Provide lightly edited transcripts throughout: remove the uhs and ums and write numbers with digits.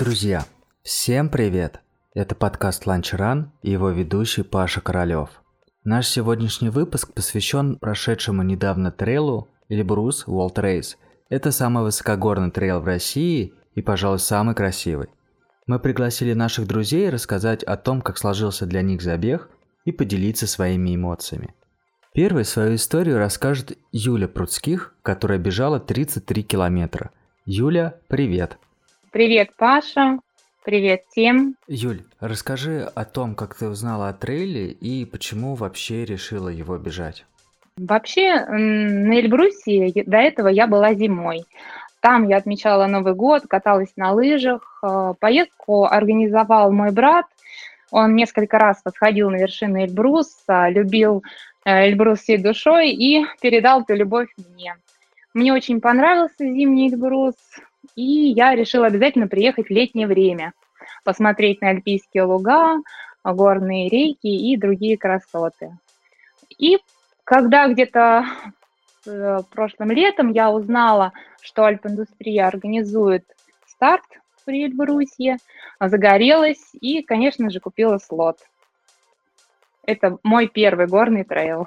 Друзья, всем привет! Это подкаст Lunch Run и его ведущий Паша Королёв. Наш сегодняшний выпуск посвящен прошедшему недавно трейлу Эльбрус World Race. Это самый высокогорный трейл в России и, пожалуй, самый красивый. Мы пригласили наших друзей рассказать о том, как сложился для них забег, и поделиться своими эмоциями. Первой свою историю расскажет Юля Пруцких, которая бежала 33 километра. Юля, привет! Привет, Паша! Привет всем! Юль, расскажи о том, как ты узнала о трейле и почему вообще решила его бежать. Вообще, на Эльбрусе до этого я была зимой. Там я отмечала Новый год, каталась на лыжах. Поездку организовал мой брат. Он несколько раз восходил на вершины Эльбруса, любил Эльбрус всей душой и передал эту любовь мне. Мне очень понравился зимний Эльбрус, и я решила обязательно приехать в летнее время, посмотреть на альпийские луга, горные реки и другие красоты. И когда где-то прошлым летом я узнала, что Альпиндустрия организует старт при Эльбрусе, загорелась и, конечно же, купила слот. Это мой первый горный трейл.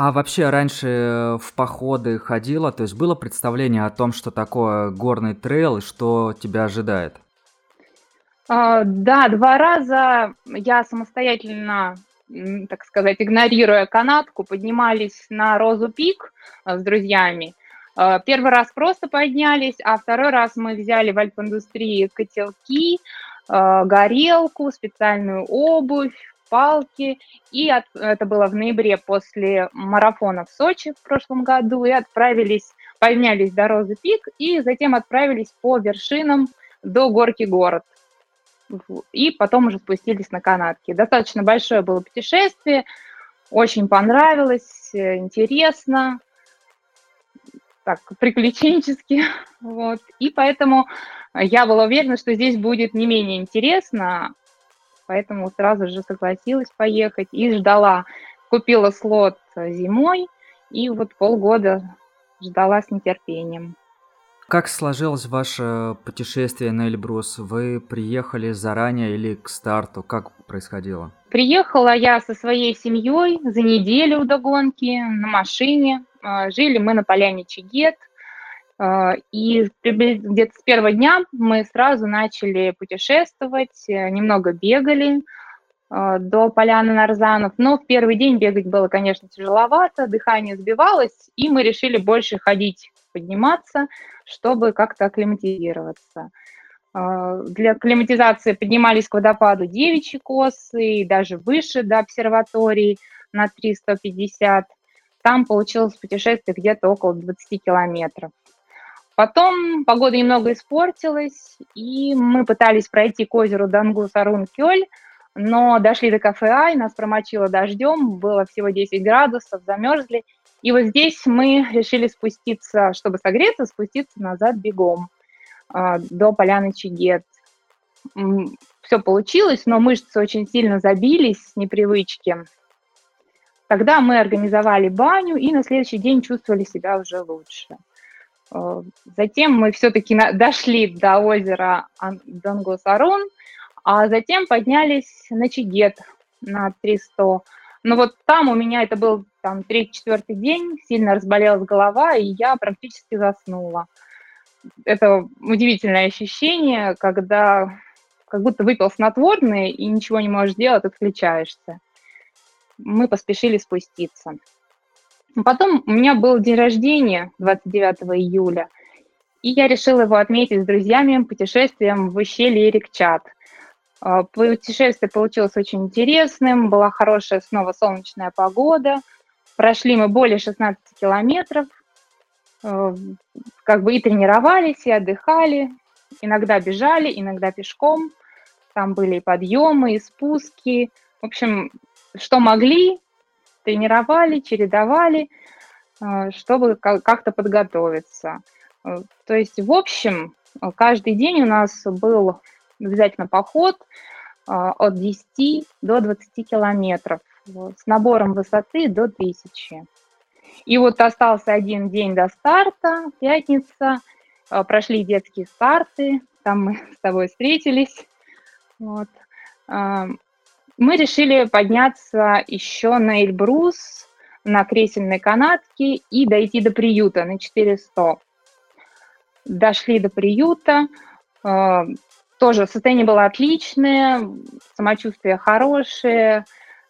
А вообще раньше в походы ходила? То есть было представление о том, что такое горный трейл и что тебя ожидает? Да, 2 раза я самостоятельно, так сказать, игнорируя канатку, поднимались на Розу Пик с друзьями. Первый раз просто поднялись, а второй раз мы взяли в Альпиндустрии котелки, горелку, специальную обувь, палки. И это было в ноябре после марафона в Сочи в прошлом году. И отправились, поднялись до Розы Пик и затем отправились по вершинам до горки город. И потом уже спустились на канатки. Достаточно большое было путешествие, очень понравилось, интересно. Так, приключенчески, вот, и поэтому я была уверена, что здесь будет не менее интересно, поэтому сразу же согласилась поехать и ждала, купила слот зимой, и вот полгода ждала с нетерпением. Как сложилось ваше путешествие на Эльбрус? Вы приехали заранее или к старту? Как происходило? Приехала я со своей семьей за неделю до гонки на машине. Жили мы на поляне Чигет, и где-то с первого дня мы сразу начали путешествовать, немного бегали до поляны Нарзанов, но в первый день бегать было, конечно, тяжеловато, дыхание сбивалось, и мы решили больше ходить, подниматься, чтобы как-то акклиматизироваться. Для акклиматизации поднимались к водопаду Девичьи Косы, и даже выше до обсерватории на 350. Там получилось путешествие где-то около 20 километров. Потом погода немного испортилась, и мы пытались пройти к озеру Донгуз-Орун-Кёль, но дошли до кафе «Ай», нас промочило дождем, было всего 10 градусов, замерзли. И вот здесь мы решили спуститься, чтобы согреться, спуститься назад бегом до поляны Чигет. Все получилось, но мышцы очень сильно забились с непривычки. Тогда мы организовали баню и на следующий день чувствовали себя уже лучше. Затем мы все-таки дошли до озера Донгуз-Орун, а затем поднялись на Чигет на 300. Но вот там у меня это был 3-4 день, сильно разболелась голова, и я практически заснула. Это удивительное ощущение, когда как будто выпил снотворное и ничего не можешь делать, отключаешься. Мы поспешили спуститься. Потом у меня был день рождения 29 июля, и я решила его отметить с друзьями путешествием в ущелье Рикчат. Путешествие получилось очень интересным, была хорошая снова солнечная погода, прошли мы более 16 километров, и тренировались, и отдыхали, иногда бежали, иногда пешком, там были и подъемы, и спуски, в общем, что могли, тренировали, чередовали, чтобы как-то подготовиться. То есть, в общем, каждый день у нас был обязательно поход от 10 до 20 километров с набором высоты до 1000. И вот остался один день до старта, пятница, прошли детские старты, там мы с тобой встретились. Вот. Мы решили подняться еще на Эльбрус, на кресельной канатке и дойти до приюта на 400. Дошли до приюта, тоже состояние было отличное, самочувствие хорошее,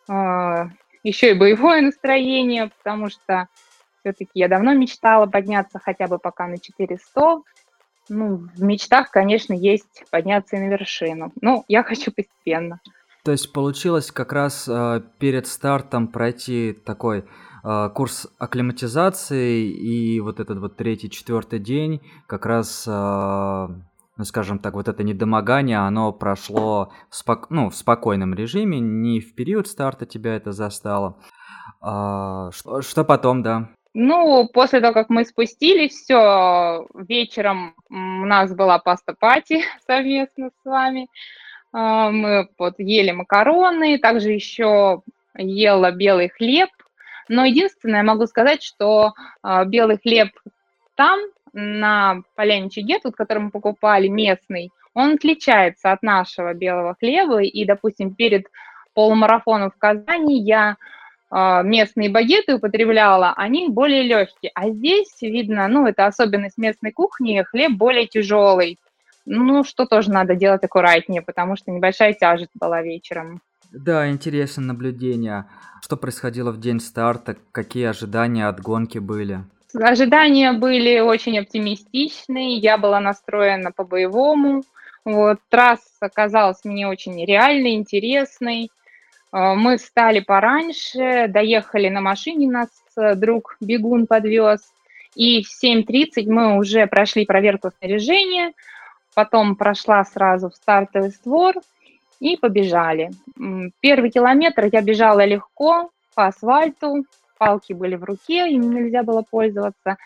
еще и боевое настроение, потому что все-таки я давно мечтала подняться хотя бы пока на 400. Ну, в мечтах, конечно, есть подняться и на вершину, но я хочу постепенно. То есть получилось как раз перед стартом пройти такой курс акклиматизации, и вот этот вот третий-четвертый день как раз, ну, скажем так, вот это недомогание, оно прошло в спокойном режиме, не в период старта тебя это застало. Что потом, да? Ну, после того, как мы спустились, все, вечером у нас была паста-пати совместно с вами. Мы вот ели макароны, также еще ела белый хлеб. Но единственное, я могу сказать, что белый хлеб там, на поляне Чигет, вот, который мы покупали, местный, он отличается от нашего белого хлеба. И, допустим, перед полумарафоном в Казани я местные багеты употребляла, они более легкие. А здесь, видно, ну, это особенность местной кухни, хлеб более тяжелый. Ну, что тоже надо делать аккуратнее, потому что небольшая тяжесть была вечером. Да, интересное наблюдение. Что происходило в день старта? Какие ожидания от гонки были? Ожидания были очень оптимистичные. Я была настроена по-боевому. Вот, трасса казалась мне очень реальной, интересной. Мы встали пораньше, доехали на машине, нас друг бегун подвез. И в 7:30 мы уже прошли проверку снаряжения. Потом прошла сразу в стартовый створ и побежали. Первый километр я бежала легко, по асфальту, палки были в руке, им нельзя было пользоваться.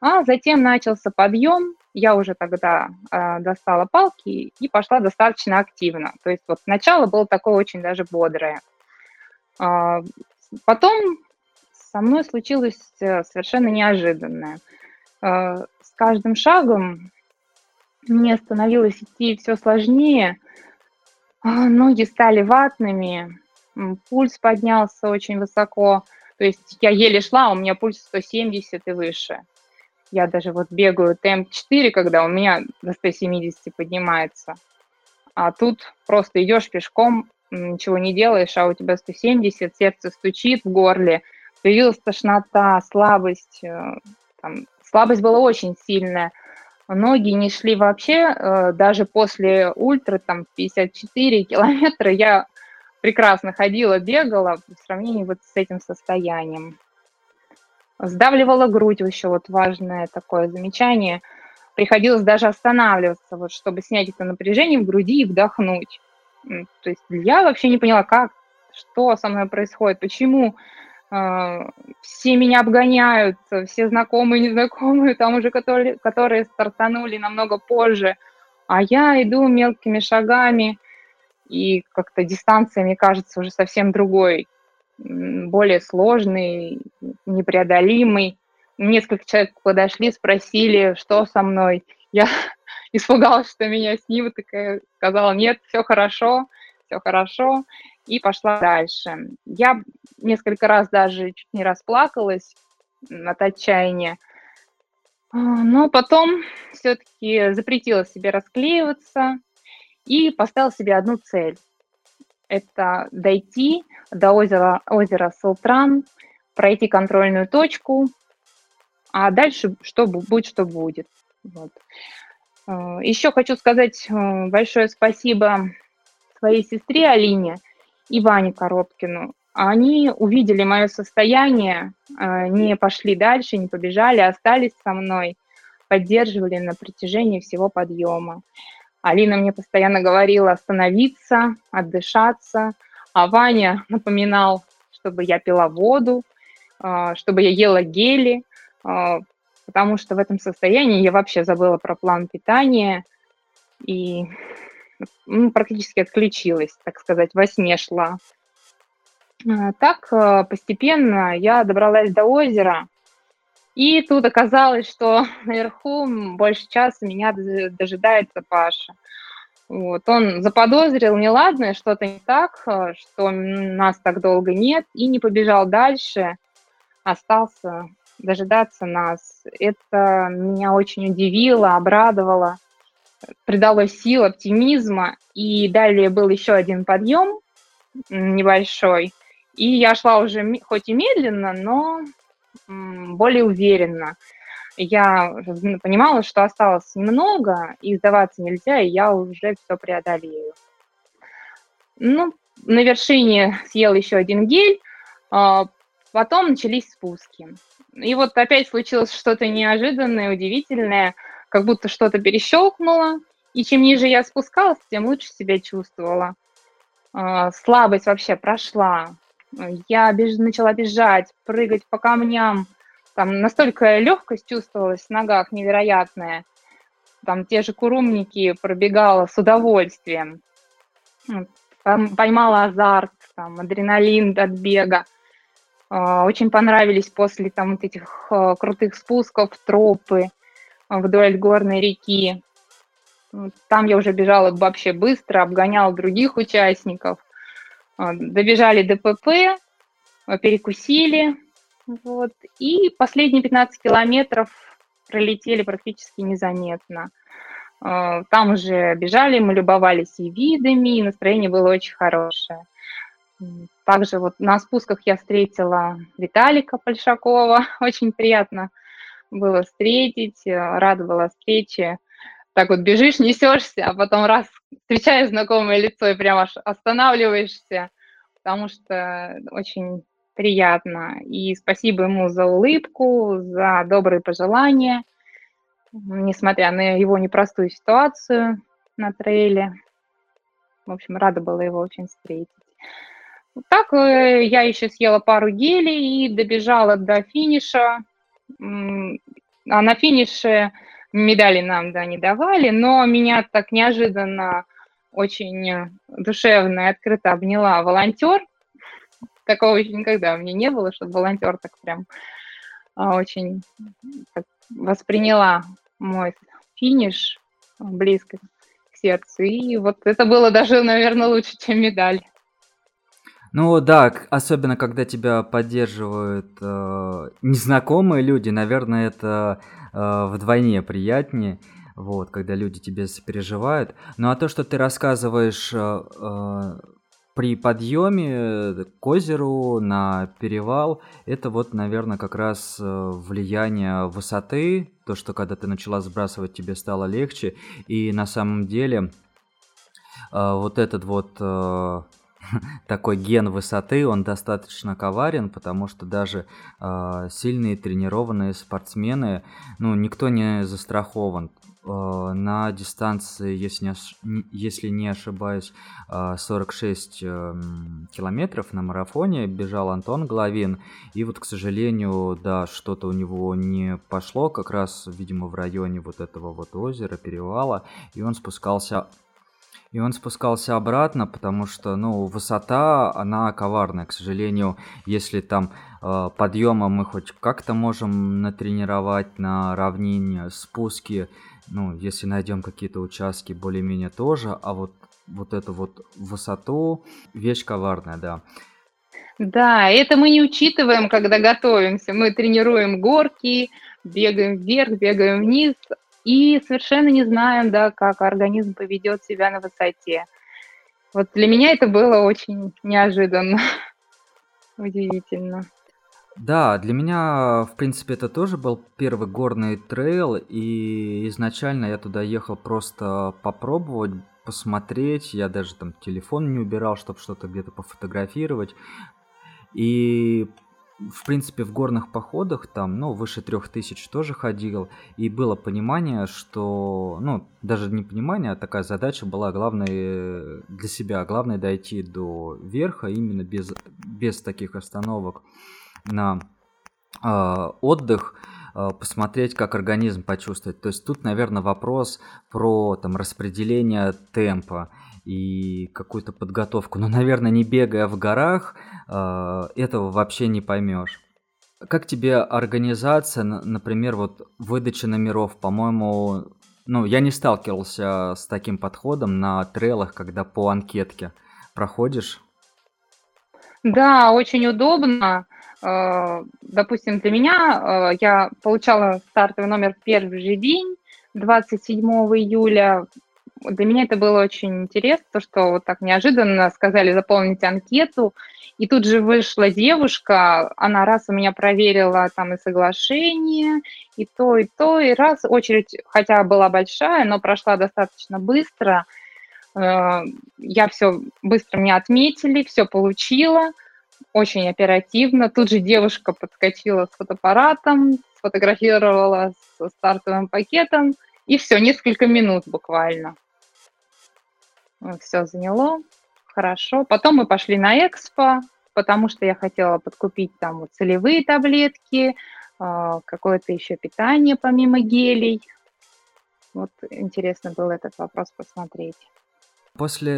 А затем начался подъем, я уже тогда достала палки и пошла достаточно активно. То есть вот начало было такое очень даже бодрое. Потом со мной случилось совершенно неожиданное. С каждым шагом мне становилось идти все сложнее, ноги стали ватными, пульс поднялся очень высоко, то есть я еле шла, у меня пульс 170 и выше. Я даже вот бегаю темп 4, когда у меня до 170 поднимается, а тут просто идешь пешком, ничего не делаешь, а у тебя 170, сердце стучит в горле, появилась тошнота, слабость, там, слабость была очень сильная. Ноги не шли вообще, даже после ультра, там, 54 километра я прекрасно ходила, бегала в сравнении вот с этим состоянием. Сдавливала грудь, еще вот важное такое замечание. Приходилось даже останавливаться, вот, чтобы снять это напряжение в груди и вдохнуть. То есть я вообще не поняла, как, что со мной происходит, почему... Все меня обгоняют, все знакомые, незнакомые, там уже которые стартанули намного позже. А я иду мелкими шагами, и как-то дистанция, мне кажется, уже совсем другой, более сложный, непреодолимый. Несколько человек подошли, спросили, что со мной. Я испугалась, что меня снимут, и сказала, нет, все хорошо, все хорошо. И пошла дальше. Я несколько раз даже чуть не расплакалась от отчаяния. Но потом все-таки запретила себе расклеиваться и поставила себе одну цель. Это дойти до озера Сылтран, пройти контрольную точку, а дальше что будет. Вот. Еще хочу сказать большое спасибо своей сестре Алине и Ване Коробкину. Они увидели мое состояние, не пошли дальше, не побежали, остались со мной, поддерживали на протяжении всего подъема. Алина мне постоянно говорила остановиться, отдышаться, а Ваня напоминал, чтобы я пила воду, чтобы я ела гели, потому что в этом состоянии я вообще забыла про план питания и... практически отключилась, так сказать, во сне шла. Так постепенно я добралась до озера, И тут оказалось, что наверху больше часа меня дожидается Паша. Вот, он заподозрил неладное, что-то не так, что нас так долго нет, и не побежал дальше, остался дожидаться нас. Это меня очень удивило, обрадовало, придало сил, оптимизма. И далее был еще один подъем небольшой, и я шла уже хоть и медленно, но более уверенно. Я понимала, что осталось немного, и сдаваться нельзя, и я уже все преодолею. Ну, на вершине съела еще один гель, потом начались спуски. И вот опять случилось что-то неожиданное, удивительное, как будто что-то перещелкнуло, и чем ниже я спускалась, тем лучше себя чувствовала. Слабость вообще прошла. Я начала бежать, прыгать по камням. Там настолько легкость чувствовалась в ногах, невероятная. Там те же курумники пробегала с удовольствием. Там поймала азарт, там адреналин от бега. Очень понравились после там вот этих крутых спусков тропы вдоль горной реки. Там я уже бежала вообще быстро, обгоняла других участников. Добежали до ПП, перекусили. Вот. И последние 15 километров пролетели практически незаметно. Там уже бежали, мы любовались и видами, и настроение было очень хорошее. Также вот на спусках я встретила Виталика Польшакова. Очень приятно было встретить, радовала встрече. Так вот бежишь, несешься, а потом раз встречаешь знакомое лицо и прямо аж останавливаешься, потому что очень приятно. И спасибо ему за улыбку, за добрые пожелания, несмотря на его непростую ситуацию на трейле. В общем, рада была его очень встретить. Вот так я еще съела пару гелей и добежала до финиша. А на финише медали нам, да, не давали, но меня так неожиданно очень душевно и открыто обняла волонтер. Такого еще никогда у меня не было, чтобы волонтер так прям очень так восприняла мой финиш близко к сердцу. И вот это было даже, наверное, лучше, чем медаль. Ну да, особенно когда тебя поддерживают незнакомые люди, наверное, это вдвойне приятнее, вот, когда люди тебе сопереживают. Ну а то, что ты рассказываешь при подъеме к озеру на перевал, это вот, наверное, как раз влияние высоты, то, что когда ты начала сбрасывать, тебе стало легче, и на самом деле вот этот вот такой ген высоты, он достаточно коварен, потому что даже сильные тренированные спортсмены, ну, никто не застрахован. На дистанции, если не ошибаюсь, 46 километров на марафоне бежал Антон Головин, и вот, к сожалению, да, что-то у него не пошло, как раз, видимо, в районе вот этого вот озера, перевала, и он спускался обратно, потому что, ну, высота, она коварная. К сожалению, если там подъемы мы хоть как-то можем натренировать на равнине, спуски, ну, если найдем какие-то участки, более-менее тоже, а вот эту вот высоту, вещь коварная, да. Да, это мы не учитываем, когда готовимся. Мы тренируем горки, бегаем вверх, бегаем вниз, и совершенно не знаем, да, как организм поведет себя на высоте. Вот для меня это было очень неожиданно, удивительно. Да, для меня, в принципе, это тоже был первый горный трейл, и изначально я туда ехал просто попробовать, посмотреть, я даже там телефон не убирал, чтобы что-то где-то пофотографировать, и в принципе, в горных походах там, ну, выше 3000 тоже ходил, и было понимание, что, ну, даже не понимание, а такая задача была главной для себя, главное дойти до верха именно без таких остановок на отдых, посмотреть, как организм почувствует. То есть тут, наверное, вопрос про там распределение темпа и какую-то подготовку. Но, наверное, не бегая в горах, этого вообще не поймешь. Как тебе организация, например, вот выдача номеров? По-моему, ну, я не сталкивался с таким подходом на трейлах, когда по анкетке проходишь. Да, очень удобно. Допустим, для меня я получала стартовый номер в первый же день, 27 июля. Для меня это было очень интересно, то, что вот так неожиданно сказали заполнить анкету, и тут же вышла девушка, она раз у меня проверила там и соглашение, и то, и раз. Очередь, хотя была большая, но прошла достаточно быстро. Я все быстро, меня отметили, все получила, очень оперативно. Тут же девушка подскочила с фотоаппаратом, сфотографировала со стартовым пакетом, и все, несколько минут буквально. Все заняло, хорошо. Потом мы пошли на экспо, потому что я хотела подкупить там целевые таблетки, какое-то еще питание помимо гелей. Вот интересно было этот вопрос посмотреть. После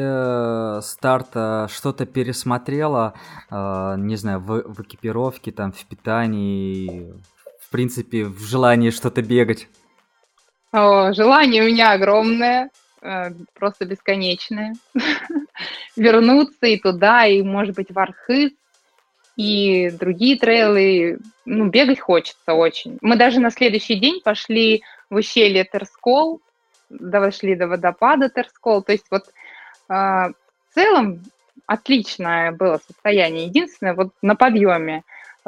старта что-то пересмотрела, не знаю, в экипировке, там, в питании, в принципе, в желании что-то бегать? Желание у меня огромное, просто бесконечное. Вернуться и туда, и, может быть, в Архыз, и другие трейлы. Ну, бегать хочется очень. Мы даже на следующий день пошли в ущелье Терскол, дошли до водопада Терскол. То есть вот в целом отличное было состояние. Единственное, вот на подъеме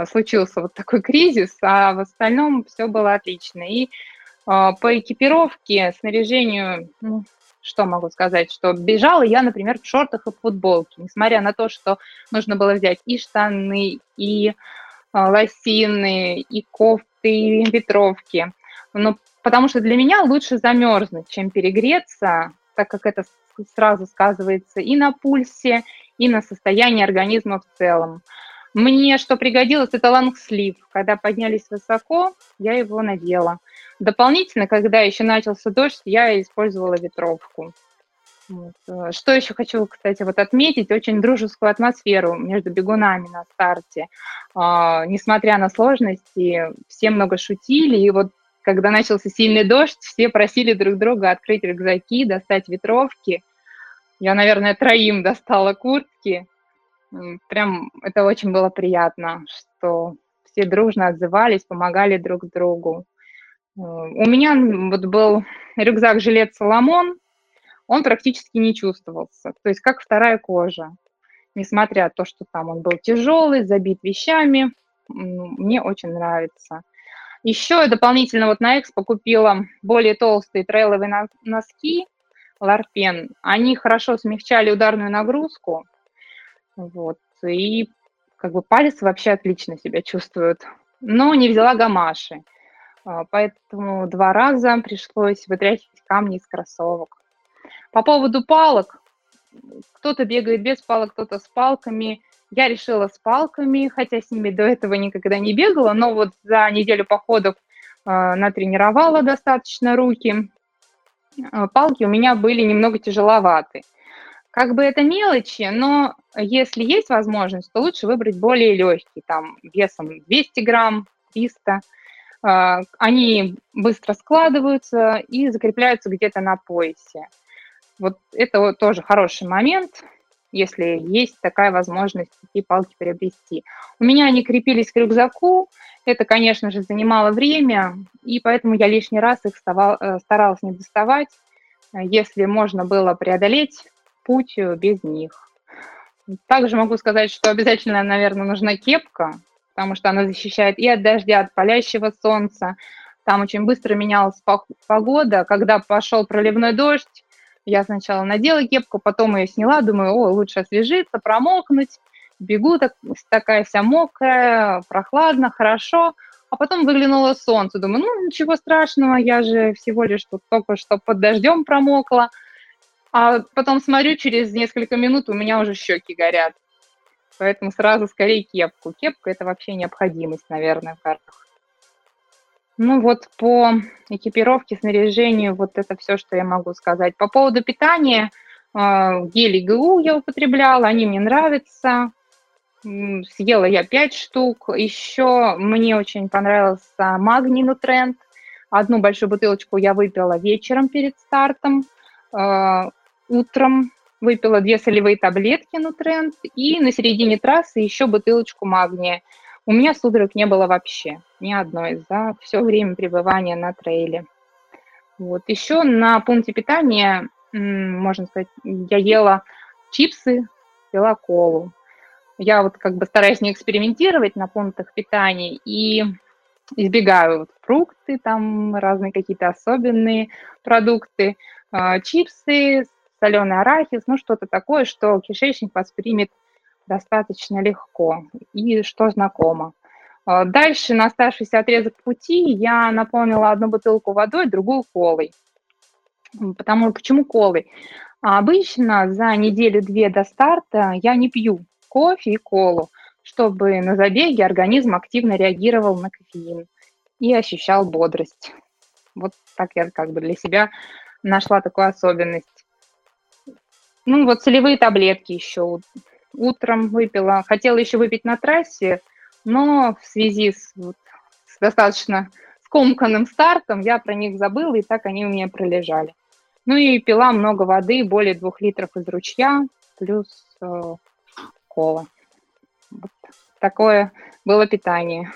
случился вот такой кризис, а в остальном все было отлично. И по экипировке, снаряжению, ну, что могу сказать, что бежала я, например, в шортах и футболке, несмотря на то, что нужно было взять и штаны, и лосины, и кофты, и ветровки. Но, потому что для меня лучше замерзнуть, чем перегреться, так как это сразу сказывается и на пульсе, и на состоянии организма в целом. Мне что пригодилось, это лонгслив. Когда поднялись высоко, я его надела. Дополнительно, когда еще начался дождь, я использовала ветровку. Вот. Что еще хочу, кстати, вот отметить, очень дружескую атмосферу между бегунами на старте. Несмотря на сложности, все много шутили, и вот когда начался сильный дождь, все просили друг друга открыть рюкзаки, достать ветровки. Я, наверное, троим достала куртки. Прям это очень было приятно, что все дружно отзывались, помогали друг другу. У меня вот был рюкзак-жилет «Соломон», он практически не чувствовался, то есть как вторая кожа. Несмотря на то, что там он был тяжелый, забит вещами, мне очень нравится. Еще я дополнительно вот на экспо купила более толстые трейловые носки «Ларпен». Они хорошо смягчали ударную нагрузку, вот, и как бы палец вообще отлично себя чувствует. Но не взяла гамаши. Поэтому 2 раза пришлось вытряхивать камни из кроссовок. По поводу палок. Кто-то бегает без палок, кто-то с палками. Я решила с палками, хотя с ними до этого никогда не бегала, но вот за неделю походов натренировала достаточно руки. Палки у меня были немного тяжеловаты. Как бы это мелочи, но если есть возможность, то лучше выбрать более легкие, там весом 200 грамм, 300. Они быстро складываются и закрепляются где-то на поясе. Вот это тоже хороший момент, если есть такая возможность такие палки приобрести. У меня они крепились к рюкзаку, это, конечно же, занимало время, и поэтому я лишний раз их старалась не доставать, если можно было преодолеть путь без них. Также могу сказать, что обязательно, наверное, нужна кепка, потому что она защищает и от дождя, от палящего солнца. Там очень быстро менялась погода. Когда пошел проливной дождь, я сначала надела кепку, потом ее сняла, думаю, лучше освежиться, промокнуть. Бегу, такая вся мокрая, прохладно, хорошо. А потом выглянуло солнце, думаю, ничего страшного, я же всего лишь тут только что под дождем промокла. А потом смотрю, через несколько минут у меня уже щеки горят. Поэтому сразу скорее кепку. Кепка – это вообще необходимость, наверное, в картах. Ну вот по экипировке, снаряжению, вот это все, что я могу сказать. По поводу питания, гели ГУ я употребляла, они мне нравятся. съела я 5 штук. Еще мне очень понравился магний нутренд. Одну большую бутылочку я выпила вечером перед стартом. Утром выпила 2 солевые таблетки нутренд. И на середине трассы еще бутылочку магния. У меня судорог не было вообще. Ни одной за все время пребывания на трейле. Вот. Еще на пункте питания, можно сказать, я ела чипсы, пила колу. Я вот как бы стараюсь не экспериментировать на пунктах питания и избегаю вот фрукты, там разные какие-то особенные продукты, чипсы, соленый арахис, ну что-то такое, что кишечник воспримет достаточно легко и что знакомо. Дальше на оставшийся отрезок пути я наполнила одну бутылку водой, другую колой. Потому почему колой? Обычно за неделю-две до старта я не пью кофе и колу, чтобы на забеге организм активно реагировал на кофеин и ощущал бодрость. Вот так я как бы для себя нашла такую особенность. Ну вот солевые таблетки еще утром выпила. Хотела еще выпить на трассе, но в связи с достаточно скомканным стартом я про них забыла, и так они у меня пролежали. Ну и пила много воды, более 2 литров из ручья, плюс кола. Вот такое было питание.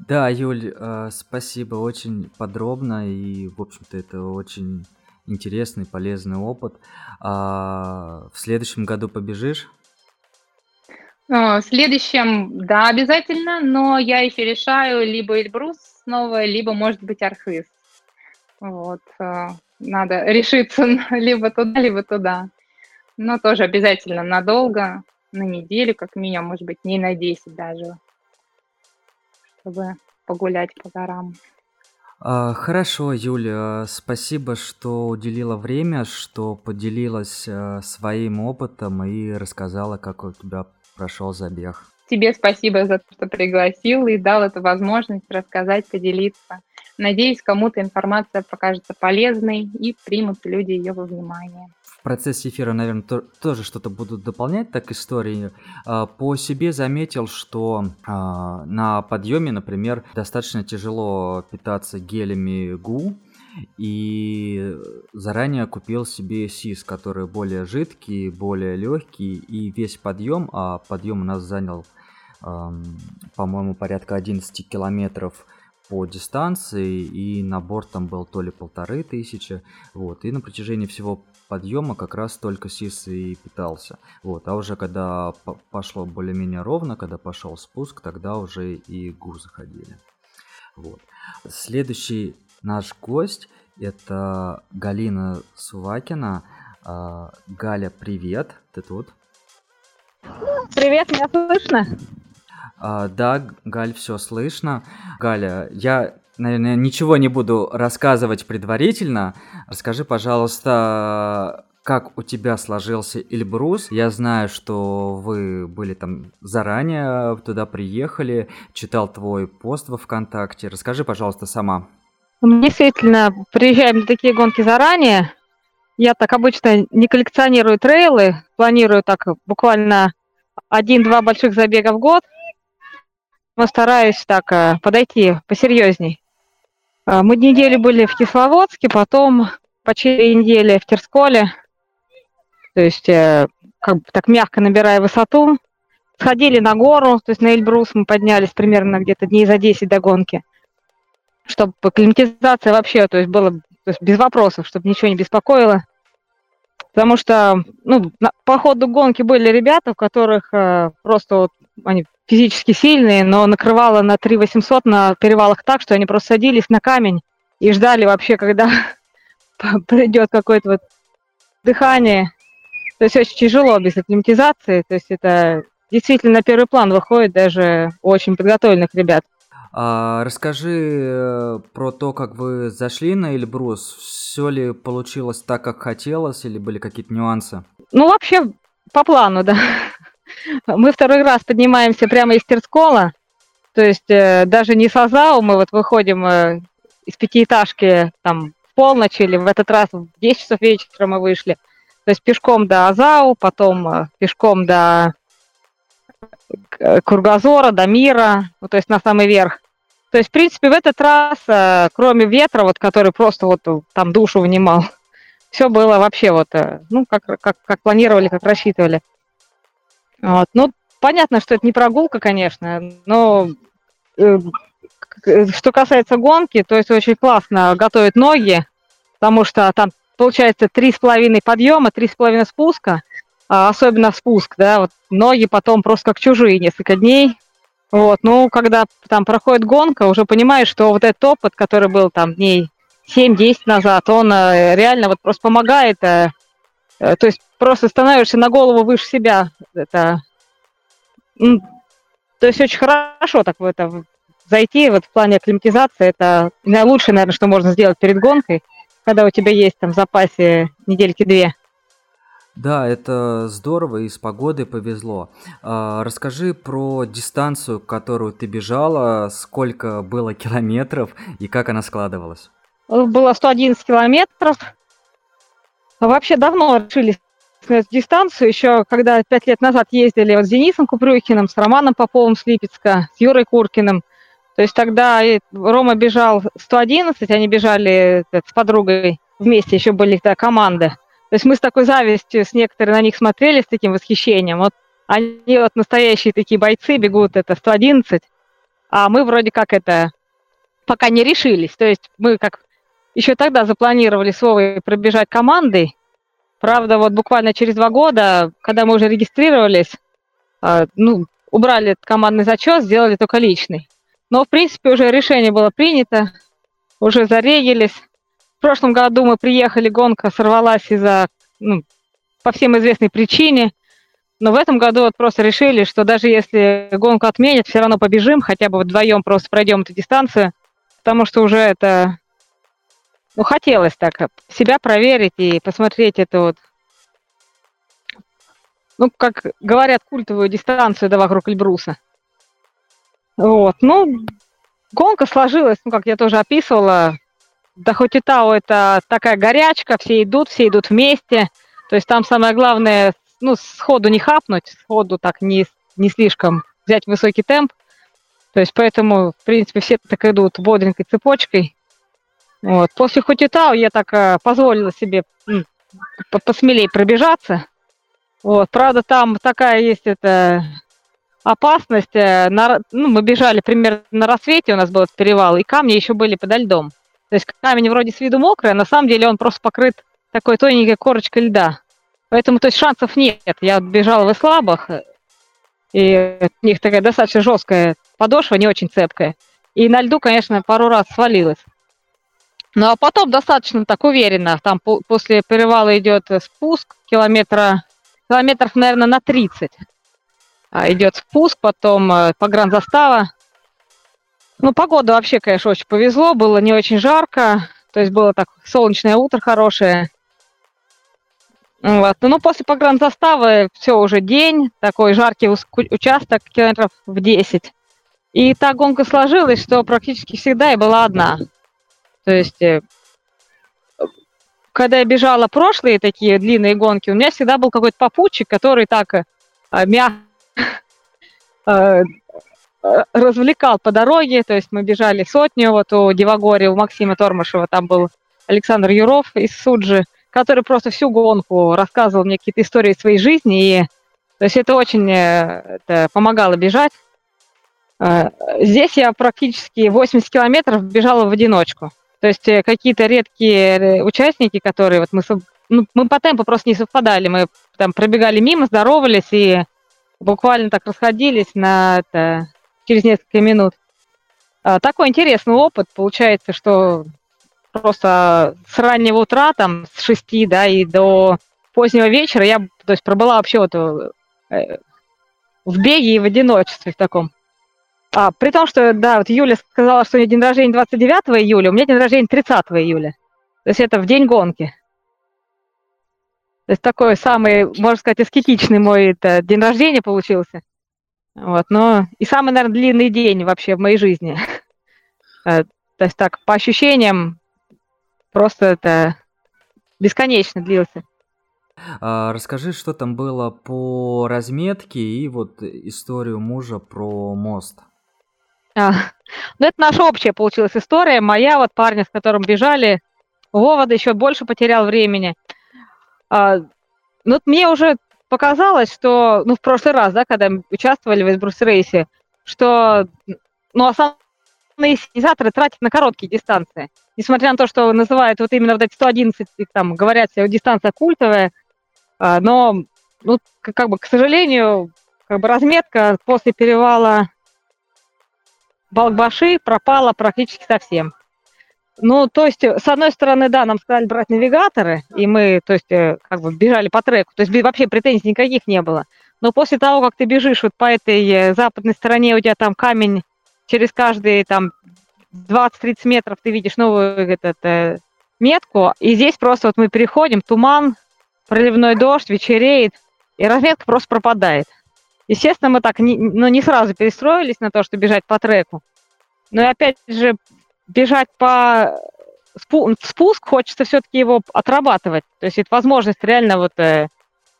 Да, Юль, спасибо, очень подробно, и, в общем-то, это очень интересный, полезный опыт. В следующем году побежишь? В следующем, да, обязательно, но я еще решаю либо Эльбрус снова, либо, может быть, Архыз. Вот, надо решиться либо туда, но тоже обязательно надолго, на неделю, как минимум, может быть, дней на 10 даже, чтобы погулять по горам. Хорошо, Юля, спасибо, что уделила время, что поделилась своим опытом и рассказала, как у тебя прошел забег. Тебе спасибо за то, что пригласил и дал эту возможность рассказать, поделиться. Надеюсь, кому-то информация покажется полезной и примут люди ее во внимание. В процессе эфира, наверное, тоже что-то будут дополнять, так, истории. По себе заметил, что на подъеме, например, достаточно тяжело питаться гелями ГУ, и заранее купил себе SIS, которые более жидкие, более легкие, и весь подъем, а подъем у нас занял, по-моему, порядка 11 километров по дистанции, и набор там был то ли 1500, вот, и на протяжении всего подъема как раз только SIS и питался, вот, а уже когда пошло более-менее ровно, когда пошел спуск, тогда уже и ГУ заходили, вот. Следующий наш гость — это Галина Сувакина. Галя, привет, ты тут? Привет, меня слышно? Да, Галь, все слышно. Галя, я, наверное, ничего не буду рассказывать предварительно. Расскажи, пожалуйста, как у тебя сложился Эльбрус. Я знаю, что вы были там заранее, туда приехали, читал твой пост во ВКонтакте. Расскажи, пожалуйста, сама. Мы действительно приезжаем на такие гонки заранее. Я так обычно не коллекционирую трейлы, планирую так буквально 1-2 больших забега в год. Но стараюсь так подойти посерьезней. Мы неделю были в Кисловодске, потом почти недели в Терсколе. То есть, как бы так мягко набирая высоту. Сходили на гору, то есть на Эльбрус мы поднялись примерно где-то дней за 10 до гонки. Чтобы акклиматизация вообще, то есть, была, то есть, без вопросов, чтобы ничего не беспокоило. Потому что, ну, по ходу гонки были ребята, у которых просто вот они физически сильные, но накрывало на 3800 на перевалах так, что они просто садились на камень и ждали вообще, когда придет какое-то вот дыхание. То есть очень тяжело без акклиматизации. То есть это действительно на первый план выходит даже у очень подготовленных ребят. Расскажи про то, как вы зашли на Эльбрус. Все ли получилось так, как хотелось, или были какие-то нюансы? Ну, вообще, по плану, да. Мы второй раз поднимаемся прямо из Терскола, то есть даже не с Азау, мы вот выходим из пятиэтажки там в полночь, или в этот раз в 10 часов вечера мы вышли, то есть пешком до Азау, потом пешком до Кургазора, до Мира, ну, то есть на самый верх. То есть, в принципе, в этот раз, кроме ветра, вот, который просто вот там душу внимал, все было вообще вот, ну, как планировали, как рассчитывали. Вот. Ну, понятно, что это не прогулка, конечно, но что касается гонки, то есть очень классно готовят ноги, потому что там получается 3,5 подъема, 3,5 спуска, особенно спуск, да, вот ноги потом просто как чужие несколько дней. Вот, ну, когда там проходит гонка, уже понимаешь, что вот этот опыт, который был там дней 7-10 назад, он реально вот просто помогает, то есть просто становишься на голову выше себя. Это, ну, то есть очень хорошо так в это зайти, вот в плане акклиматизации, это наилучшее, наверное, что можно сделать перед гонкой, когда у тебя есть там в запасе недельки-две. Да, это здорово, и с погодой повезло. Расскажи про дистанцию, которую ты бежала, сколько было километров и как она складывалась? Было 111 километров. Вообще давно решили эту дистанцию, еще когда 5 лет назад ездили вот с Денисом Купрюхиным, с Романом Поповым с Липецка, с Юрой Куркиным. То есть тогда Рома бежал 111, они бежали с подругой вместе, еще были тогда команды. То есть мы с такой завистью, с некоторыми на них смотрели, с таким восхищением. Вот они вот настоящие такие бойцы, бегут это 111, а мы вроде как это пока не решились. То есть мы как еще тогда запланировали с Вовой пробежать командой. Правда, вот буквально через 2 года, когда мы уже регистрировались, ну, убрали командный зачет, сделали только личный. Но, в принципе, уже решение было принято, уже зарегились. В прошлом году мы приехали, гонка сорвалась из-за, ну, по всем известной причине, но в этом году вот просто решили, что даже если гонку отменят, все равно побежим, хотя бы вдвоем просто пройдем эту дистанцию, потому что уже это, ну, хотелось так себя проверить и посмотреть эту вот, ну, как говорят, культовую дистанцию, да, вокруг Эльбруса. Вот, ну, гонка сложилась, ну, как я тоже описывала. Да хоть и Тау, это такая горячка, все идут вместе. То есть там самое главное, ну, сходу не хапнуть, сходу так не слишком взять высокий темп. То есть поэтому, в принципе, все так идут бодренькой цепочкой. Вот. После хоть и Тау я так позволила себе посмелее пробежаться. Вот. Правда, там такая есть это опасность. Ну, мы бежали примерно на рассвете, у нас был перевал, и камни еще были подо льдом. То есть камень вроде с виду мокрый, а на самом деле он просто покрыт такой тоненькой корочкой льда. Поэтому, то есть, шансов нет. Я бежала в слабых, и у них такая достаточно жесткая подошва, не очень цепкая. И на льду, конечно, пару раз свалилась. Ну, а потом достаточно так уверенно. Там после перевала идет спуск километров, наверное, на 30. Идет спуск, потом погранзастава. Ну, погода вообще, конечно, очень повезло, было не очень жарко, то есть было так солнечное утро хорошее. Вот. Ну, после погранзаставы все уже день, такой жаркий участок, километров в 10. И та гонка сложилась, что практически всегда я была одна. То есть, когда я бежала прошлые такие длинные гонки, у меня всегда был какой-то попутчик, который так мягко развлекал по дороге, то есть мы бежали 100, вот у Дивагория, у Максима Тормышева, там был Александр Юров из Суджи, который просто всю гонку рассказывал мне какие-то истории своей жизни, и то есть это очень помогало бежать. Здесь я практически 80 километров бежала в одиночку, то есть какие-то редкие участники, которые вот мы по темпу просто не совпадали, мы там пробегали мимо, здоровались и буквально так расходились через несколько минут. Такой интересный опыт. Получается, что просто с раннего утра, там, с 6, да, и до позднего вечера я, то есть, пробыла вообще вот в беге и в одиночестве в таком. При том, что, да, вот Юля сказала, что у меня день рождения 29 июля, у меня день рождения 30 июля. То есть это в день гонки. То есть такой самый, можно сказать, аскетичный мой день рождения получился. Вот, но и самый, наверное, длинный день вообще в моей жизни. То есть так, по ощущениям, просто это бесконечно длился. Расскажи, что там было по разметке и вот историю мужа про мост. Ну, это наша общая получилась история. Моя, вот парня, с которым бежали, Вова еще больше потерял времени. Ну, мне уже показалось, что, ну, в прошлый раз, да, когда мы участвовали в Эльбрус Рейсе, что, ну, основные синизаторы тратят на короткие дистанции. Несмотря на то, что называют вот именно вот эти 111, там, говорят, дистанция культовая, но, ну, как бы, к сожалению, как бы разметка после перевала Балкбаши пропала практически совсем. Ну, то есть, с одной стороны, да, нам сказали брать навигаторы, и мы, то есть, как бы бежали по треку, то есть вообще претензий никаких не было. Но после того, как ты бежишь вот по этой западной стороне, у тебя там камень через каждые там 20-30 метров, ты видишь новую метку, и здесь просто вот мы переходим, туман, проливной дождь, вечереет, и разметка просто пропадает. Естественно, мы так не сразу перестроились на то, что бежать по треку. Но и опять же, бежать по спуск, хочется все-таки его отрабатывать. То есть это возможность реально вот,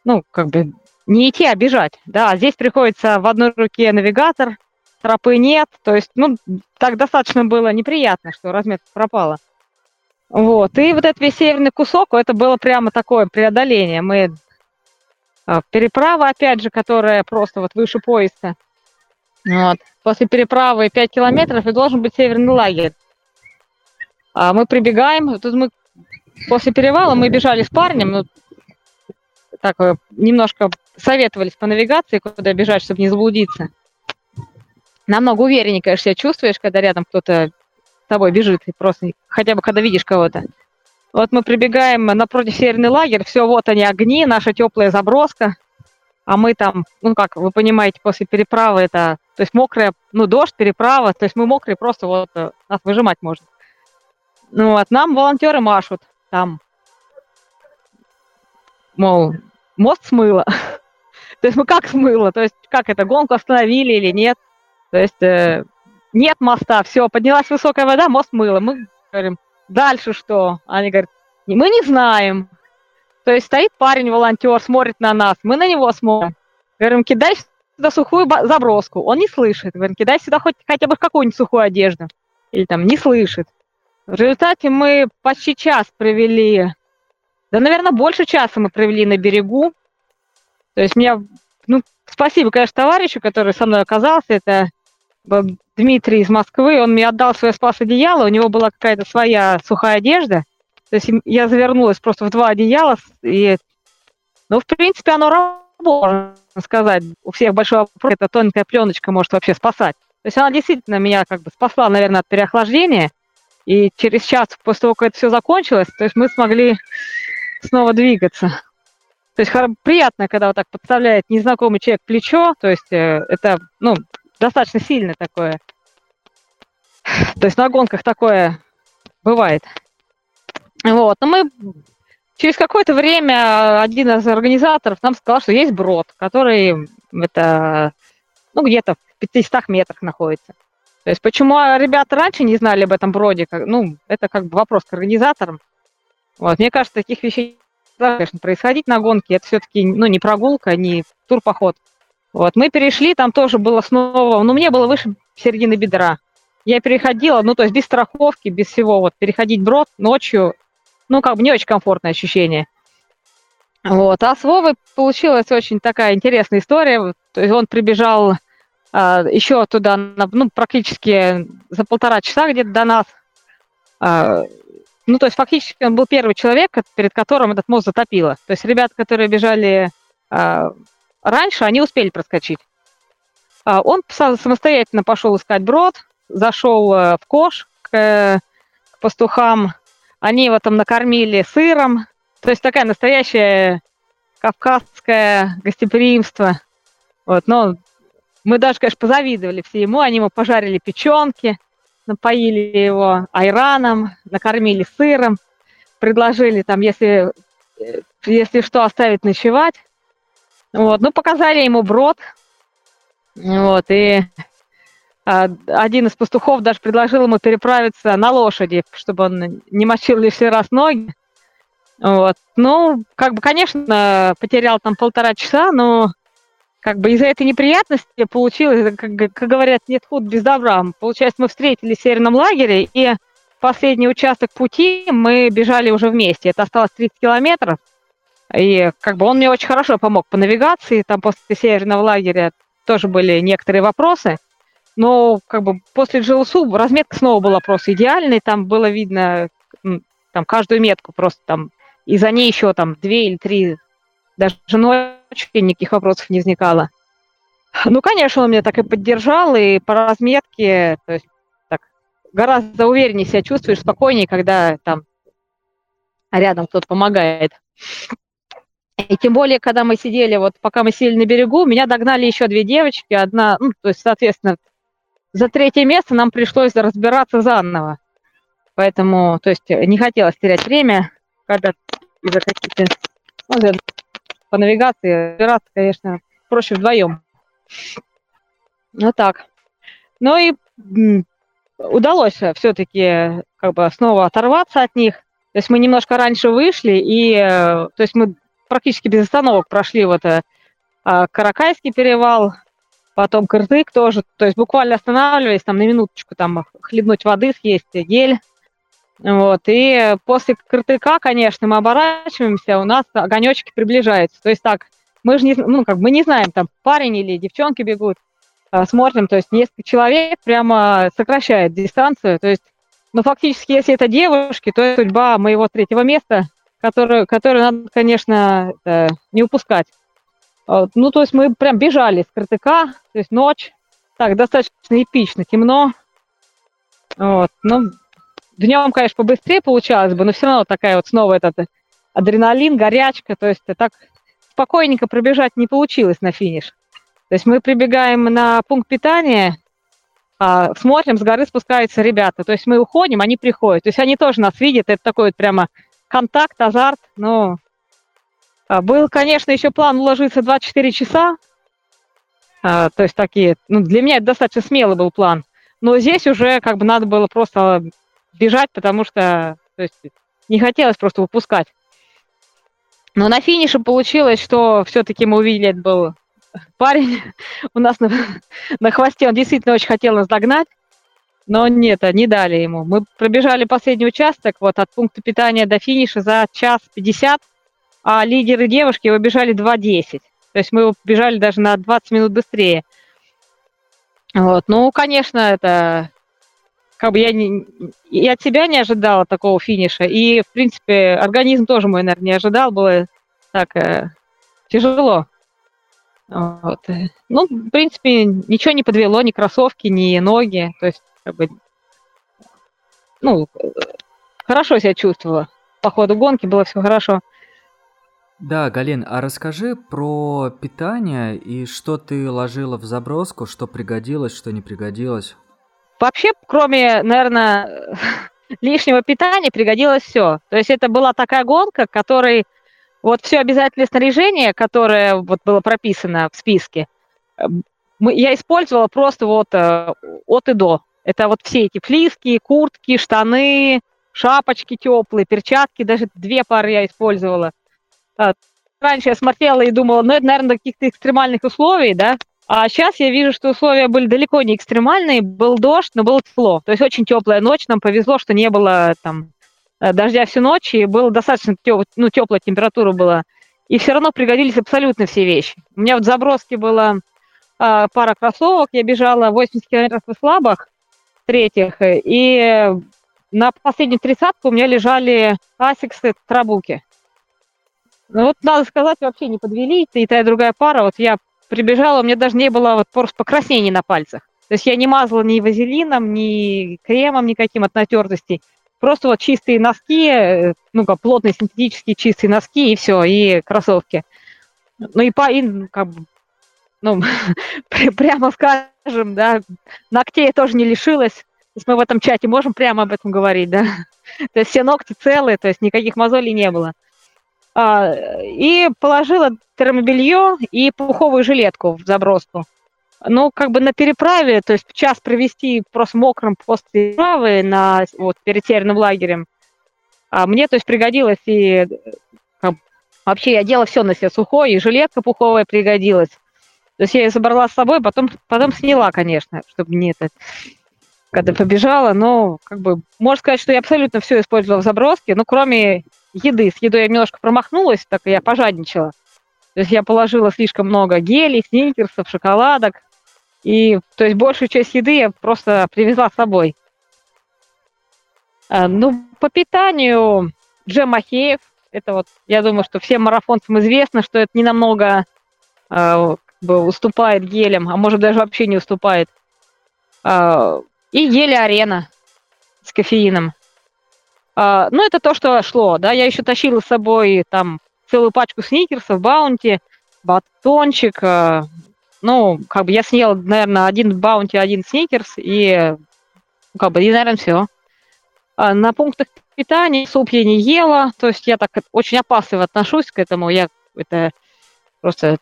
ну, как бы не идти, а бежать. Да, здесь приходится в одной руке навигатор, тропы нет. То есть, ну, так достаточно было неприятно, что разметка пропала. Вот, и вот этот весь северный кусок, это было прямо такое преодоление. Мы... Переправа, опять же, которая просто вот выше пояса. Вот. После переправы 5 километров и должен быть северный лагерь. А мы прибегаем. Тут мы после перевала мы бежали с парнем. Ну, так, немножко советовались по навигации, куда бежать, чтобы не заблудиться. Намного увереннее, конечно, себя чувствуешь, когда рядом кто-то с тобой бежит. И просто хотя бы когда видишь кого-то. Вот мы прибегаем напротив северный лагерь, все, вот они огни, наша теплая заброска, а мы там, ну как, вы понимаете, после переправы это, то есть мокрая, ну дождь, переправа, то есть мы мокрые, просто вот нас выжимать можно. Ну вот, нам волонтеры машут там, мол, мост смыло, то есть мы как смыло, то есть как это, гонку остановили или нет, то есть нет моста, все, поднялась высокая вода, мост смыло, мы говорим, дальше что? Они говорят, мы не знаем. То есть стоит парень-волонтер, смотрит на нас, мы на него смотрим. Говорим, кидай сюда сухую заброску. Он не слышит. Говорим, кидай сюда хотя бы какую-нибудь сухую одежду. Или там не слышит. В результате мы почти час провели, да, наверное, больше часа мы провели на берегу. То есть меня, ну, спасибо, конечно, товарищу, который со мной оказался, это... Дмитрий из Москвы, он мне отдал свое спас-одеяло, у него была какая-то своя сухая одежда, то есть я завернулась просто в 2 одеяла, и, ну, в принципе, оно работало, можно сказать, у всех большой вопрос, эта тонкая пленочка может вообще спасать, то есть она действительно меня как бы спасла, наверное, от переохлаждения, и через час после того, как это все закончилось, то есть мы смогли снова двигаться. То есть приятно, когда вот так подставляет незнакомый человек плечо, то есть это, ну, достаточно сильно такое. То есть на гонках такое бывает. Вот. Но мы через какое-то время один из организаторов нам сказал, что есть брод, который это, ну, где-то в 500 метрах находится. То есть почему ребята раньше не знали об этом броде, ну, это как бы вопрос к организаторам. Вот. Мне кажется, таких вещей должно, конечно, происходить на гонке. Это все-таки, ну, не прогулка, не турпоход. Вот, мы перешли, там тоже было снова, ну, мне было выше середины бедра. Я переходила, ну, то есть без страховки, без всего, вот, переходить брод ночью, ну, как бы не очень комфортное ощущение. Вот, а с Вовой получилась очень такая интересная история, то есть он прибежал еще туда, ну, практически за 1,5 часа где-то до нас. Ну, то есть фактически он был первый человек, перед которым этот мост затопило. То есть ребята, которые бежали... Раньше они успели проскочить. Он самостоятельно пошел искать брод, зашел в кош к пастухам. Они его там накормили сыром. То есть такая настоящая кавказское гостеприимство. Вот, но мы даже, конечно, позавидовали все ему. Они ему пожарили печенки, напоили его айраном, накормили сыром, предложили там, если что, оставить ночевать. Вот, ну, показали ему брод, вот, и один из пастухов даже предложил ему переправиться на лошади, чтобы он не мочил лишний раз ноги, Вот. Ну, как бы, конечно, потерял там 1,5 часа, но как бы из-за этой неприятности получилось, как говорят, нет худа без добра. Получается, мы встретились в Северном лагере, и последний участок пути мы бежали уже вместе. Это осталось 30 километров. И как бы он мне очень хорошо помог по навигации. Там после Северного лагеря тоже были некоторые вопросы. Но как бы после Джилусу разметка снова была просто идеальной. Там было видно там, каждую метку просто там. И за ней еще там 2 или 3 даже ночью никаких вопросов не возникало. Ну, конечно, он меня так и поддержал. И по разметке, то есть, так, гораздо увереннее себя чувствуешь, спокойнее, когда там рядом кто-то помогает. И тем более, когда мы сидели, вот пока мы сидели на берегу, меня догнали еще 2 девочки, одна, ну, то есть, соответственно, за 3-е место нам пришлось разбираться заново. Поэтому, то есть, не хотелось терять время, когда из-за каких-то, ну, по навигации разбираться, конечно, проще вдвоем. Ну, так. Ну, и удалось все-таки, как бы, снова оторваться от них. То есть мы немножко раньше вышли, и то есть мы практически без остановок прошли вот Каракайский перевал, потом Кыртык тоже. То есть буквально останавливались там на минуточку, там хлебнуть воды, съесть гель. Вот. И после Кыртыка, конечно, мы оборачиваемся, у нас огонечки приближаются. То есть так, мы же не, ну, как бы мы не знаем, там парень или девчонки бегут, смотрим, то есть несколько человек прямо сокращает дистанцию, то есть. Но фактически, если это девушки, то это судьба моего 3-го места, которую надо, конечно, не упускать. Ну, то есть мы прям бежали с Кыртыка, то есть ночь, так, достаточно эпично, темно. Вот. Ну, днем, конечно, побыстрее получалось бы, но все равно такая вот снова этот адреналин, горячка, то есть так спокойненько пробежать не получилось на финиш. То есть мы прибегаем на пункт питания, смотрим, с горы спускаются ребята, то есть мы уходим, они приходят, то есть они тоже нас видят, это такой вот прямо контакт, азарт, но был, конечно, еще план уложиться 24 часа, то есть такие, ну, для меня это достаточно смелый был план, но здесь уже как бы надо было просто бежать, потому что, то есть, не хотелось просто выпускать. Но на финише получилось, что все-таки мы увидели, это был парень у нас на хвосте, он действительно очень хотел нас догнать, но нет, не дали ему. Мы пробежали последний участок, вот от пункта питания до финиша за 1:50, а лидеры девушки его бежали 2:10. То есть мы его бежали даже на 20 минут быстрее. Вот, ну, конечно, это как бы я от себя не ожидала такого финиша, и, в принципе, организм тоже мой, наверное, не ожидал, было так тяжело. Вот. Ну, в принципе, ничего не подвело, ни кроссовки, ни ноги, то есть, как бы, ну, хорошо себя чувствовала, по ходу гонки было все хорошо. Да, Галин, а расскажи про питание и что ты ложила в заброску, что пригодилось, что не пригодилось? Вообще, кроме, наверное, лишнего питания, пригодилось все, то есть это была такая гонка, которой вот все обязательное снаряжение, которое вот было прописано в списке, я использовала просто вот от и до. Это вот все эти флиски, куртки, штаны, шапочки теплые, перчатки, даже 2 пары я использовала. Раньше я смотрела и думала, ну это, наверное, каких-то экстремальных условий, да? А сейчас я вижу, что условия были далеко не экстремальные, был дождь, но было тепло. То есть очень теплая ночь, нам повезло, что не было там дождя всю ночь, и было достаточно теплая температура была. И все равно пригодились абсолютно все вещи. У меня вот в заброске была пара кроссовок, я бежала 80 километров в слабых, 3-х, и на последнюю 30-ку у меня лежали асиксы, трабуки. Ну вот, надо сказать, вообще не подвели, и та, и другая пара. Вот я прибежала, у меня даже не было вот просто покраснений на пальцах. То есть я не мазала ни вазелином, ни кремом никаким от натертостей. Просто вот чистые носки, ну как плотные синтетические чистые носки и все, и кроссовки. Ну и как бы, ну, прямо скажем, да, ногтей я тоже не лишилась. То есть мы в этом чате можем прямо об этом говорить, да. То есть все ногти целые, то есть никаких мозолей не было. И положила термобелье и пуховую жилетку в заброску. Ну, как бы на переправе, то есть час провести просто мокрым после переправы перед Северным лагерем, Мне, то есть, пригодилось и вообще я делала все на себе сухое, и жилетка пуховая пригодилась. То есть я ее забрала с собой, потом сняла, конечно, чтобы не это, когда побежала. Но, как бы, можно сказать, что я абсолютно все использовала в заброске, ну, кроме еды. С едой я немножко промахнулась, так и я пожадничала. То есть я положила слишком много гелей, сникерсов, шоколадок. И, то есть, большую часть еды я просто привезла с собой. Ну, по питанию Джем Махеев, это вот, я думаю, что всем марафонцам известно, что это не намного уступает гелям, а может даже вообще не уступает. И гели Арена с кофеином. Ну, это то, что шло, да, я еще тащила с собой там целую пачку сникерсов, баунти, батончик, ну, как бы я съела, наверное, один баунти, один сникерс, и, как бы, и, наверное, все. На пунктах питания суп я не ела, то есть я так очень опасливо отношусь к этому, я это просто,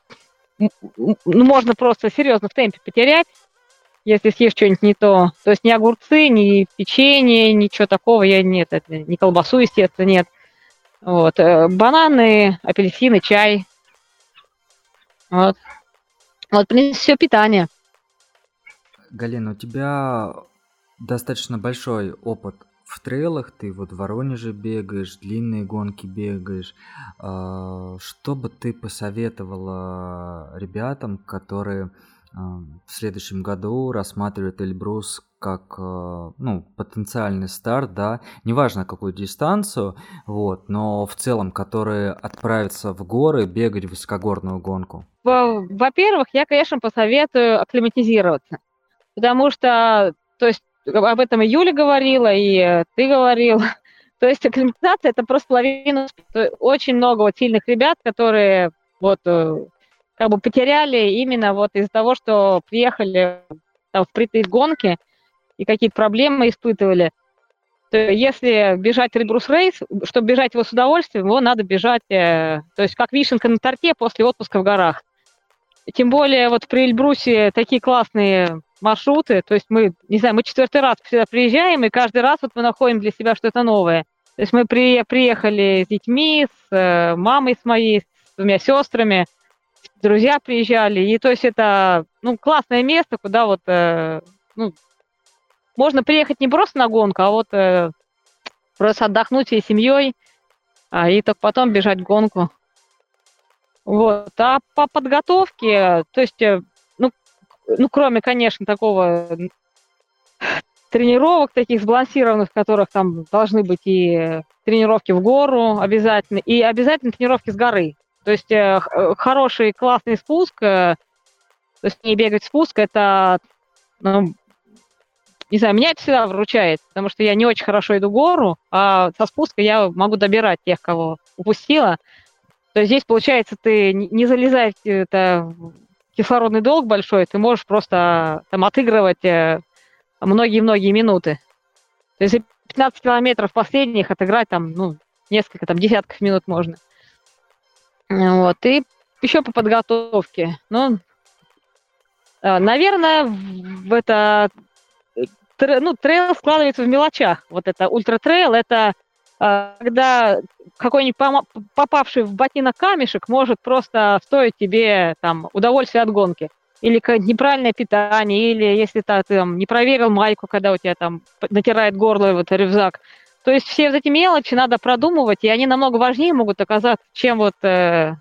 ну, можно просто серьезно в темпе потерять, если съешь что-нибудь не то, то есть ни огурцы, ни печенье, ничего такого, я нет, это, ни колбасу, естественно, нет, вот, бананы, апельсины, чай, вот. Вот, в принципе, все питание. Галина, у тебя достаточно большой опыт в трейлах. Ты вот в Воронеже бегаешь, длинные гонки бегаешь. Что бы ты посоветовала ребятам, которые в следующем году рассматривают Эльбрус как, ну, потенциальный старт, да, неважно какую дистанцию, вот, но в целом, которые отправятся в горы бегать в высокогорную гонку? Во-первых, я, конечно, посоветую акклиматизироваться, потому что, то есть, об этом и Юля говорила, и ты говорил, то есть акклиматизация – это просто половина, очень много вот сильных ребят, которые вот как бы потеряли именно вот из-за того, что приехали там впритык гонки и какие-то проблемы испытывали. То если бежать Эльбрус Рейс, чтобы бежать его с удовольствием, его надо бежать, то есть как вишенка на торте после отпуска в горах. Тем более вот при Эльбрусе такие классные маршруты, то есть мы, не знаю, мы четвертый раз сюда приезжаем, и каждый раз вот мы находим для себя что-то новое. То есть мы приехали с детьми, с мамой, с моей, с двумя сестрами, друзья приезжали, и то есть это, ну, классное место, куда вот, ну, можно приехать не просто на гонку, а вот просто отдохнуть всей семьей, и только потом бежать в гонку. Вот. А по подготовке, то есть, ну, кроме, конечно, такого тренировок таких сбалансированных, в которых там должны быть и тренировки в гору обязательно, и обязательно тренировки с горы. То есть хороший, классный спуск, то есть не бегать спуск, это, ну, не знаю, меня это всегда выручает, потому что я не очень хорошо иду в гору, а со спуска я могу добирать тех, кого упустила. То есть здесь, получается, ты не залезая в кислородный долг большой, ты можешь просто там отыгрывать многие-многие минуты. То есть 15 километров последних отыграть там, ну, несколько там десятков минут можно. Вот, и еще по подготовке. Ну, наверное, трейл складывается в мелочах. Вот это ультратрейл, это когда какой-нибудь попавший в ботинок камешек может просто стоить тебе там удовольствие от гонки. Или неправильное питание, или если ты там не проверил майку, когда у тебя там натирает горло вот рюкзак. То есть все вот эти мелочи надо продумывать, и они намного важнее могут оказаться, чем вот там,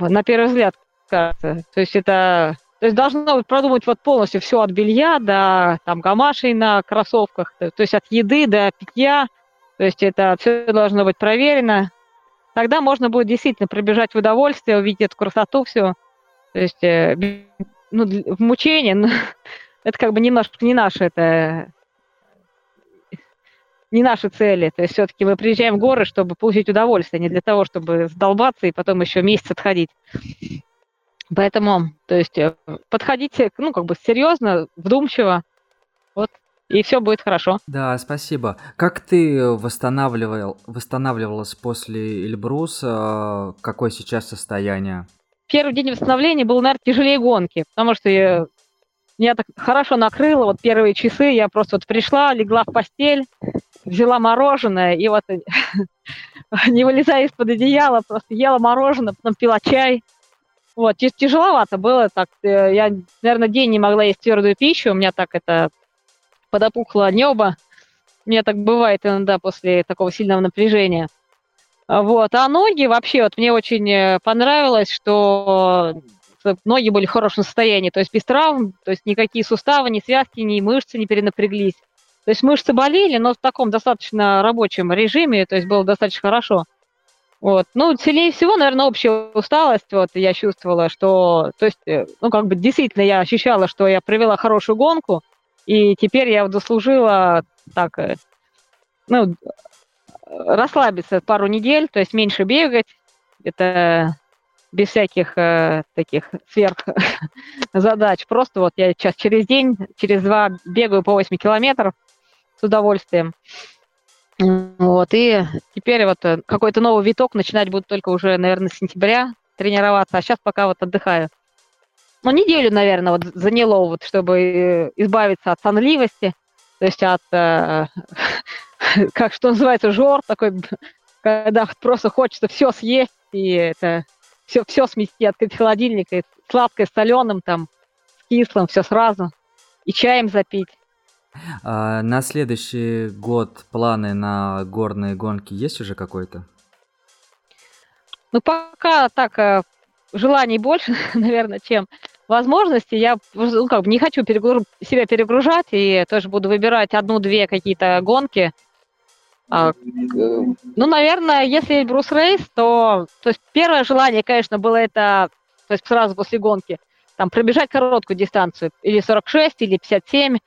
на первый взгляд кажется. То есть это... То есть должно продумать вот полностью все от белья до там гамашей на кроссовках, то есть от еды до питья, то есть это все должно быть проверено. Тогда можно будет действительно пробежать в удовольствие, увидеть эту красоту всю. То есть, ну, в мучении, ну, это как бы немножко не наши цели. То есть все-таки мы приезжаем в горы, чтобы получить удовольствие, не для того, чтобы сдолбаться и потом еще месяц отходить. Поэтому, то есть, подходите, ну, как бы серьезно, вдумчиво, вот, и все будет хорошо. Да, спасибо. Как ты восстанавливалась после Эльбруса? Какое сейчас состояние? Первый день восстановления был, наверное, тяжелее гонки, потому что меня так хорошо накрыло, вот первые часы я просто вот пришла, легла в постель, взяла мороженое и вот, не вылезая из-под одеяла, просто ела мороженое, потом пила чай. Вот, тяжеловато было так. Я, наверное, день не могла есть твердую пищу, у меня так это подопухло небо. У меня так бывает иногда после такого сильного напряжения. Вот, а ноги вообще, вот мне очень понравилось, что ноги были в хорошем состоянии, то есть без травм, то есть никакие суставы, ни связки, ни мышцы не перенапряглись. То есть мышцы болели, но в таком достаточно рабочем режиме, то есть было достаточно хорошо. Вот. Ну, сильнее всего, наверное, общая усталость, вот, я чувствовала, что, то есть, ну, как бы, действительно, я ощущала, что я провела хорошую гонку, и теперь я заслужила, так, ну, расслабиться пару недель, то есть меньше бегать, это без всяких таких сверхзадач, просто вот я сейчас через день, через два бегаю по 8 километров с удовольствием. Вот, и теперь вот какой-то новый виток начинать буду только уже, наверное, с сентября тренироваться, а сейчас пока вот отдыхаю. Ну, неделю, наверное, вот заняло, вот, чтобы избавиться от сонливости, то есть от, как что называется, жор такой, когда просто хочется все съесть, и это все смести, открыть холодильник, и сладкое с соленым, там, с кислым, все сразу, и чаем запить. На следующий год планы на горные гонки есть уже какой-то? Ну, пока так, желаний больше, наверное, чем возможности. Я, ну, как бы не хочу себя перегружать, и тоже буду выбирать одну-две какие-то гонки. Ну, наверное, если Эльбрус Рейс, то есть первое желание, конечно, было это, то есть сразу после гонки, там, пробежать короткую дистанцию, или 46, или 57,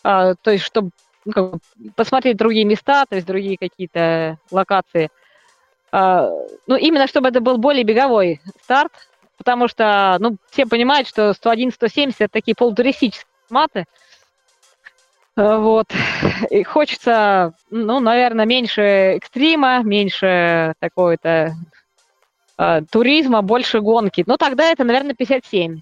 то есть, чтобы, ну, как бы посмотреть другие места, то есть другие какие-то локации. Ну, именно чтобы это был более беговой старт, потому что, ну, все понимают, что 101-170 – это такие полутуристические маты. Вот. И хочется, ну, наверное, меньше экстрима, меньше такого-то туризма, больше гонки. Ну, тогда это, наверное, 57.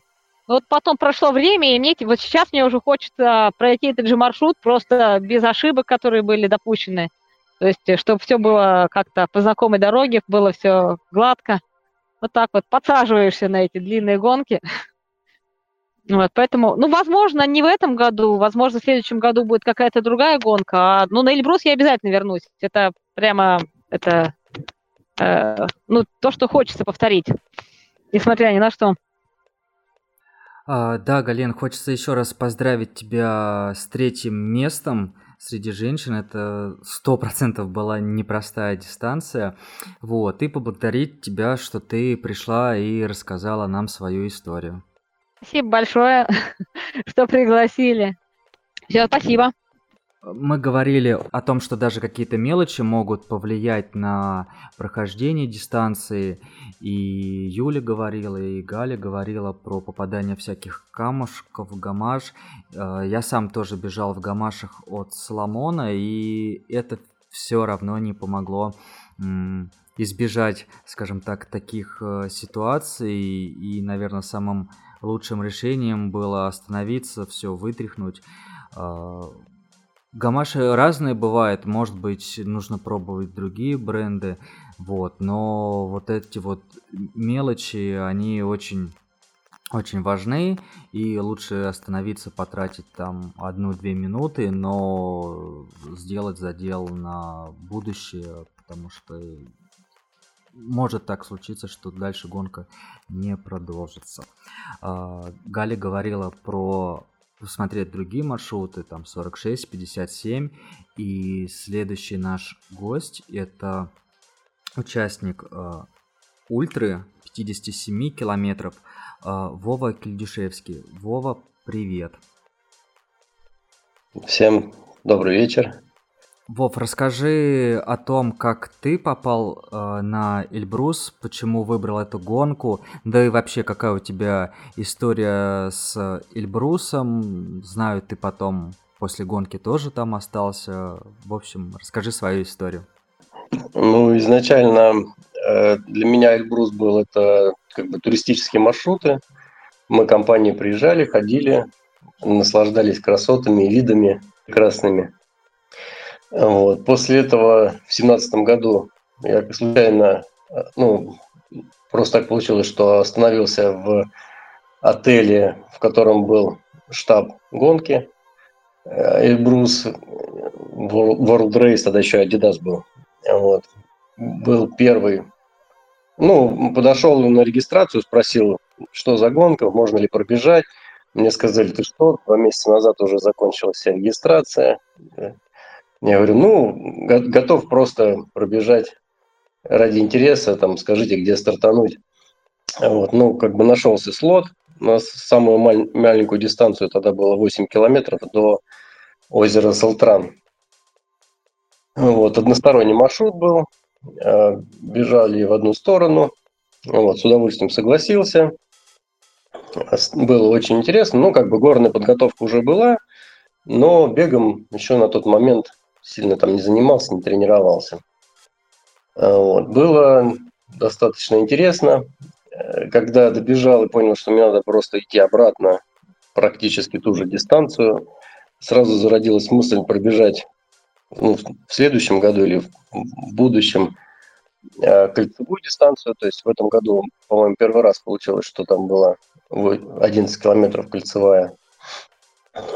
Вот потом прошло время, и мне вот сейчас мне уже хочется пройти этот же маршрут просто без ошибок, которые были допущены. То есть, чтобы все было как-то по знакомой дороге, было все гладко. Вот так вот подсаживаешься на эти длинные гонки. Вот, поэтому, ну, возможно, не в этом году, возможно, в следующем году будет какая-то другая гонка. А, ну, на Эльбрус я обязательно вернусь. Это прямо, это, ну, то, что хочется повторить, несмотря ни на что. Да, Галин, хочется еще раз поздравить тебя с 3-м местом среди женщин. Это 100% была непростая дистанция. Вот, и поблагодарить тебя, что ты пришла и рассказала нам свою историю. Спасибо большое, что пригласили. Все, спасибо. Мы говорили о том, что даже какие-то мелочи могут повлиять на прохождение дистанции. И Юля говорила, и Галя говорила про попадание всяких камушков в гамаш. Я сам тоже бежал в гамашах от Соломона, и это все равно не помогло избежать, скажем так, таких ситуаций. И, наверное, самым лучшим решением было остановиться, все вытряхнуть. Гамаши разные бывают, может быть, нужно пробовать другие бренды, вот, но вот эти вот мелочи, они очень, очень важны, и лучше остановиться, потратить там 1-2 минуты, но сделать задел на будущее, потому что может так случиться, что дальше гонка не продолжится. Галя говорила про посмотреть другие маршруты, там 46, 57, и следующий наш гость это участник ультры 57 километров, Вова Кельдюшевский. Вова, привет. Всем добрый вечер. Вов, расскажи о том, как ты попал на Эльбрус, почему выбрал эту гонку, да и вообще какая у тебя история с Эльбрусом. Знаю, ты потом после гонки тоже там остался. В общем, расскажи свою историю. Ну, изначально для меня Эльбрус был это как бы туристические маршруты. Мы компанией приезжали, ходили, наслаждались красотами и видами прекрасными. Вот. После этого в 2017 году я случайно, просто так получилось, что остановился в отеле, в котором был штаб гонки Эльбрус World Race, тогда еще Adidas был. Вот. Был первый. Подошел на регистрацию, спросил, что за гонка, можно ли пробежать. Мне сказали, ты что, 2 месяца назад уже закончилась вся регистрация. Я говорю, готов просто пробежать ради интереса, скажите, где стартануть. Вот, нашелся слот. У нас самую маленькую дистанцию тогда было 8 километров до озера Сылтран. Вот, односторонний маршрут был. Бежали в одну сторону. Вот, с удовольствием согласился. Было очень интересно. Горная подготовка уже была, но бегом еще на тот момент сильно не занимался, не тренировался. Вот. Было достаточно интересно. Когда добежал и понял, что мне надо просто идти обратно практически ту же дистанцию, сразу зародилась мысль пробежать в следующем году или в будущем кольцевую дистанцию. То есть в этом году, по-моему, первый раз получилось, что там было 11 километров кольцевая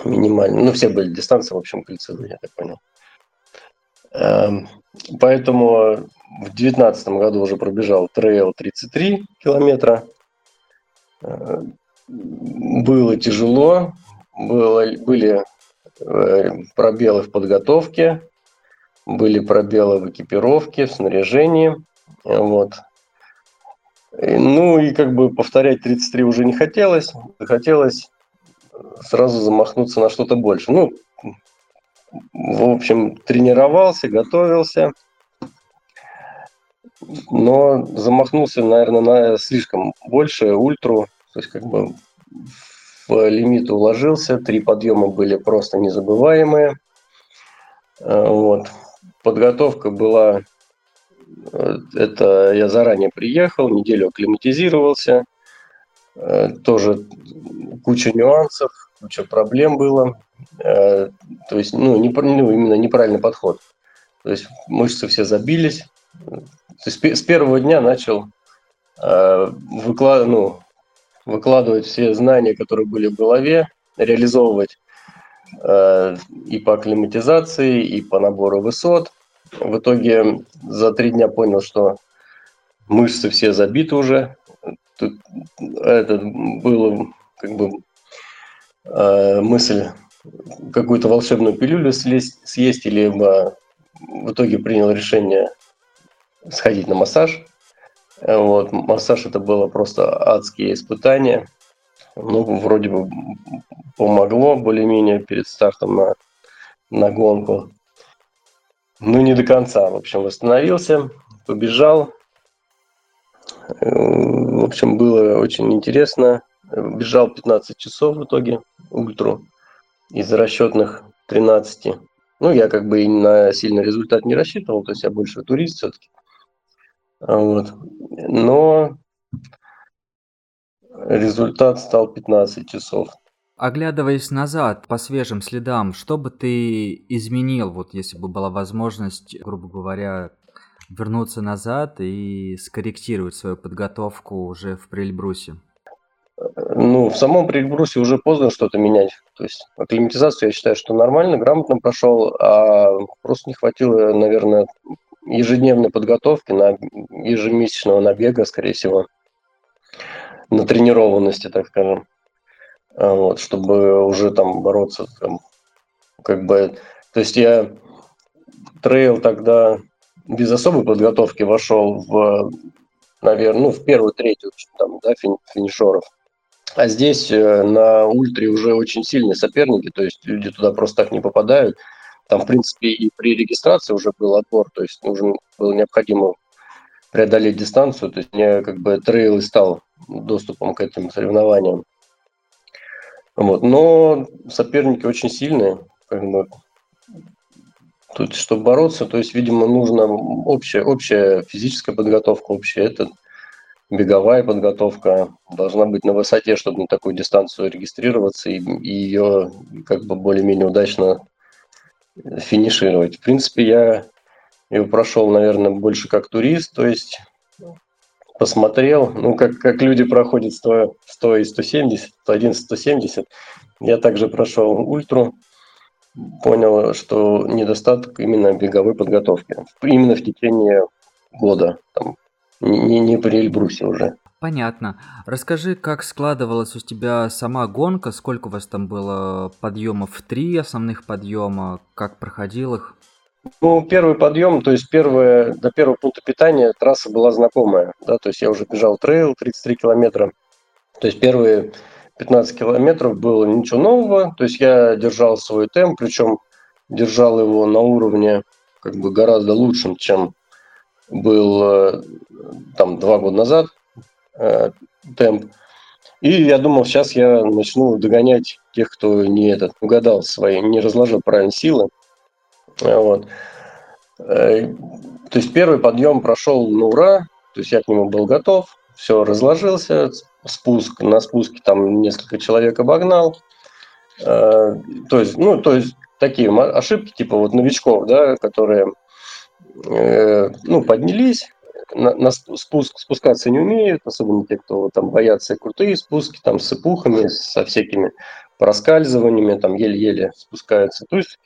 минимально. Все были дистанции, в общем, кольцевые, я так понял. Поэтому в 2019 году уже пробежал трейл 33 километра. Было тяжело, были пробелы в подготовке, были пробелы в экипировке, в снаряжении. Вот. Повторять 33 уже не хотелось. Хотелось сразу замахнуться на что-то больше. В общем, тренировался, готовился, но замахнулся, наверное, на слишком большее ультру. То есть в лимит уложился. 3 подъема были просто незабываемые. Вот. Подготовка была... Это я заранее приехал, неделю акклиматизировался. Тоже куча нюансов, куча проблем было. То есть, именно неправильный подход. То есть мышцы все забились. То есть с первого дня начал выкладывать все знания, которые были в голове, реализовывать и по акклиматизации, и по набору высот. В итоге за 3 дня понял, что мышцы все забиты уже. Тут это было мысль какую-то волшебную пилюлю съесть, либо в итоге принял решение сходить на массаж. Вот. Массаж — это было просто адские испытания. Вроде бы помогло более-менее перед стартом на гонку. Не до конца. В общем, восстановился, побежал. В общем, было очень интересно. Бежал 15 часов в итоге, ультру, из расчетных 13. Я и на сильный результат не рассчитывал, то есть я больше турист все-таки. Вот. Но результат стал 15 часов. Оглядываясь назад по свежим следам, что бы ты изменил, если бы была возможность, грубо говоря, вернуться назад и скорректировать свою подготовку уже в Прельбрусе? В самом Прельбрусе уже поздно что-то менять. То есть акклиматизацию я считаю, что нормально, грамотно прошел, а просто не хватило, наверное, ежедневной подготовки, ежемесячного набега, скорее всего, на тренированности, так скажем. Вот, чтобы уже бороться. То есть я трейл тогда без особой подготовки вошел в, наверное, в первую третью финишеров. А здесь на ультре уже очень сильные соперники, то есть люди туда просто так не попадают. Там, в принципе, и при регистрации уже был отбор, то есть уже было необходимо преодолеть дистанцию. То есть мне трейл и стал доступом к этим соревнованиям. Вот. Но соперники очень сильные. Тут, чтобы бороться, то есть, видимо, нужна общая физическая подготовка, общая беговая подготовка должна быть на высоте, чтобы на такую дистанцию регистрироваться и ее более-менее удачно финишировать. В принципе, я его прошел, наверное, больше как турист, то есть посмотрел, ну, как люди проходят 100 и 170, 111, 170. Я также прошел ультру, понял, что недостаток именно беговой подготовки, именно в течение года, там, не при Эльбрусе уже. Понятно. Расскажи, как складывалась у тебя сама гонка, сколько у вас там было подъемов, 3 основных подъема, как проходил их? Ну, первый подъем, то есть до первого пункта питания трасса была знакомая, да, то есть я уже бежал трейл 33 километра, то есть первые 15 километров было ничего нового, то есть я держал свой темп, причем держал его на уровне как бы гораздо лучшим, чем был там 2 года назад темп. И я думал, сейчас я начну догонять тех, кто не угадал свои, не разложил правильно силы. Вот. То есть первый подъем прошел на ура, то есть я к нему был готов, все разложился, спуск, на спуске там несколько человек обогнал. То есть такие ошибки, типа вот новичков, да, которые поднялись, на спуск спускаться не умеют, особенно те, кто там боятся крутые спуски, там с эпухами, со всякими проскальзываниями, там еле-еле спускаются. То есть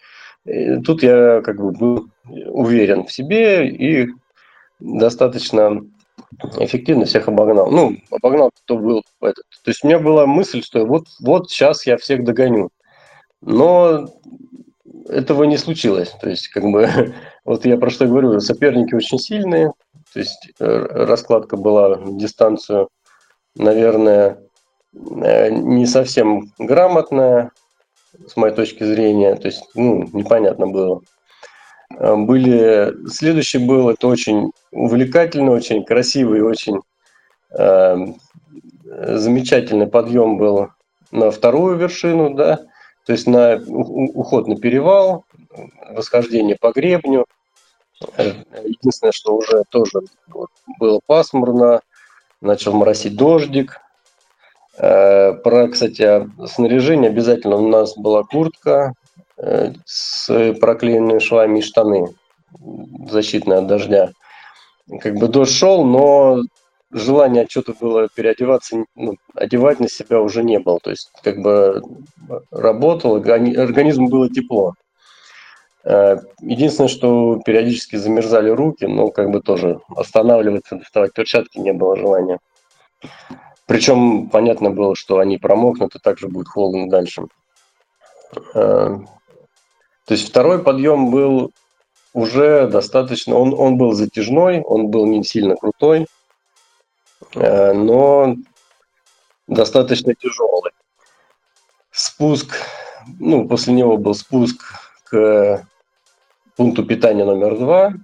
тут я как бы был уверен в себе и достаточно эффективно всех обогнал. Ну, обогнал, кто был этот. То есть у меня была мысль, что вот сейчас я всех догоню. Но этого не случилось. То есть как бы вот я про что говорю, соперники очень сильные. То есть раскладка была в дистанцию, наверное, не совсем грамотная, с моей точки зрения, то есть, непонятно было. Следующий был, это очень увлекательный, очень красивый, очень замечательный подъем был на вторую вершину, да, то есть на уход на перевал, восхождение по гребню. Единственное, что уже тоже было пасмурно, начал моросить дождик. Про, кстати, снаряжение обязательно у нас была куртка с проклеенными швами и штаны, защитные от дождя. Как бы дождь шел, но желания что-то было переодеваться, одевать на себя уже не было. То есть как бы работало, организму было тепло. Единственное, что периодически замерзали руки, но как бы тоже останавливаться, доставать перчатки не было желания. Причем понятно было, что они промокнут, и также будет холодно дальше. То есть второй подъем был уже достаточно... Он был затяжной, он был не сильно крутой, но достаточно тяжелый. Спуск... после него был спуск к пункту питания номер 2.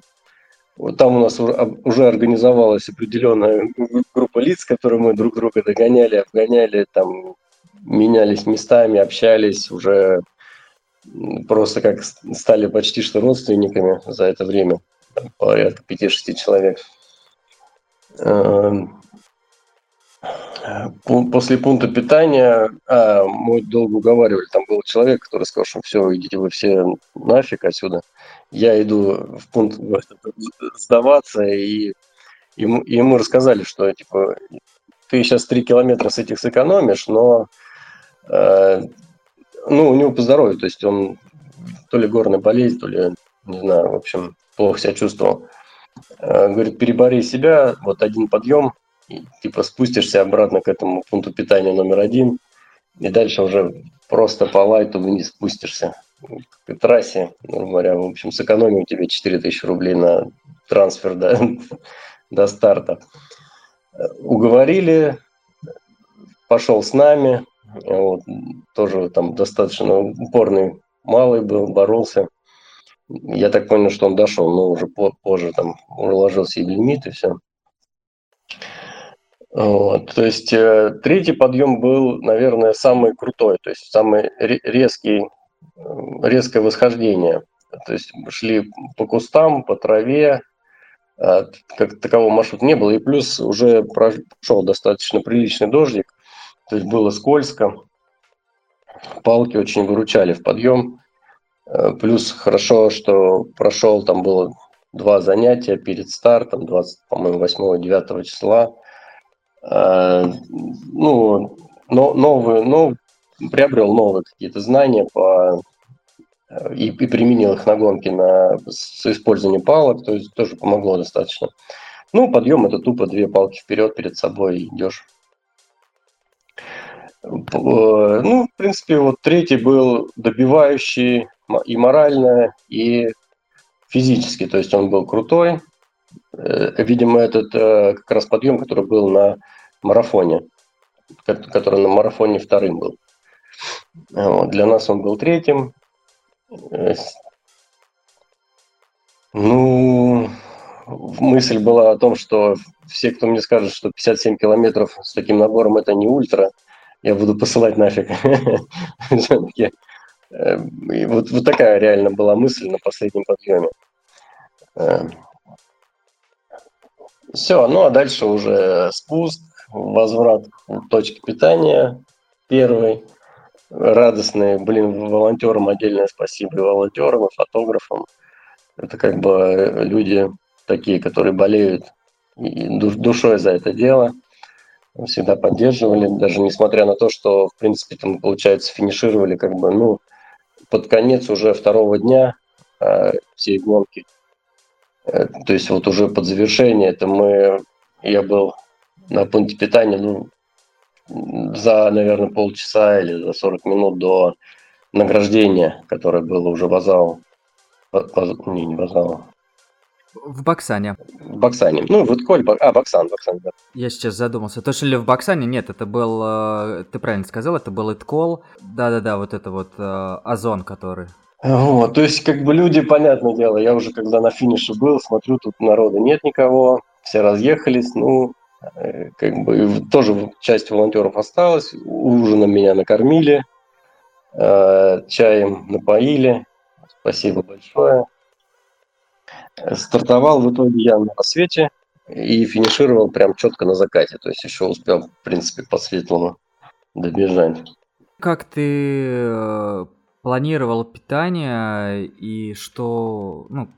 Там у нас уже организовалась определенная группа лиц, которые мы друг друга догоняли, обгоняли, там, менялись местами, общались, уже просто как стали почти что родственниками за это время, там, порядка 5-6 человек. После пункта питания мы долго уговаривали, там был человек, который сказал, что все, идите вы все нафиг отсюда. Я иду в пункт сдаваться, и ему рассказали, что типа ты сейчас 3 километра с этих сэкономишь, но у него по здоровью, то есть он то ли горная болезнь, то ли, не знаю, в общем, плохо себя чувствовал. Говорит, перебори себя, вот один подъем, и, типа спустишься обратно к этому пункту питания номер 1, и дальше уже просто по лайту вниз спустишься. К трассе, говоря, в общем, сэкономим тебе 4000 рублей на трансфер до старта. Уговорили, пошел с нами, вот, тоже там достаточно упорный малый был, боролся. Я так понял, что он дошел, но уже позже там уложился и лимит, и все. Вот, то есть третий подъем был, наверное, самый крутой, то есть самый резкое восхождение. То есть шли по кустам, по траве, как такового маршрута не было. И плюс уже прошел достаточно приличный дождик, то есть было скользко. Палки очень выручали в подъем. Плюс хорошо, что прошел, там было 2 занятия перед стартом, 20, по-моему, 8-9 числа. Ну, приобрел новые какие-то знания по... и применил их на гонке с использованием палок, то есть тоже помогло достаточно. Ну, подъем – это тупо 2 палки вперед, перед собой идешь. Ну, в принципе, вот третий был добивающий и морально, и физически, то есть он был крутой. Видимо, этот как раз подъем, который был на марафоне, который на марафоне вторым был. Вот, для нас он был третьим. Ну, мысль была о том, что все, кто мне скажет, что 57 километров с таким набором это не ультра, я буду посылать нафиг. Вот такая реально была мысль на последнем подъеме. Все, ну а дальше уже спуск, возврат к точке питания первый. Радостные, блин, волонтерам отдельное спасибо, и волонтерам, и фотографам. Это как бы люди такие, которые болеют душой за это дело. Всегда поддерживали, даже несмотря на то, что, в принципе, там, получается, финишировали как бы, ну, под конец уже второго дня всей гонки. То есть вот уже под завершение, это я был на пункте питания, ну, за, наверное, полчаса или за 40 минут до награждения, которое было уже в Азау. Не в Азау. В Баксане. В Баксане. Ну, вот Коль, Баксан, да. Я сейчас задумался. То, что ли в Баксане? Нет, это был, ты правильно сказал, это был Иткол. Да-да-да, вот это вот Озон, который... Вот, то есть, как бы люди, понятное дело, я уже когда на финише был, смотрю, тут народа нет никого, все разъехались, ну... Как бы тоже часть волонтеров осталась, ужином меня накормили, чаем напоили, спасибо большое. Стартовал в итоге я на рассвете и финишировал прям четко на закате, то есть еще успел, в принципе, по светлому добежать. Как ты планировал питание и что, ну,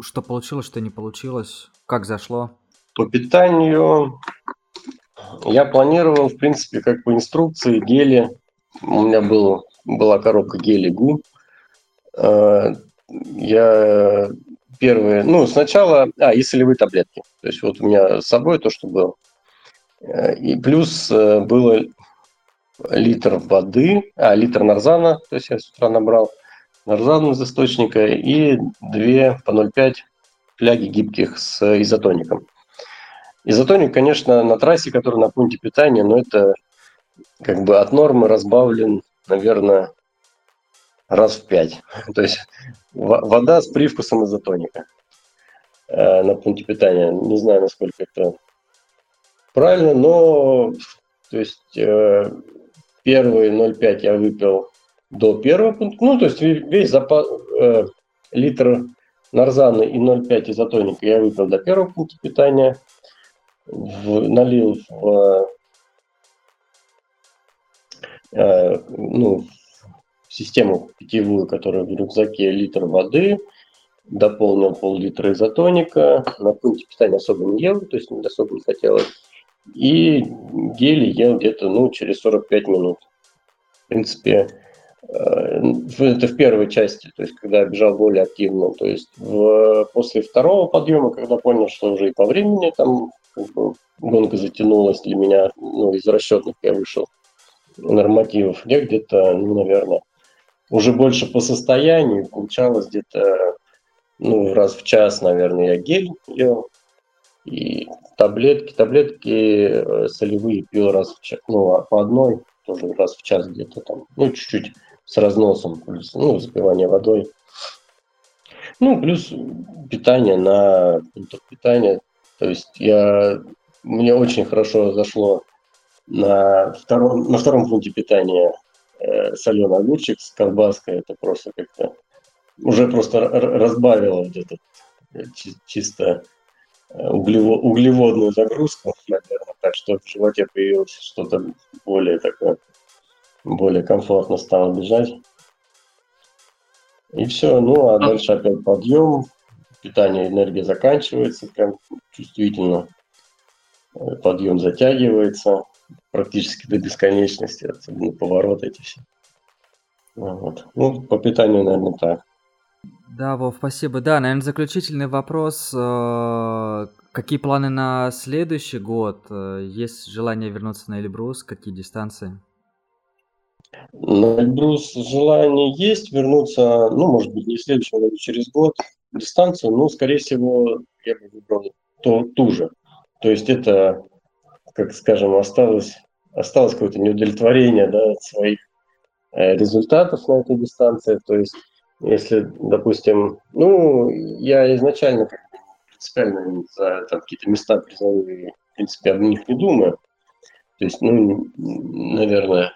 что получилось, что не получилось, как зашло? По питанию я планировал, в принципе, как по инструкции, гели. У меня была коробка гелей ГУ. Я первые... Ну, сначала... и солевые таблетки. То есть вот у меня с собой то, что было. И плюс было литр воды, литр нарзана. То есть я с утра набрал нарзан из источника и 2 по 0,5 фляги гибких с изотоником. Изотоник, конечно, на трассе, который на пункте питания, но это как бы от нормы разбавлен, наверное, раз в 5. То есть вода с привкусом изотоника на пункте питания. Не знаю, насколько это правильно, но то есть первые 0,5 я выпил до первого пункта. Ну, то есть весь запас литр нарзана и 0,5 изотоника я выпил до первого пункта питания. Налил в систему питьевую, которая в рюкзаке, литр воды, дополнил пол-литра изотоника, на пункте питания особо не ел, то есть особо не хотелось, и гели ел где-то через 45 минут. В принципе, это в первой части, то есть когда я бежал более активно, то есть после второго подъема, когда понял, что уже и по времени там гонка затянулась для меня, из расчетных я вышел нормативов, я где-то, наверное, уже больше по состоянию получалось где-то, раз в час, наверное, я гель ел, и таблетки солевые пил раз в час, по одной, тоже раз в час где-то там, чуть-чуть с разносом, плюс, запивание водой, плюс питание на питание. То есть мне очень хорошо зашло на втором пункте питания соленый огурчик с колбаской. Это просто как-то уже просто разбавило вот эту чисто углеводную загрузку, наверное, так что в животе появилось что-то более такое, более комфортно стало бежать. И все, ну а дальше опять подъем, питание, энергия заканчивается, прям чувствительно. Подъем затягивается практически до бесконечности, особенно повороты эти все. Вот. Ну, по питанию, наверное, так. Да, Вов, спасибо. Да, наверное, заключительный вопрос. Какие планы на следующий год? Есть желание вернуться на Эльбрус? Какие дистанции? На Эльбрус желание есть вернуться, ну, может быть, не в следующем году, через год. Дистанцию, ну, скорее всего, я бы выбрал ту же. То есть это, как скажем, осталось какое-то неудовлетворение, да, от своих результатов на этой дистанции. То есть, если, допустим, ну, я изначально принципиально за там, какие-то места призовые, в принципе, об них не думаю. То есть, ну, наверное,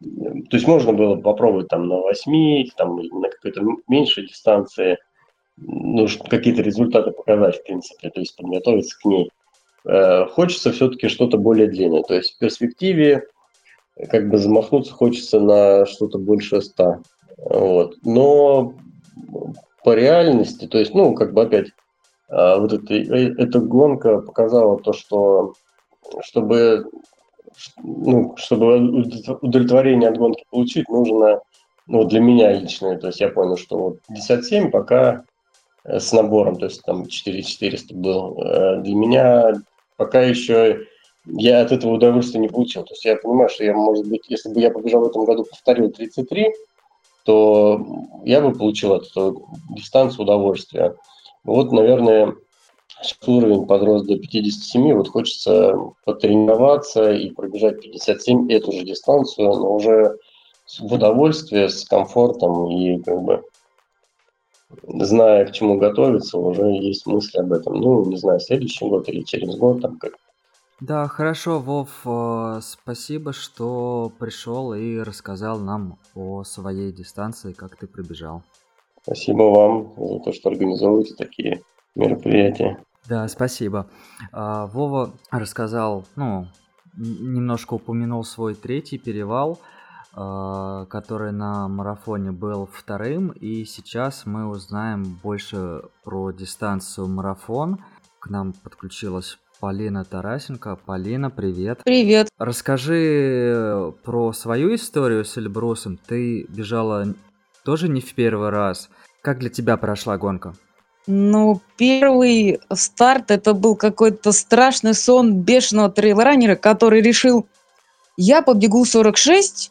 то есть можно было попробовать там на 8, там на какой-то меньшей дистанции, ну, какие-то результаты показать, в принципе, то есть подготовиться к ней. Хочется все-таки что-то более длинное. То есть в перспективе как бы замахнуться хочется на что-то больше 100. Вот. Но по реальности, то есть, ну, как бы опять, вот эта гонка показала то, что чтобы удовлетворение от гонки получить, нужно, ну, для меня лично, то есть я понял, что вот 57 пока с набором, то есть там 4400 был, для меня пока еще я от этого удовольствия не получил. То есть я понимаю, что я, может быть, если бы я побежал в этом году, повторил 33, то я бы получил от этого дистанцию удовольствия. Вот, наверное, уровень подрос до 57, вот хочется потренироваться и пробежать 57 эту же дистанцию, но уже в удовольствие, с комфортом и как бы зная, к чему готовиться, уже есть мысли об этом. Ну, не знаю, в следующий год или через год там как. Да, хорошо, Вов, спасибо, что пришел и рассказал нам о своей дистанции, как ты пробежал. Спасибо вам за то, что организовываете такие мероприятия. Да, спасибо. Вова рассказал, ну, немножко упомянул свой третий перевал, который на марафоне был вторым, и сейчас мы узнаем больше про дистанцию марафон. К нам подключилась Полина Тарасенко. Полина, привет. Привет. Расскажи про свою историю с Эльбрусом. Ты бежала тоже не в первый раз. Как для тебя прошла гонка? Ну, первый старт, это был какой-то страшный сон бешеного трейлранера, который решил, я побегу 46,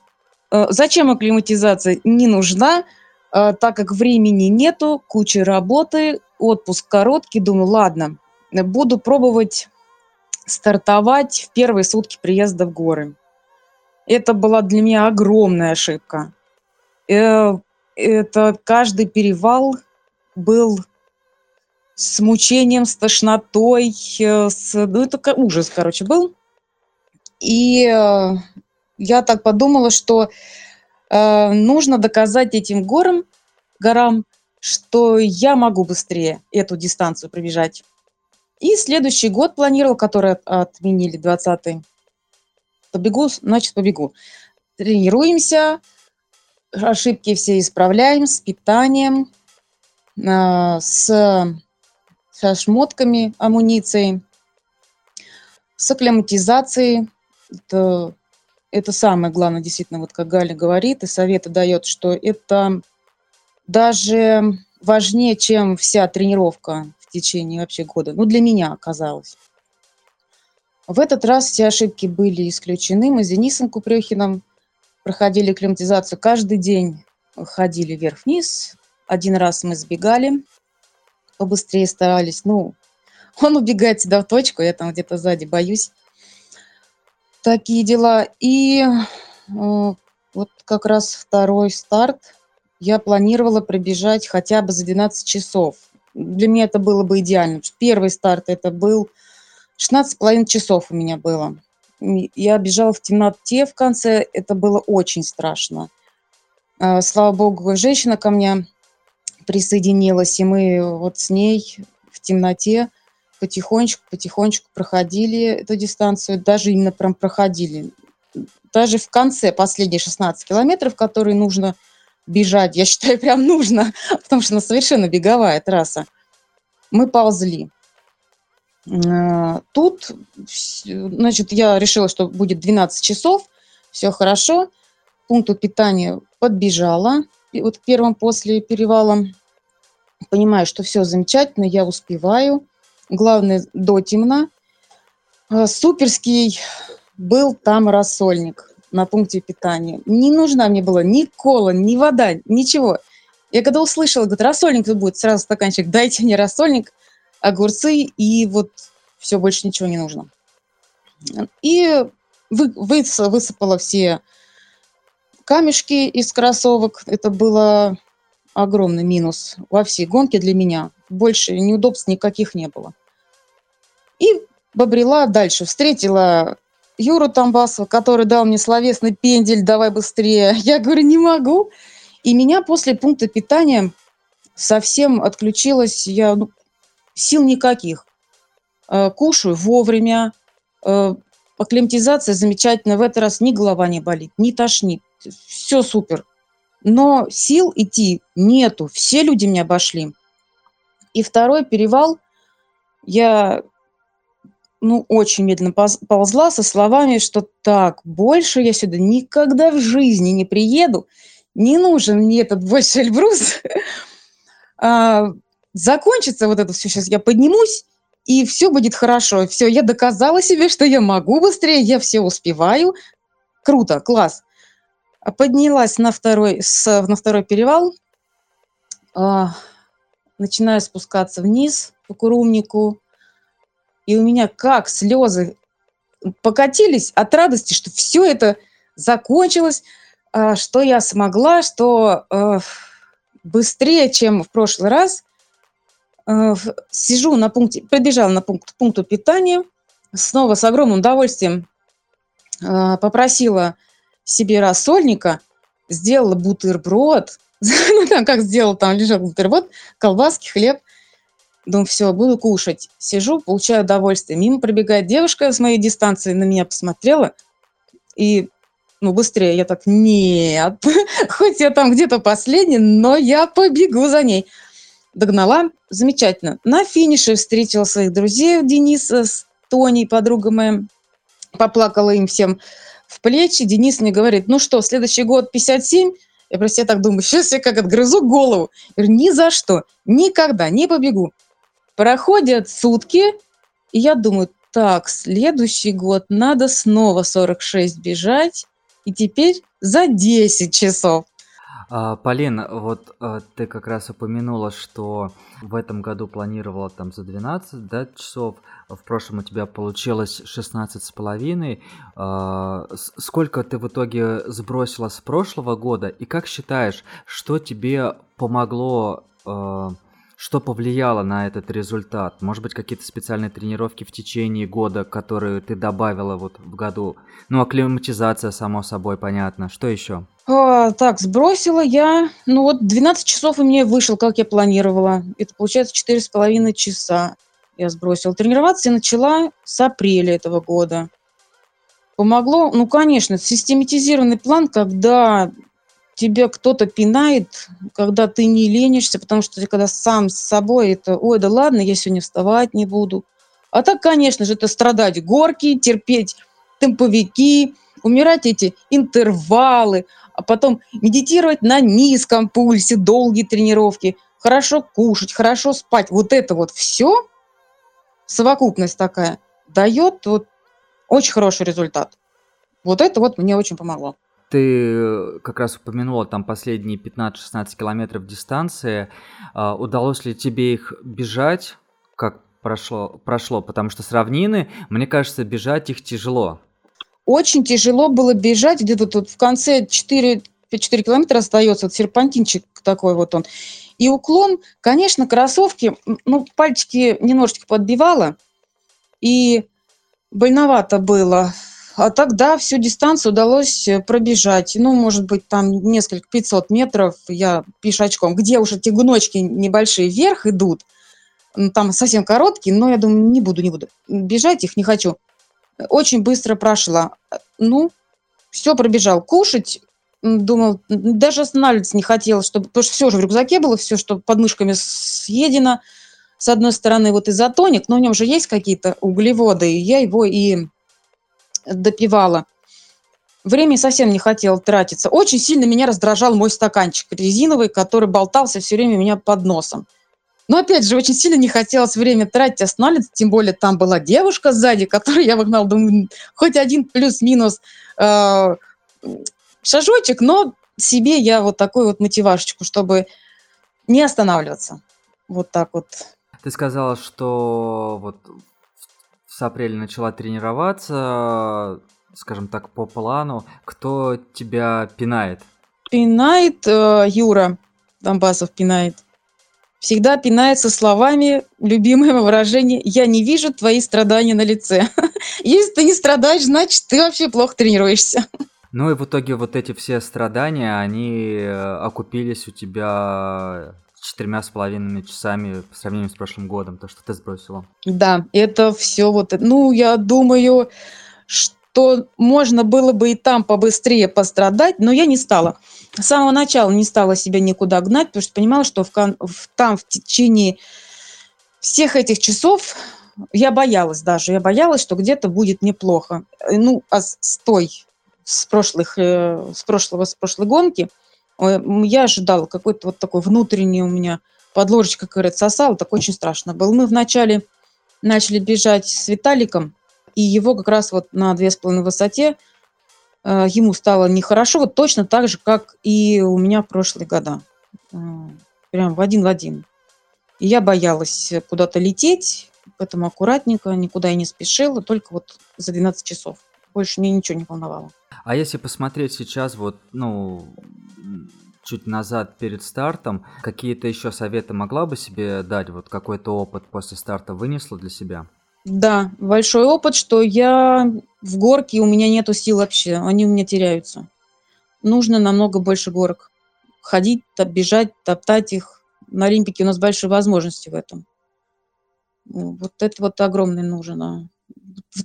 зачем акклиматизация? Не нужна, так как времени нету, куча работы, отпуск короткий. Думаю, ладно, буду пробовать стартовать в первые сутки приезда в горы. Это была для меня огромная ошибка. Это каждый перевал был с мучением, с тошнотой, ну, это ужас, короче, был. И я так подумала, что нужно доказать этим горам, что я могу быстрее эту дистанцию пробежать. И следующий год планировал, который отменили, 20-й. Побегу, значит, побегу. Тренируемся, ошибки все исправляем с питанием, со шмотками, амуницией, с акклиматизацией. Это самое главное, действительно, вот как Галя говорит, и советы дает, что это даже важнее, чем вся тренировка в течение вообще года. Ну, для меня оказалось. В этот раз все ошибки были исключены. Мы с Денисом Купрюхиным проходили акклиматизацию. Каждый день ходили вверх-вниз. Один раз мы сбегали, побыстрее старались. Ну, он убегает всегда в точку, я там где-то сзади боюсь. Такие дела. И вот как раз второй старт я планировала пробежать хотя бы за 12 часов. Для меня это было бы идеально. Первый старт это был 16,5 часов у меня было. Я бежала в темноте в конце, это было очень страшно. Слава богу, женщина ко мне присоединилась, и мы вот с ней в темноте потихонечку проходили эту дистанцию, даже именно прям проходили. Даже в конце, последние 16 километров, которые нужно бежать, я считаю, прям нужно, потому что она совершенно беговая трасса. Мы ползли. Тут, значит, я решила, что будет 12 часов, все хорошо. К пункту питания подбежала, вот к первому после перевала. Понимаю, что все замечательно, я успеваю. Главное, дотемно. Суперский был там рассольник на пункте питания. Не нужна мне была ни кола, ни вода, ничего. Я когда услышала, говорит, рассольник тут будет, сразу стаканчик, дайте мне рассольник, огурцы, и вот все, больше ничего не нужно. И высыпала все камешки из кроссовок. Это было огромный минус во всей гонке для меня. Больше неудобств никаких не было. И побрела дальше. Встретила Юру Тамбасова, который дал мне словесный пендель, давай быстрее. Я говорю, не могу. И меня после пункта питания совсем отключилось. Я, сил никаких. Кушаю вовремя. Акклиматизация замечательная. В этот раз ни голова не болит, ни тошнит. Все супер. Но сил идти нету. Все люди меня обошли. И второй перевал я, очень медленно ползла со словами, что так, больше я сюда никогда в жизни не приеду. Не нужен мне этот больше Эльбрус. Закончится вот это все. Сейчас я поднимусь, и все будет хорошо. Все, я доказала себе, что я могу быстрее, я все успеваю. Круто, класс. Поднялась на второй перевал, начинаю спускаться вниз по Курумнику, и у меня как слезы покатились от радости, что все это закончилось, что я смогла, что быстрее, чем в прошлый раз. Сижу на пункте, прибежала на пункту питания, снова с огромным удовольствием попросила себе рассольника, сделала бутерброд, как сделала, там лежал бутерброд, колбаски, хлеб. Думаю, все, буду кушать. Сижу, получаю удовольствие. Мимо пробегает девушка с моей дистанции, на меня посмотрела, и, быстрее. Я так, нет, хоть я там где-то последняя, но я побегу за ней. Догнала, замечательно. На финише встретила своих друзей, Дениса с Тоней, подруга моя, поплакала им всем в плечи. Денис мне говорит, следующий год 57. Я про себя так думаю, сейчас я как отгрызу голову. Я говорю, ни за что, никогда не побегу. Проходят сутки, и я думаю, так, следующий год надо снова 46 бежать, и теперь за 10 часов. Полин, вот ты как раз упомянула, что в этом году планировала там за 12 часов, в прошлом у тебя получилось 16,5. Сколько ты в итоге сбросила с прошлого года, и как считаешь, что тебе помогло, что повлияло на этот результат? Может быть, какие-то специальные тренировки в течение года, которые ты добавила вот в году? Акклиматизация, само собой, понятно. Что еще? Так, сбросила я, 12 часов у меня вышел, как я планировала. Это получается 4,5 часа я сбросила. Тренироваться я начала с апреля этого года. Помогло, конечно, систематизированный план, когда тебя кто-то пинает, когда ты не ленишься, потому что ты когда сам с собой, это, ой, да ладно, я сегодня вставать не буду. А так, конечно же, это страдать горки, терпеть темповики, умирать эти интервалы, а потом медитировать на низком пульсе, долгие тренировки, хорошо кушать, хорошо спать. Вот это вот все, совокупность такая, дает очень хороший результат. Вот это мне очень помогло. Ты как раз упомянула там последние 15-16 километров дистанции. Удалось ли тебе их бежать? Как прошло? Потому что с равнины, мне кажется, бежать их тяжело. Очень тяжело было бежать, где-то тут в конце 4 километра остается, серпантинчик такой он. И уклон, конечно, кроссовки, пальчики немножечко подбивало, и больновато было. А тогда всю дистанцию удалось пробежать, может быть, там 500 метров я пешочком, где уж эти гуночки небольшие вверх идут, там совсем короткие, но я думаю, не буду, бежать их не хочу. Очень быстро прошла. Все пробежал. Кушать думал, даже останавливаться не хотелось, чтобы, потому что все же в рюкзаке было, все, что под мышками съедено. С одной стороны, вот изотоник, но в нем же есть какие-то углеводы, и я его и допивала. Времени совсем не хотела тратиться. Очень сильно меня раздражал мой стаканчик резиновый, который болтался все время у меня под носом. Но опять же, очень сильно не хотелось время тратить, останавливаться, тем более там была девушка сзади, которую я выгнала, думаю, хоть один плюс-минус шажочек, но себе я вот такую вот мотивашечку, чтобы не останавливаться. Вот так вот. Ты сказала, что вот с апреля начала тренироваться, скажем так, по плану. Кто тебя пинает? Пинает Юра Донбасов пинает. Всегда пинается словами, любимое выражение «я не вижу твои страдания на лице». Если ты не страдаешь, значит, ты вообще плохо тренируешься. Ну и в итоге вот эти все страдания, они окупились у тебя 4,5 часами по сравнению с прошлым годом, то, что ты сбросила. Да, это все вот... Ну, я думаю, что можно было бы и там побыстрее пострадать, но я не стала. С самого начала не стала себя никуда гнать, потому что понимала, что там в течение всех этих часов я боялась, что где-то будет неплохо. Ну, а с прошлой гонки я ожидала какой-то вот такой внутренний у меня подложечка, которая сосала, так очень страшно было. Мы вначале начали бежать с Виталиком, и его как раз вот на 2,5 высоте ему стало нехорошо, вот точно так же, как и у меня в прошлые года. Прям в один. И я боялась куда-то лететь, поэтому аккуратненько, никуда я не спешила, только вот за 12 часов. Больше меня ничего не волновало. А если посмотреть сейчас, вот, чуть назад перед стартом, какие-то еще советы могла бы себе дать? Вот какой-то опыт после старта вынесла для себя? Да, большой опыт, что я в горке, у меня нету сил вообще, они у меня теряются. Нужно намного больше горок. Ходить, бежать, топтать их. На Олимпике у нас большие возможности в этом. Вот это вот огромное нужно.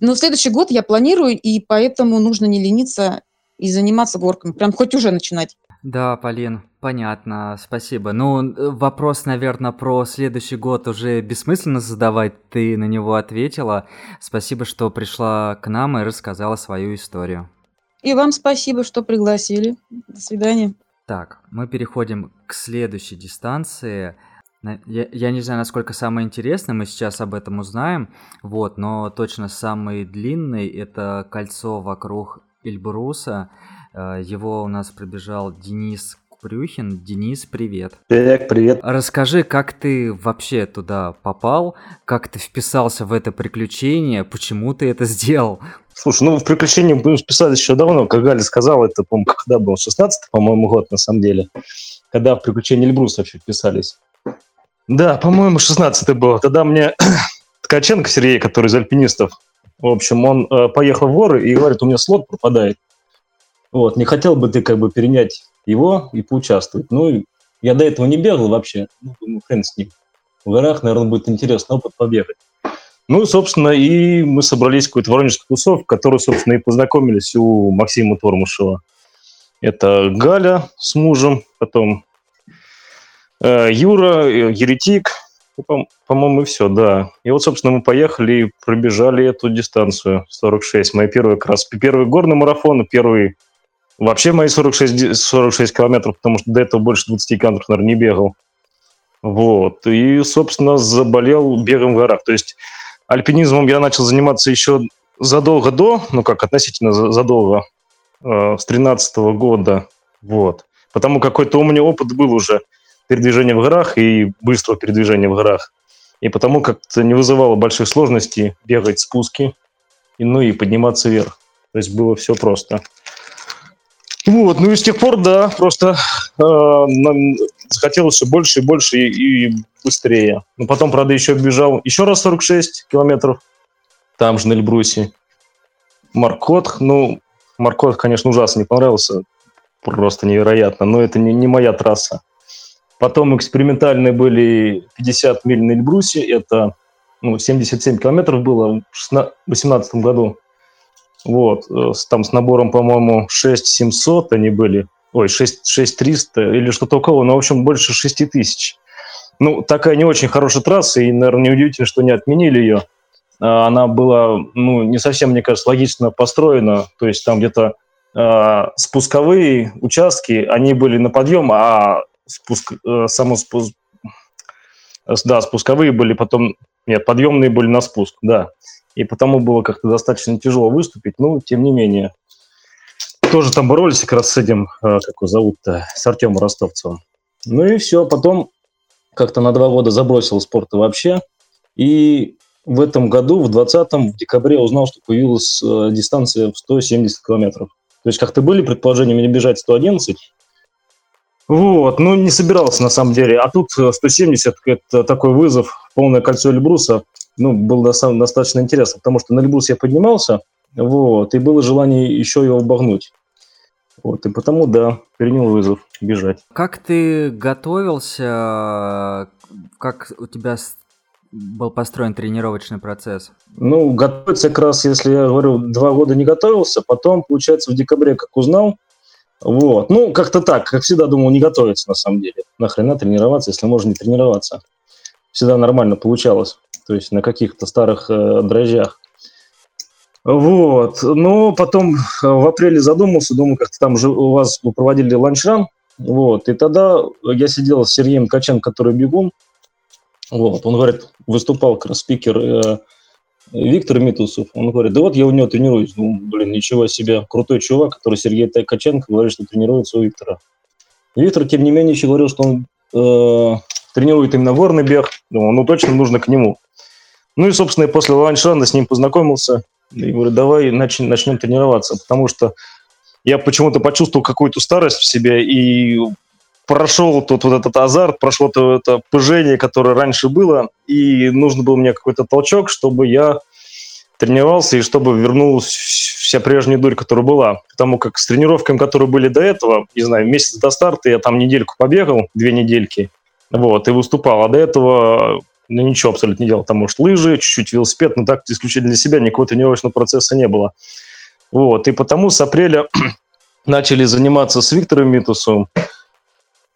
Но в следующий год я планирую, и поэтому нужно не лениться и заниматься горками. Прям хоть уже начинать. Да, Полин, понятно, спасибо. Ну, вопрос, наверное, про следующий год уже бессмысленно задавать. Ты на него ответила. Спасибо, что пришла к нам и рассказала свою историю. И вам спасибо, что пригласили. До свидания. Так, мы переходим к следующей дистанции. Я не знаю, насколько самое интересное, мы сейчас об этом узнаем, вот, но точно самый длинный – это кольцо вокруг Эльбруса. Его у нас пробежал Денис Купрюхин. Денис, привет. Привет. Расскажи, как ты вообще туда попал, как ты вписался в это приключение, почему ты это сделал? Слушай, в приключение мы вписались еще давно, как Галя сказала, это, по-моему, когда был 16-й, по-моему, год на самом деле, когда в приключение Эльбруса вообще вписались. Да, по-моему, 16-й был. Тогда мне Ткаченко Сергей, который из альпинистов, в общем, он поехал в горы и говорит, у меня слот пропадает. Вот, не хотел бы ты перенять его и поучаствовать. Я до этого не бегал вообще. Думаю, хрен с ним. В горах, наверное, будет интересный опыт побегать. Собственно, и мы собрались в какой-то воронежской тусовке, в которой, собственно, и познакомились у Максима Тормушева. Это Галя с мужем, потом... Юра, Еретик, по-моему, и все, да. И собственно, мы поехали и пробежали эту дистанцию, 46. Мои первый горный марафон, первый вообще мои 46 километров, потому что до этого больше 20 километров, наверное, не бегал. Вот. И, собственно, заболел бегом в горах. То есть альпинизмом я начал заниматься еще задолго до, относительно задолго, с 2013 года. Вот. Потому какой-то у меня опыт был уже. Передвижение в горах и быстрого передвижения в горах. И потому как-то не вызывало больших сложностей бегать спуски, и подниматься вверх. То есть было все просто. И с тех пор, да, просто нам захотелось все больше и больше и быстрее. Потом, правда, еще бежал еще раз 46 километров, там же на Эльбрусе. Маркотх, конечно, ужасно не понравился, просто невероятно, но это не моя трасса. Потом экспериментальные были 50 миль на Эльбрусе, это 77 километров было в 2018 году. Вот, там с набором, по-моему, 6700 они были. 6300 или что-то около, но, в общем, больше 6000. Ну, такая не очень хорошая трасса, и, наверное, неудивительно, что не отменили ее. Она была, ну, не совсем, мне кажется, логично построена, то есть там где-то спусковые участки, они были на подъем, а спусковые были потом... Нет, подъемные были на спуск, да. И потому было как-то достаточно тяжело выступить, но тем не менее. Тоже там боролись как раз с этим, как его зовут-то, с Артемом Ростовцевым. Ну и все, потом как-то на 2 года забросил спорт вообще. И в этом году, в 20-м, в декабре узнал, что появилась дистанция в 170 километров. То есть как-то были предположения мне бежать 111. Вот, ну не собирался на самом деле. А тут 170, это такой вызов, полное кольцо Эльбруса. Ну, было достаточно интересно, потому что на Эльбрус я поднимался, вот, и было желание еще его обогнуть. Вот, и потому, да, принял вызов бежать. Как ты готовился, как у тебя был построен тренировочный процесс? Ну, готовиться как раз, если я говорю, 2 года не готовился, потом, получается, в декабре, как узнал, вот, ну, как-то так, как всегда думал, не готовиться на самом деле. Нахрена тренироваться, если можно не тренироваться? Всегда нормально получалось. То есть на каких-то старых дрожжах. Вот. Но потом в апреле задумался, думаю, как-то там же у вас проводили ланчран. Вот. И тогда я сидел с Сергеем Ткаченко, который бегун. Вот. Он говорит, выступал как раз спикер Виктор Митусов. Он говорит, да вот я у него тренируюсь. Думаю, блин, ничего себе. Крутой чувак, который Сергей Ткаченко говорит, что тренируется у Виктора. И Виктор, тем не менее, еще говорил, что он тренирует именно горный бег. Думаю, ну точно нужно к нему. Ну и, собственно, после ланчрана с ним познакомился. И говорю, давай начнем тренироваться. Потому что я почему-то почувствовал какую-то старость в себе. И прошел тут вот этот азарт, прошло то это пыжение, которое раньше было. И нужен был мне какой-то толчок, чтобы я тренировался и чтобы вернулась вся прежняя дурь, которая была. Потому как с тренировками, которые были до этого, не знаю, месяц до старта, я там недельку побегал, 2 недельки, вот, и выступал. А до этого... Ну, ничего абсолютно не делал. Там, может, лыжи, чуть-чуть велосипед, но так исключительно для себя никакого тренировочного процесса не было. Вот. И потому с апреля начали заниматься с Виктором Митусом.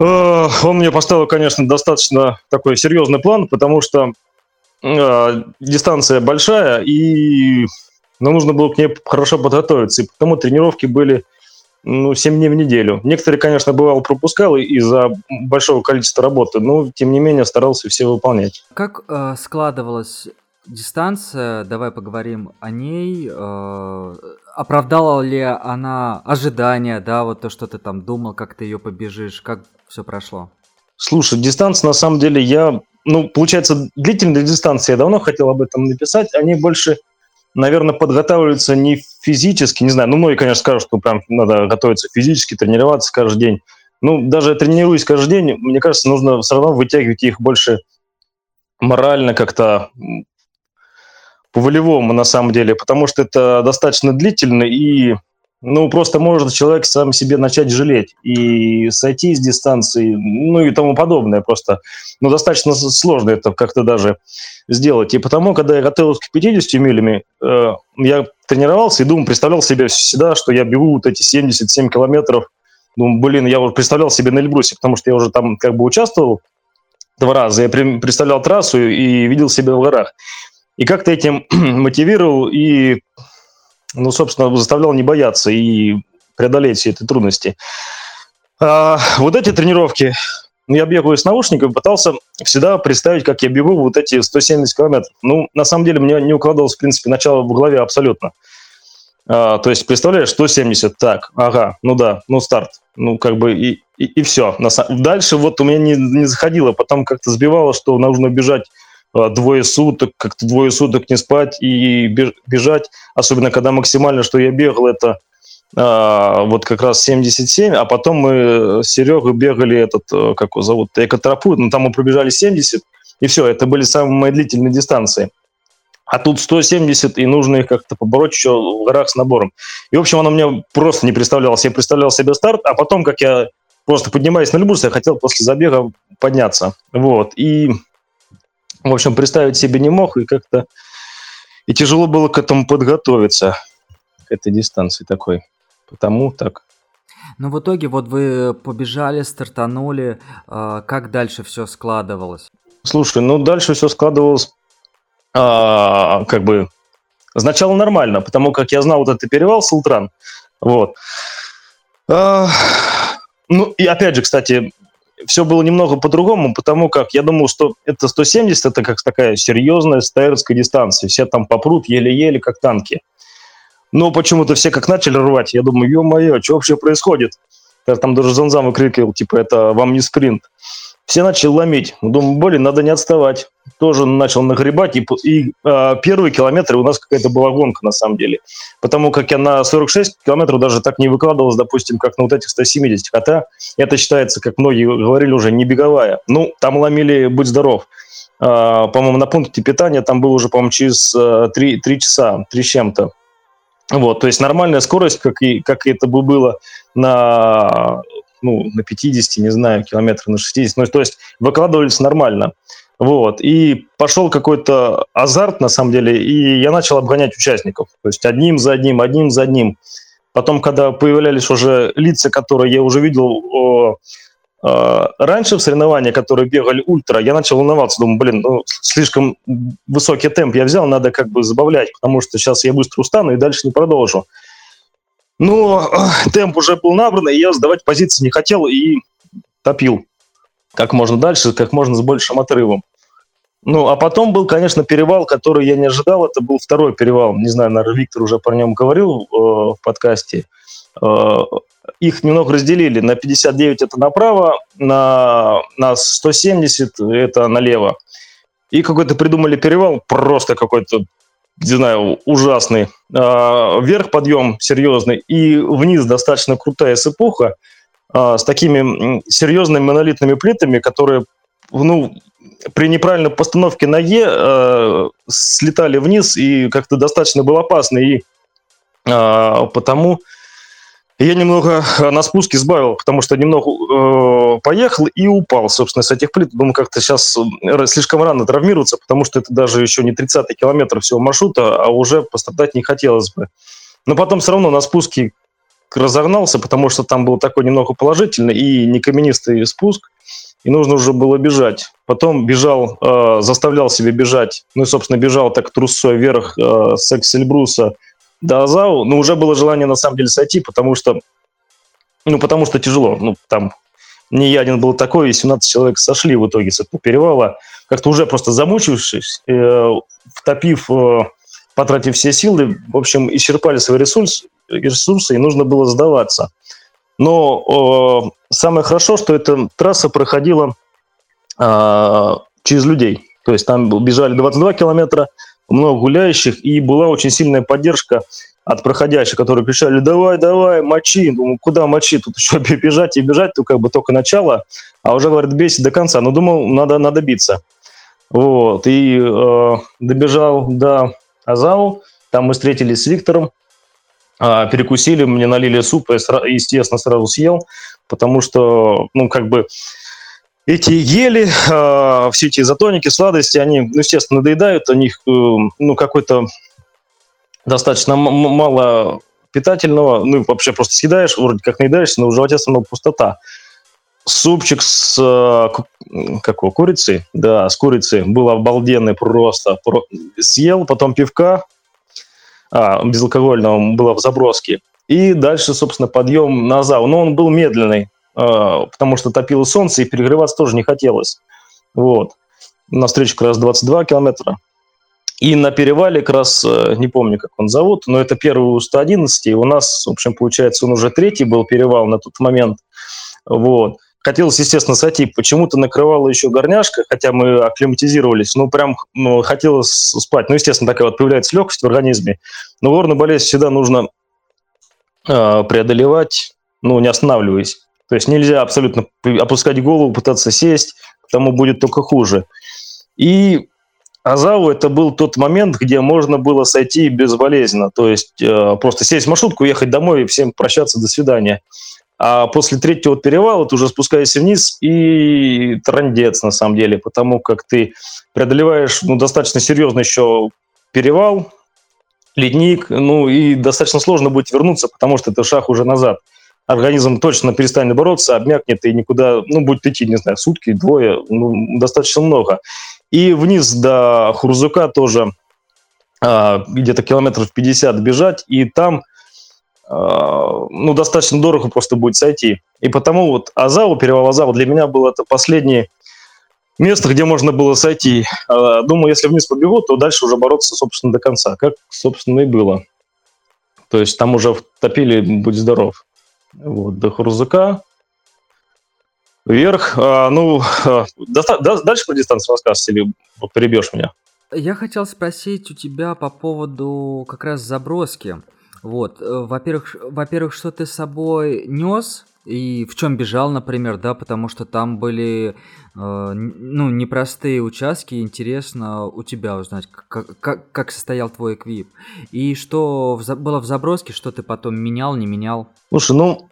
Он мне поставил, конечно, достаточно такой серьезный план, потому что дистанция большая, и нам нужно было к ней хорошо подготовиться. И потому тренировки были, ну, 7 дней в неделю. Некоторые, конечно, бывало пропускал из-за большого количества работы, но, тем не менее, старался все выполнять. Как складывалась дистанция, давай поговорим о ней. Оправдала ли она ожидания, да, вот то, что ты там думал, как ты ее побежишь, как все прошло? Слушай, дистанция, на самом деле, я... Ну, получается, длительные дистанции, я давно хотел об этом написать, они больше... Наверное, подготавливаются не физически, не знаю, ну, многие, конечно, скажут, что прям надо готовиться физически, тренироваться каждый день. Ну, даже тренируясь каждый день, мне кажется, нужно все равно вытягивать их больше морально как-то по-волевому, на самом деле, потому что это достаточно длительно, и, ну, просто может человек сам себе начать жалеть и сойти с дистанции, ну, и тому подобное просто. Ну, достаточно сложно это как-то даже... сделать. И потому, когда я готовился к 50 милям, я тренировался и думал, представлял себе всегда, что я бегу вот эти 77 километров. Думаю, блин, я уже представлял себе на Эльбрусе, потому что я уже там как бы участвовал 2 раза. Я представлял трассу и видел себя в горах. И как-то этим мотивировал и, ну, собственно, заставлял не бояться и преодолеть все эти трудности. Вот эти тренировки... Я бегаю с наушниками, пытался всегда представить, как я бегу вот эти 170 километров. Ну, на самом деле, мне не укладывалось, в принципе, начало в голове абсолютно. То есть, представляешь, 170, так, ага, ну да, ну старт, ну как бы и все. Дальше вот у меня не заходило, потом как-то сбивало, что нужно бежать 2 суток, как-то 2 суток не спать и бежать, особенно когда максимально, что я бегал, это... вот как раз 77, а потом мы с Серегой бегали этот, как его зовут, экотропу, но там мы пробежали 70, и все, это были самые длительные дистанции. А тут 170, и нужно их как-то побороть еще в горах с набором. И, в общем, оно мне просто не представлялось. Я представлял себе старт, а потом, как я просто поднимаюсь на Эльбрус, я хотел после забега подняться. Вот, и, в общем, представить себе не мог, и как-то и тяжело было к этому подготовиться, к этой дистанции такой. Потому так. Но в итоге вот вы побежали, стартанули. Как дальше все складывалось? Слушай, ну дальше все складывалось как бы сначала нормально, потому как я знал вот этот перевал Сылтран. Вот. Ну и опять же, кстати, все было немного по-другому, потому как я думал, что это 170, это как такая серьезная стайерская дистанция. Все там попрут еле-еле, как танки. Но почему-то все как начали рвать. Я думаю, ё-моё, что вообще происходит? Я там даже Занзам выкрикивал, типа, это вам не спринт. Все начали ломить. Думаю, блин, надо не отставать. Тоже начал нагребать. И первые километры у нас какая-то была гонка, на самом деле. Потому как я на 46 километров даже так не выкладывался, допустим, как на вот этих 170. Хотя это считается, как многие говорили, уже не беговая. Ну, там ломили «Будь здоров». По-моему, на пункте питания там было уже, по-моему, через 3 часа, 3 с чем-то. Вот, то есть нормальная скорость, как и это бы было на 50, не знаю, километров, на 60, ну, то есть выкладывались нормально. Вот, и пошел какой-то азарт, на самом деле, и я начал обгонять участников, то есть одним за одним. Потом, когда появлялись уже лица, которые я уже видел раньше в соревнованиях, которые бегали ультра, я начал волноваться, думаю, слишком высокий темп я взял, надо как бы забавлять, потому что сейчас я быстро устану и дальше не продолжу. Но темп уже был набран, и я сдавать позиции не хотел и топил как можно дальше, как можно с большим отрывом. Ну, а потом был, конечно, перевал, который я не ожидал, это был второй перевал, не знаю, наверное, Виктор уже про нем говорил в подкасте. Их немного разделили. На 59 это направо, на 170 это налево. И какой-то придумали перевал, просто какой-то, не знаю, ужасный. Вверх подъем серьезный, и вниз достаточно крутая сыпуха с такими серьезными монолитными плитами, которые, при неправильной постановке на Е слетали вниз, и как-то достаточно было опасно, и потому... Я немного на спуске сбавил, потому что немного поехал и упал, собственно, с этих плит. Думаю, как-то сейчас слишком рано травмироваться, потому что это даже еще не 30-й километр всего маршрута, а уже пострадать не хотелось бы. Но потом все равно на спуске разогнался, потому что там был такой немного положительный и не каменистый спуск, и нужно уже было бежать. Потом бежал, заставлял себя бежать, бежал так трусцой вверх с Эльбруса до Азау, но уже было желание на самом деле сойти, потому что тяжело. Там не я один был такой, и 17 человек сошли в итоге с этого перевала. Как-то уже просто замучившись, втопив, потратив все силы, в общем, исчерпали свои ресурсы, и нужно было сдаваться. Но самое хорошо, что эта трасса проходила через людей. То есть там бежали 22 километра, много гуляющих, и была очень сильная поддержка от проходящих, которые кричали: давай, мочи. Думаю, куда мочи, тут еще бежать, то как бы только начало, а уже, говорит, бейся до конца. Но думал, надо биться. Вот, и добежал до Азау, там мы встретились с Виктором, перекусили, мне налили суп, я, естественно, сразу съел, потому что, эти ели, все эти изотоники, сладости, они, естественно, надоедают, у них, какой-то достаточно мало питательного, вообще просто съедаешь, вроде как наедаешься, но в животе становится пустота. Супчик с курицей, да, с курицей, был обалденный просто, съел, потом пивка безалкогольного было в заброске, и дальше, собственно, подъем на Азау, но он был медленный, потому что топило солнце, и перегреваться тоже не хотелось. Вот. На встречу как раз 22 километра. И на перевале как раз, не помню, как он зовут, но это первый 111, и у нас, в общем, получается, он уже третий был перевал на тот момент. Вот. Хотелось, естественно, сойти. Почему-то накрывало еще горняшка, хотя мы акклиматизировались, хотелось спать. Естественно, такая вот появляется легкость в организме. Но горную болезнь всегда нужно преодолевать, не останавливаясь. То есть нельзя абсолютно опускать голову, пытаться сесть, потому будет только хуже. И Азау – это был тот момент, где можно было сойти безболезненно. То есть просто сесть в маршрутку, ехать домой и всем прощаться, до свидания. А после третьего перевала ты уже спускаешься вниз, и трындец на самом деле, потому как ты преодолеваешь достаточно серьезно еще перевал, ледник, и достаточно сложно будет вернуться, потому что это шаг уже назад. организм точно перестанет бороться, обмякнет и никуда, ну, будет идти, не знаю, сутки, двое, ну, достаточно много. И вниз до Хурзука тоже где-то километров 50 бежать, и там, ну, достаточно дорого просто будет сойти. И потому вот Азау, перевал Азау для меня было это последнее место, где можно было сойти. Думаю, если вниз побегу, то дальше уже бороться, собственно, до конца, как, собственно, и было. То есть там уже втопили «Будь здоров». Вот, до Хурзука. Вверх. Ну, дальше про дистанцию расскажешь или перебьешь меня? Я хотел спросить у тебя по поводу как раз заброски. Вот, во-первых, что ты с собой нес и в чем бежал, например, да, потому что там были, ну, непростые участки. Интересно у тебя узнать, как состоял твой эквип. И что было в заброске, что ты потом менял, не менял? Слушай, ну,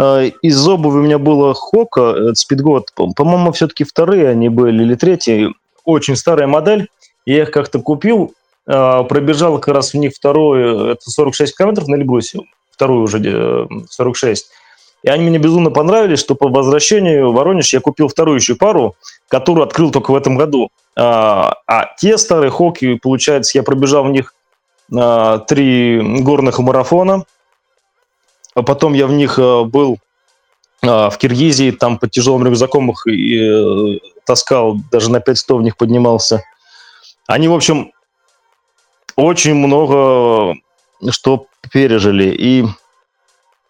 из обуви у меня было Хока, спидгод. По-моему, все-таки вторые они были или третьи. Очень старая модель. Я их как-то купил, пробежал как раз в них вторую, это 46 километров на Эльбрусе, вторую уже 46. И они мне безумно понравились, что по возвращению в Воронеж я купил вторую еще пару, которую открыл только в этом году. А те старые Хоки, получается, я пробежал в них 3 горных марафона. А потом я в них был в Киргизии, там под тяжелым рюкзаком их и таскал, даже на 500 в них поднимался. Они, в общем, очень много что пережили, и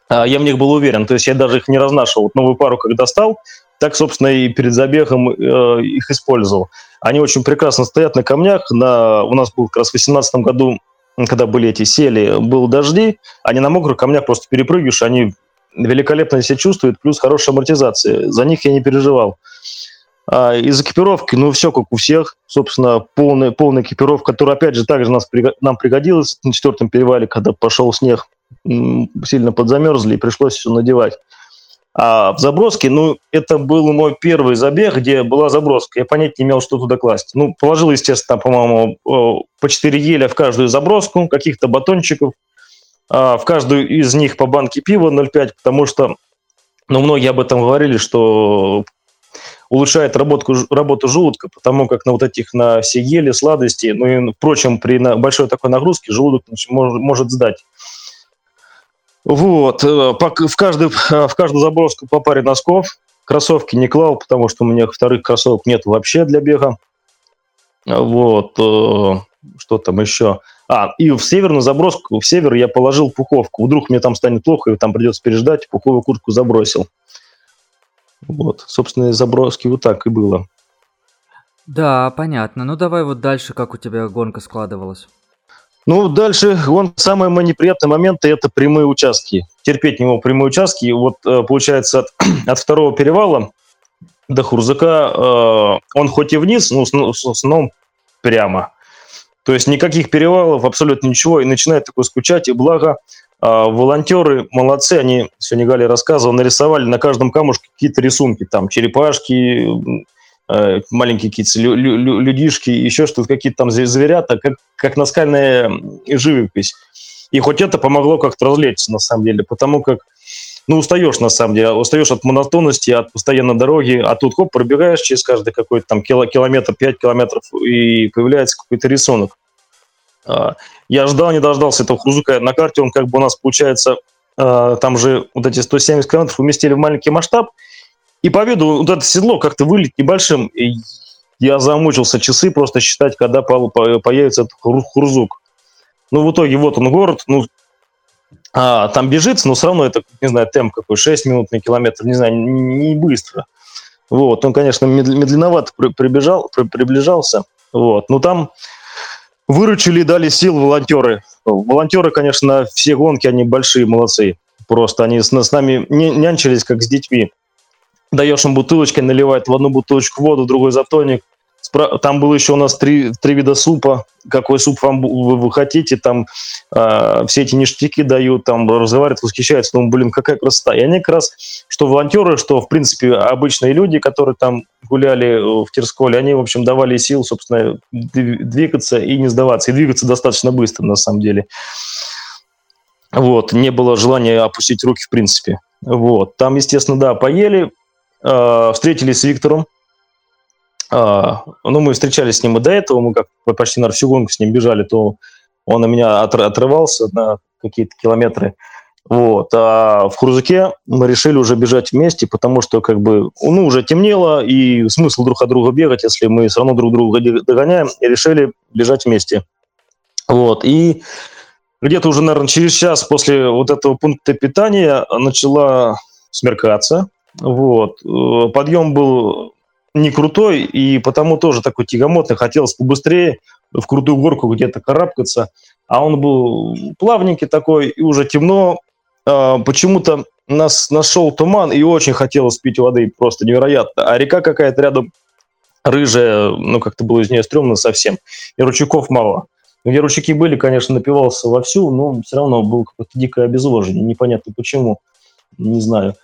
я в них был уверен, то есть я даже их не разнашивал. Вот новую пару, как достал, так, собственно, и перед забегом их использовал. Они очень прекрасно стоят на камнях. У нас был как раз в 2018 году, когда были эти сели, был дожди, они на мокрых камнях просто перепрыгиваешь, они великолепно себя чувствуют, плюс хорошая амортизация. За них я не переживал. Из экипировки, ну, все как у всех, собственно, полная экипировка, которая, опять же, также нам пригодилась на 4-м перевале, когда пошел снег, сильно подзамерзли и пришлось все надевать. А в заброске, ну, это был мой первый забег, где была заброска, я понятия не имел, что туда класть. Ну, положил, естественно, по-моему, по 4 еля в каждую заброску, каких-то батончиков, в каждую из них по банке пива 0,5, потому что, ну, многие об этом говорили, что улучшает работу желудка, потому как на вот этих, на все ели, сладости, ну и, впрочем, при большой такой нагрузке желудок может сдать. Вот, в каждую заброску по паре носков, кроссовки не клал, потому что у меня вторых кроссовок нет вообще для бега. Вот, что там еще? И в северную заброску, в север я положил пуховку, вдруг мне там станет плохо, и там придется переждать, пуховую куртку забросил. Вот, собственно, из заброски вот так и было. Да, понятно. Ну, давай вот дальше, как у тебя гонка складывалась. Ну, дальше, самый мой неприятный момент – это прямые участки. Терпеть не могу прямые участки. И вот, получается, от второго перевала до Хурзука, он хоть и вниз, но в основном прямо. То есть никаких перевалов, абсолютно ничего. И начинает такое скучать, и благо… Волонтеры молодцы, они, сегодня Галя рассказывала, нарисовали на каждом камушке какие-то рисунки, там черепашки, маленькие какие-то людишки, еще что-то, какие-то там зверята, как наскальная живопись. И хоть это помогло как-то развлечься, на самом деле, потому как, ну, устаешь, на самом деле, устаешь от монотонности, от постоянной дороги, а тут, хоп, пробегаешь через каждый какой-то там километр, 5 километров, и появляется какой-то рисунок. Я ждал, не дождался этого Хурзука на карте, он как бы у нас, получается, там же вот эти 170 километров уместили в маленький масштаб, и по виду вот это седло как-то вылет небольшим, и я замучился часы просто считать, когда появится этот Хурзук. Ну, в итоге вот он город, ну, там бежится, но все равно это, не знаю, темп какой, 6 минут на километр, не знаю, не быстро. Вот, он, конечно, медленновато приближался, вот, но там... Выручили и дали сил волонтеры. Волонтеры, конечно, все гонки, они большие молодцы. Просто они с нами нянчились, как с детьми. Даешь им бутылочкой, наливают в одну бутылочку воду, в другой затоник. Там было еще у нас три вида супа. Какой суп вам вы хотите, там все эти ништяки дают, там разговаривают, восхищаются. Ну, блин, какая красота. И они как раз, что волонтеры, что, в принципе, обычные люди, которые там гуляли в Терсколе, они, в общем, давали сил, собственно, двигаться и не сдаваться. И двигаться достаточно быстро, на самом деле. Вот, не было желания опустить руки, в принципе. Вот, там, естественно, да, поели, встретились с Виктором. Ну, мы встречались с ним и до этого, мы как почти на всю гонку с ним бежали, то он у меня отрывался на какие-то километры. Вот, а в Хурзуке мы решили уже бежать вместе, потому что, как бы, ну, уже темнело, и смысл друг от друга бегать, если мы все равно друг друга догоняем, и решили бежать вместе. Вот, и где-то уже, наверное, через час после вот этого пункта питания начала смеркаться. Вот, подъем был не крутой, и потому тоже такой тягомотный, хотелось побыстрее в крутую горку где-то карабкаться, а он был плавненький такой, и уже темно. Почему-то нас нашел туман, и очень хотелось пить воды, просто невероятно. А река какая-то рядом рыжая, ну, как-то было из нее стрёмно совсем, и ручейков мало. Где ручейки были, конечно, напивался вовсю, но все равно было какое-то дикое обезвоживание, непонятно почему, не знаю.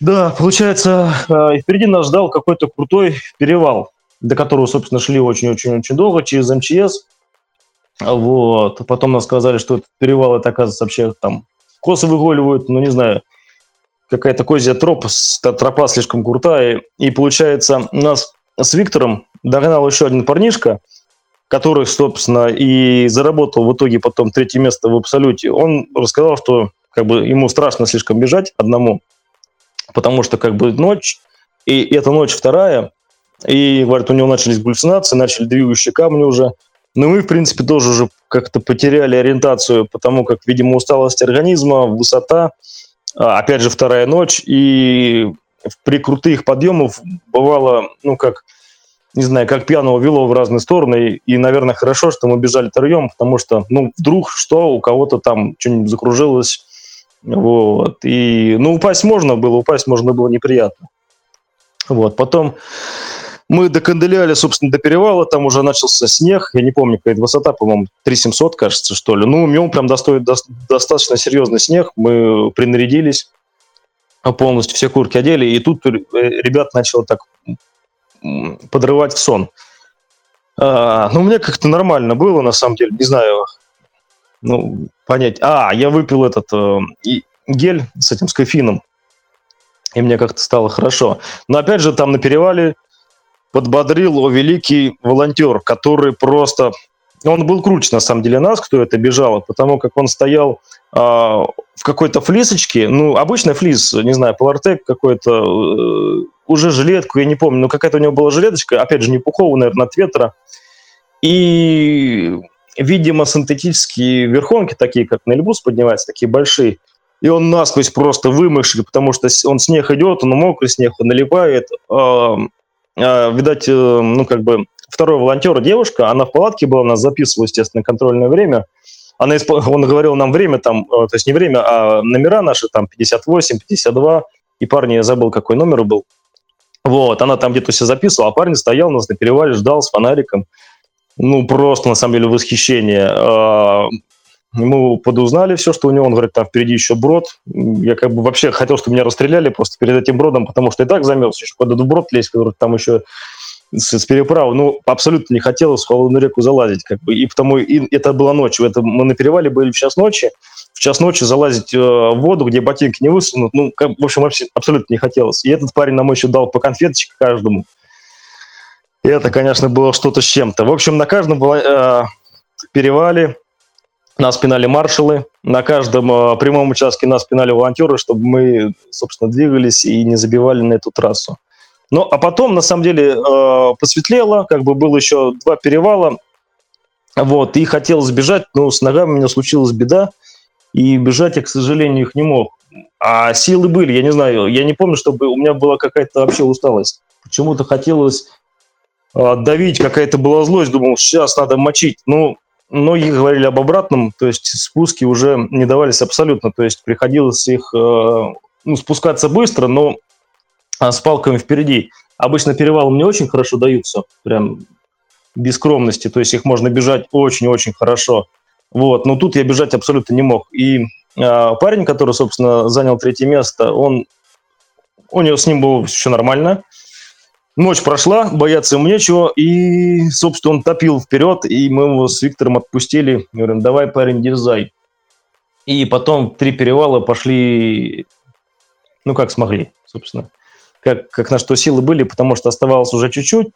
Да, получается, и впереди нас ждал какой-то крутой перевал, до которого, собственно, шли очень-очень-очень долго, через МЧС. Вот, потом нам сказали, что этот перевал, это, оказывается, вообще там косы выгуливают, ну, не знаю, какая-то козья тропа слишком крутая. И получается, нас с Виктором догнал еще один парнишка, который, собственно, и заработал в итоге потом третье место в абсолюте. Он рассказал, что, как бы, ему страшно слишком бежать одному, потому что, как бы, ночь, и эта ночь вторая, и, говорит, у него начались галлюцинации, начали двигающие камни уже. Но мы, в принципе, тоже уже как-то потеряли ориентацию, потому как, видимо, усталость организма, высота, опять же, вторая ночь, и при крутых подъемах бывало, ну, как, не знаю, как пьяного вело в разные стороны, и, наверное, хорошо, что мы бежали торьем, потому что, ну, вдруг что, у кого-то там что-нибудь закружилось. Вот, и, ну, упасть можно было неприятно. Вот, потом мы доканделяли, собственно, до перевала, там уже начался снег, я не помню, какая высота, по-моему, 3700, кажется, что ли. Ну, у него прям достаточно серьезный снег, мы принарядились, полностью все куртки одели, и тут ребят начало так подрывать в сон. Ну, мне как-то нормально было, на самом деле, не знаю, ну, понять. Я выпил этот гель с этим, с кофеином, и мне как-то стало хорошо. Но опять же, там на перевале подбодрил великий волонтер, который просто... Он был круче, на самом деле, нас, кто это бежал, потому как он стоял в какой-то флисочке, ну, обычный флис, не знаю, полартек какой-то, уже жилетку, я не помню, но какая-то у него была жилеточка, опять же, не пуховая, наверное, от ветра. И... Видимо, синтетические верхонки, такие, как на Эльбрус поднимаются, такие большие. И он насквозь просто вымокший, потому что он снег идет, он мокрый снег, он налипает. Видать, ну, как бы, второй волонтер, девушка, она в палатке была, нас записывала, естественно, контрольное время. Он говорил нам время, там, то есть не время, а номера наши, там, 58, 52. И парни, я забыл, какой номер был. Вот, она там где-то все записывала, а парень стоял у нас на перевале, ждал с фонариком. Ну, просто, на самом деле, восхищение. Мы подузнали все, что у него. Он говорит, там впереди еще брод. Я как бы вообще хотел, чтобы меня расстреляли просто перед этим бродом, потому что и так замерз. Еще под этот брод лезть, который там еще с переправы. Ну, абсолютно не хотелось в холодную реку залазить. Как бы. И потому и это была ночь. Мы на перевале были в час ночи. В час ночи залазить в воду, где ботинки не высунут. Ну, как, в общем, вообще абсолютно не хотелось. И этот парень нам еще дал по конфеточке каждому. И это, конечно, было что-то с чем-то. В общем, на каждом перевале нас пинали маршалы, на каждом прямом участке нас пинали волонтеры, чтобы мы, собственно, двигались и не забивали на эту трассу. Ну, а потом, на самом деле, посветлело, как бы было еще два перевала, вот, и хотел сбежать, но с ногами у меня случилась беда, и бежать я, к сожалению, их не мог. А силы были, я не знаю, я не помню, чтобы у меня была какая-то вообще усталость. Почему-то хотелось... давить, какая-то была злость, думал, сейчас надо мочить. Ну, многие говорили об обратном, то есть спуски уже не давались абсолютно, то есть приходилось их спускаться быстро, но с палками впереди. Обычно перевалы мне очень хорошо даются, прям без скромности, то есть их можно бежать очень-очень хорошо. Вот, но тут я бежать абсолютно не мог. И парень, который, собственно, занял третье место, у него с ним было все нормально. Ночь прошла, бояться ему нечего, и, собственно, он топил вперед, и мы его с Виктором отпустили. Говорим, давай, парень, дерзай. И потом три перевала пошли, ну, как смогли, собственно. Как на что силы были, потому что оставалось уже чуть-чуть.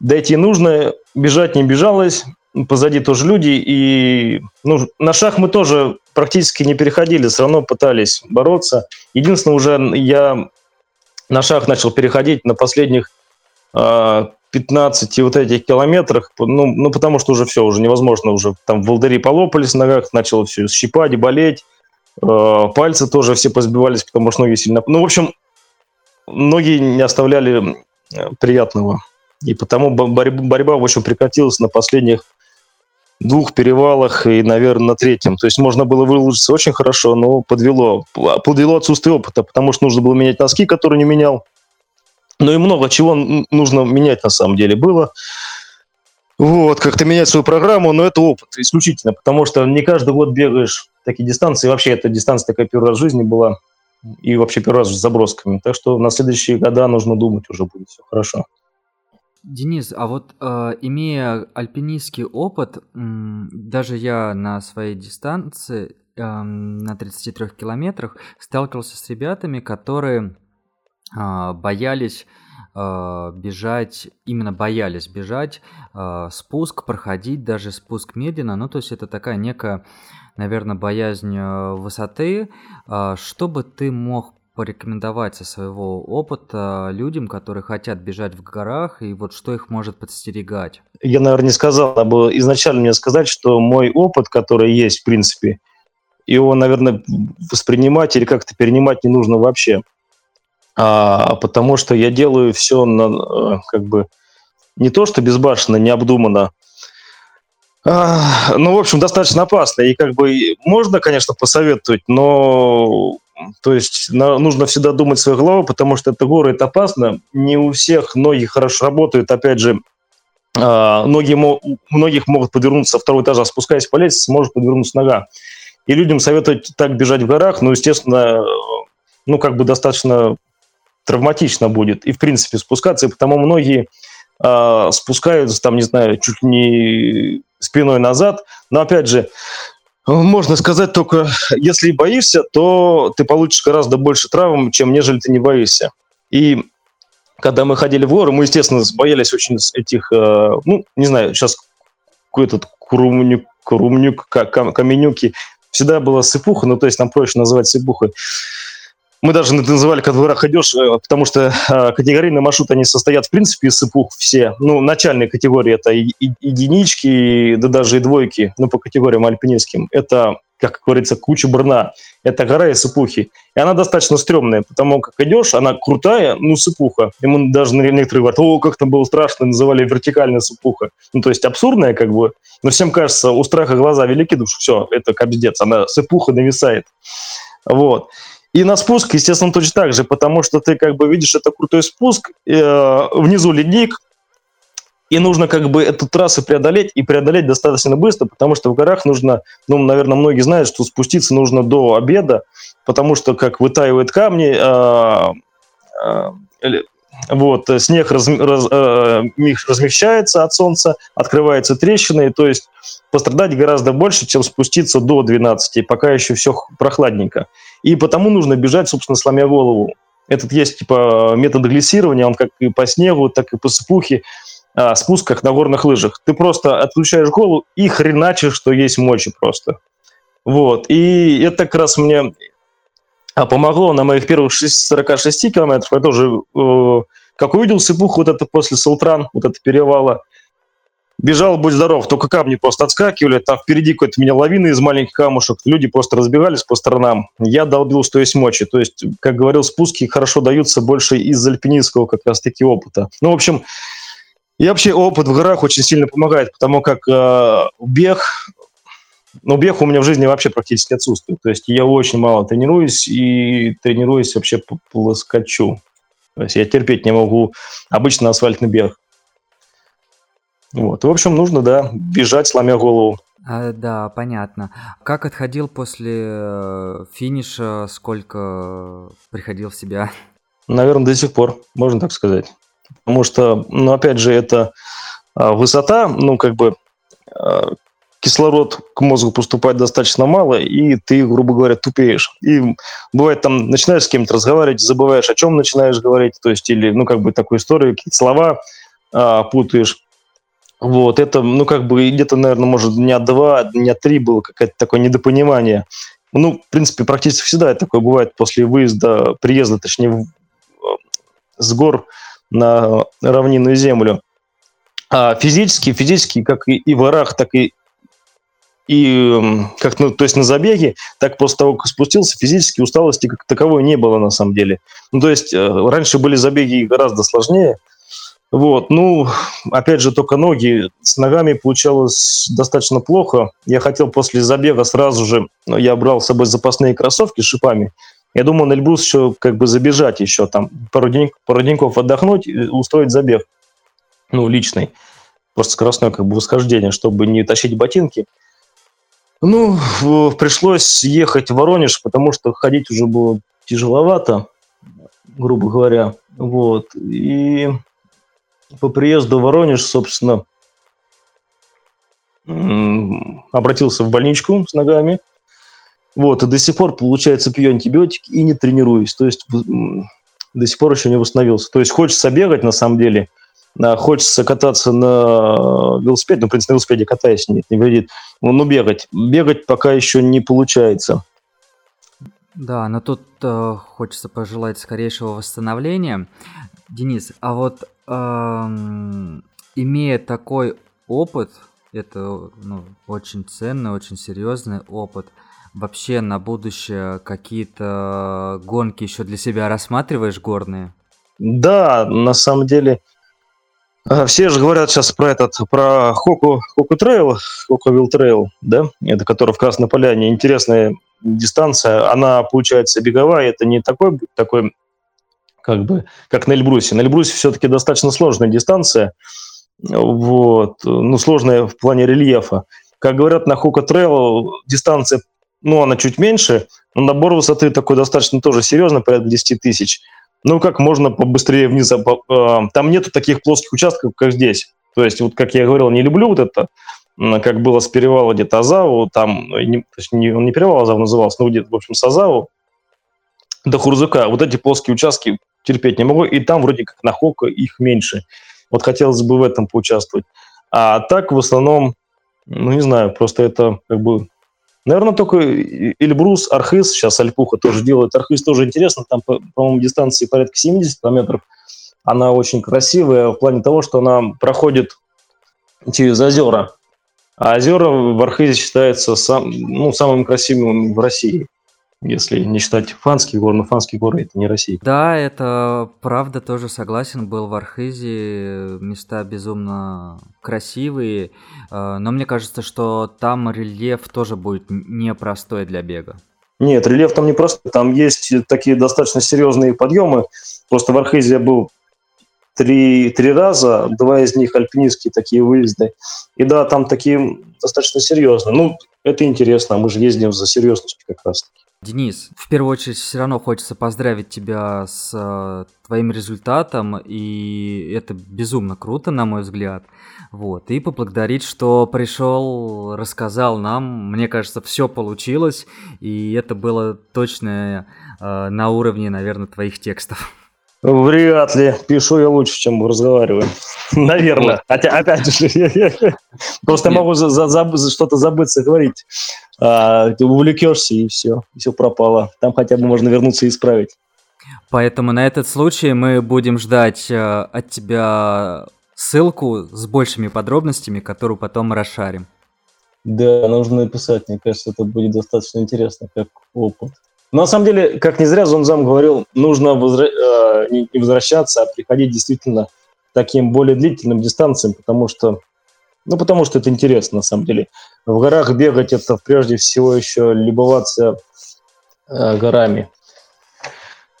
Дойти нужно, бежать не бежалось. Позади тоже люди. И ну, на шаг мы тоже практически не переходили, все равно пытались бороться. Единственное, уже я на шаг начал переходить на последних 15 вот этих километрах, ну потому что уже все, уже невозможно, уже там волдыри полопались в ногах, начало все щипать, болеть, пальцы тоже все позбивались, потому что ноги сильно... Ну, в общем, ноги не оставляли приятного, и потому борьба, в общем, прекратилась на последних двух перевалах и, наверное, на третьем. То есть можно было выложиться очень хорошо, но подвело отсутствие опыта, потому что нужно было менять носки, которые не менял. Ну и много чего нужно менять на самом деле было. Вот, как-то менять свою программу, но это опыт исключительно, потому что не каждый год бегаешь такие дистанции. Вообще, эта дистанция такая первый раз в жизни была, и вообще первый раз с забросками. Так что на следующие года нужно думать, уже будет все хорошо. Денис, а вот имея альпинистский опыт, даже я на своей дистанции, на 33 километрах, сталкивался с ребятами, которые... боялись бежать, именно боялись бежать, спуск, проходить, даже спуск медленно. Ну, то есть это такая некая, наверное, боязнь высоты. Что бы ты мог порекомендовать со своего опыта людям, которые хотят бежать в горах, и вот что их может подстерегать? Я, наверное, не сказал, а бы изначально мне сказать, что мой опыт, который есть, в принципе, его, наверное, воспринимать или как-то перенимать не нужно вообще. Потому что я делаю все как бы не то, что безбашенно, необдуманно, ну, в общем, достаточно опасно. И как бы можно, конечно, посоветовать, но то есть нужно всегда думать своей головой, потому что это горы, это опасно. Не у всех ноги хорошо работают. Опять же, многих могут подвернуться со второго этажа, спускаясь по лестнице, может подвернуться нога. И людям советовать так бежать в горах, ну, естественно, ну, как бы достаточно... травматично будет, и в принципе спускаться, и потому многие спускаются там, не знаю, чуть не спиной назад, но опять же, можно сказать только, если боишься, то ты получишь гораздо больше травм, чем нежели ты не боишься. И когда мы ходили в горы, мы, естественно, боялись очень этих, ну, не знаю, сейчас какой-то каменюки, всегда была сыпуха, ну, то есть нам проще называть сыпухой. Мы даже называли, как в горах идешь, потому что категорийные маршруты, они состоят, в принципе, из сыпух все. Ну, начальные категории – это единички, да даже и двойки, ну, по категориям альпинистским. Это, как говорится, куча бурна. Это гора и сыпухи. И она достаточно стрёмная, потому как идешь, она крутая, ну, сыпуха. И мы даже некоторые говорят, о, как там было страшно, называли вертикальная сыпуха. Ну, то есть абсурдная, как бы. Но всем кажется, у страха глаза велики, потому что все, это капздец, она сыпуха нависает. Вот. И на спуск, естественно, точно так же, потому что ты как бы видишь, это крутой спуск, внизу ледник, и нужно как бы эту трассу преодолеть, и преодолеть достаточно быстро, потому что в горах нужно, ну, наверное, многие знают, что спуститься нужно до обеда, потому что как вытаивают камни, вот, снег размягчается от солнца, открываются трещины, то есть пострадать гораздо больше, чем спуститься до 12, пока еще все прохладненько. И потому нужно бежать, собственно, сломя голову. Этот есть типа метод глиссирования, он как и по снегу, так и по сыпухе, спуск, как на горных лыжах. Ты просто отключаешь голову и хреначишь, что есть мочи просто. Вот, и это как раз мне... помогло на моих первых 46 километров. Я тоже, как увидел сыпуху вот это после Сылтран, вот это перевала, бежал, будь здоров, только камни просто отскакивали, там впереди какая-то меня лавина из маленьких камушек, люди просто разбегались по сторонам. Я долбил, что есть мочи. То есть, как говорил, спуски хорошо даются больше из альпинистского как раз-таки опыта. Ну, в общем, и вообще опыт в горах очень сильно помогает, потому как бег у меня в жизни вообще практически отсутствует. То есть я очень мало тренируюсь и тренируюсь вообще по плоскочу. То есть я терпеть не могу обычно асфальтный бег. Вот. В общем, нужно, да, бежать, сломя голову. Да, понятно. Как отходил после финиша, сколько приходил в себя? Наверное, до сих пор, можно так сказать. Потому что, ну, опять же, это высота, ну, как бы... кислород к мозгу поступает достаточно мало, и ты, грубо говоря, тупеешь. И бывает, там, начинаешь с кем-то разговаривать, забываешь, о чем начинаешь говорить, то есть, или, ну, как бы, такую историю, какие-то слова путаешь. Вот, это, ну, как бы, где-то, наверное, может, дня два, дня три было какое-то такое недопонимание. Ну, в принципе, практически всегда такое бывает после выезда, приезда, точнее, с гор на равнинную землю. А физически, как и в горах, так и как, ну, то есть на забеге, так после того, как спустился, физически усталости как таковой не было на самом деле. Ну, то есть раньше были забеги гораздо сложнее. Вот, ну, опять же, только ноги. С ногами получалось достаточно плохо. Я хотел после забега сразу же, я брал с собой запасные кроссовки с шипами. Я думал на Эльбрус еще как бы забежать еще там, пару деньков отдохнуть, устроить забег, ну, личный. Просто скоростное как бы восхождение, чтобы не тащить ботинки. Ну, пришлось ехать в Воронеж, потому что ходить уже было тяжеловато, грубо говоря. Вот, и... По приезду в Воронеж, собственно, обратился в больничку с ногами. Вот, и до сих пор, получается, пью антибиотик и не тренируюсь. То есть до сих пор еще не восстановился. То есть хочется бегать, на самом деле, хочется кататься на велосипеде. Ну, в принципе, на велосипеде катаюсь, нет, не вредит. Но бегать пока еще не получается. Да, но тут хочется пожелать скорейшего восстановления. Денис, а вот имея такой опыт, это, ну, очень ценный, очень серьезный опыт, вообще на будущее какие-то гонки еще для себя рассматриваешь горные? Да, на самом деле, все же говорят сейчас про Хока Трейл, да, это который в Красной Поляне, интересная дистанция, она получается беговая, это не такой как бы, как на Эльбрусе. На Эльбрусе все-таки достаточно сложная дистанция, вот, ну, сложная в плане рельефа. Как говорят, на Хока Трейл дистанция, ну, она чуть меньше, но набор высоты такой достаточно тоже серьезный, порядка 10 тысяч. Ну, как можно побыстрее вниз, там нету таких плоских участков, как здесь. То есть, вот, как я говорил, не люблю вот это, как было с перевала где-то Азау, там, он не перевал Азау назывался, но где-то, в общем, с Азау до Хурзука. Вот эти плоские участки терпеть не могу, и там вроде как на Хока их меньше. Вот хотелось бы в этом поучаствовать. А так в основном, ну не знаю, просто это как бы... Наверное, только Эльбрус, Архыз, сейчас Альпуха тоже делает. Архыз тоже интересно, там, по-моему, дистанции порядка 70 километров. Она очень красивая в плане того, что она проходит через озера. А озера в Архызе считаются самым красивым в России. Если не считать Фанские горы, но Фанские горы – это не Россия. Да, это правда, тоже согласен, был в Архызе, места безумно красивые, но мне кажется, что там рельеф тоже будет непростой для бега. Нет, рельеф там непростой, там есть такие достаточно серьезные подъемы, просто в Архызе я был три раза, два из них альпинистские такие выезды, и да, там такие достаточно серьезные, ну, это интересно, мы же ездим за серьезностью как раз. Денис, в первую очередь все равно хочется поздравить тебя с твоим результатом, и это безумно круто, на мой взгляд, вот, и поблагодарить, что пришел, рассказал нам, мне кажется, все получилось, и это было точно на уровне, наверное, твоих текстов. Вряд ли. Пишу я лучше, чем разговариваю. Наверное. Опять же, просто могу что-то забыться говорить. Увлекешься, и все. И все пропало. Там хотя бы можно вернуться и исправить. Поэтому на этот случай мы будем ждать от тебя ссылку с большими подробностями, которую потом расшарим. Да, нужно написать. Мне кажется, это будет достаточно интересно, как опыт. На самом деле, как не зря Зонзам говорил, нужно не возвращаться, а приходить действительно к таким более длительным дистанциям, потому что это интересно, на самом деле. В горах бегать – это прежде всего еще любоваться горами.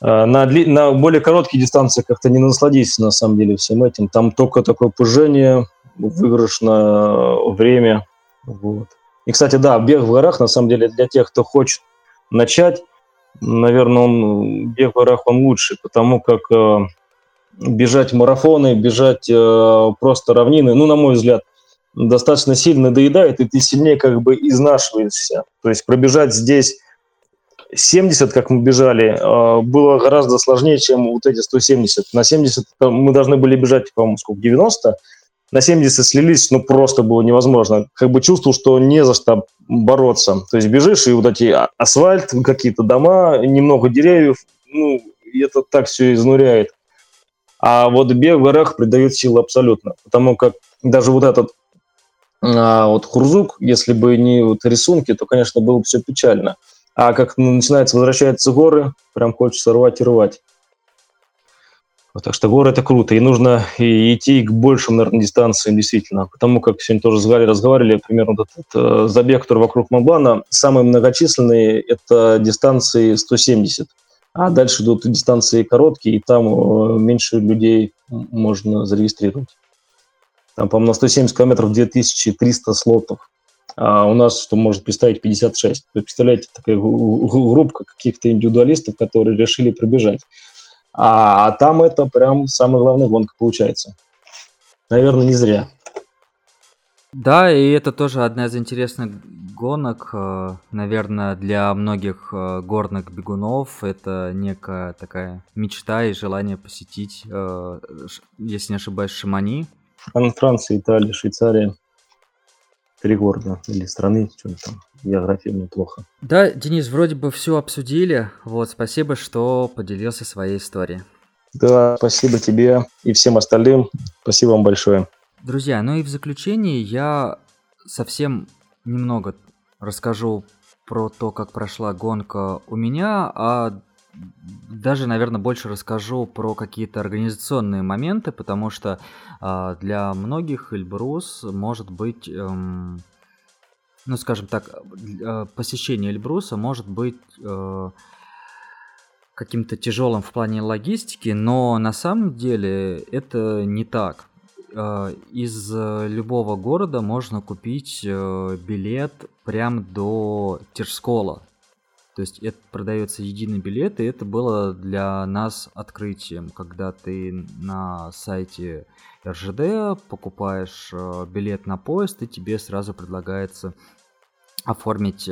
На более коротких дистанциях как-то не насладишься, на самом деле, всем этим. Там только такое пыжение, выигрышное время. Вот. И, кстати, да, бег в горах, на самом деле, для тех, кто хочет начать, наверное, бег в горах он лучше, потому как бежать марафоны, бежать просто равнины, ну, на мой взгляд, достаточно сильно доедает, и ты сильнее как бы изнашиваешься. То есть пробежать здесь 70, как мы бежали, было гораздо сложнее, чем вот эти 170. На 70 мы должны были бежать, по-моему, сколько, 90. На 70 слились, ну, просто было невозможно. Как бы чувствовал, что не за что бороться. То есть бежишь, и вот эти асфальт, какие-то дома, немного деревьев, ну, и это так все изнуряет. А вот бег в горах придает силы абсолютно. Потому как даже вот этот вот Хурзук, если бы не вот рисунки, то, конечно, было бы все печально. А как начинаются, возвращаются горы, прям хочется рвать и рвать. Вот, так что горы – это круто, и нужно идти к большим, наверное, дистанциям, действительно. Потому как сегодня тоже с Галей разговаривали, примерно вот этот забег, который вокруг Монблана, самые многочисленные – это дистанции 170. А дальше идут дистанции короткие, и там меньше людей можно зарегистрировать. Там, по-моему, на 170 километров 2300 слотов. А у нас, что может представить, 56. Вы представляете, такая группа каких-то индивидуалистов, которые решили пробежать. А там это прям самая главная гонка получается. Наверное, не зря. Да, и это тоже одна из интересных гонок, наверное, для многих горных бегунов. Это некая такая мечта и желание посетить, если не ошибаюсь, Шамани. Франция, Италия, Швейцария. 3 города или страны, что-то там, география мне плохо. Да, Денис, вроде бы все обсудили. Вот, спасибо, что поделился своей историей. Да, спасибо тебе и всем остальным. Спасибо вам большое. Друзья, ну и в заключение я совсем немного расскажу про то, как прошла гонка у меня, а даже, наверное, больше расскажу про какие-то организационные моменты, потому что для многих Эльбрус может быть, ну, скажем так, посещение Эльбруса может быть каким-то тяжелым в плане логистики, но на самом деле это не так. Из любого города можно купить билет прямо до Терскола. То есть это продается единый билет, и это было для нас открытием, когда ты на сайте РЖД покупаешь билет на поезд, и тебе сразу предлагается оформить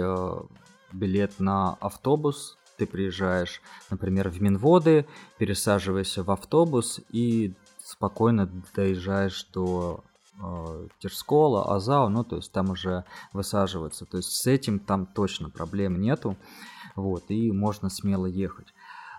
билет на автобус. Ты приезжаешь, например, в Минводы, пересаживаешься в автобус и спокойно доезжаешь до Терскола, Азау, ну, то есть там уже высаживаются. То есть с этим там точно проблем нету, вот, и можно смело ехать.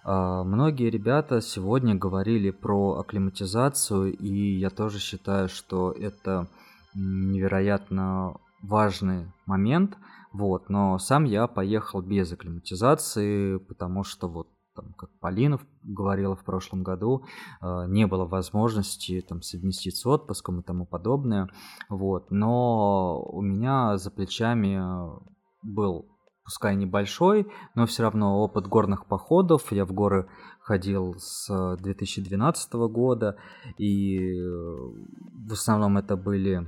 Многие ребята сегодня говорили про акклиматизацию, и я тоже считаю, что это невероятно важный момент, вот, но сам я поехал без акклиматизации, потому что вот там, как Полина говорила в прошлом году, не было возможности там совместить с отпуском и тому подобное. Вот. Но у меня за плечами был, пускай небольшой, но все равно опыт горных походов. Я в горы ходил с 2012 года, и в основном это были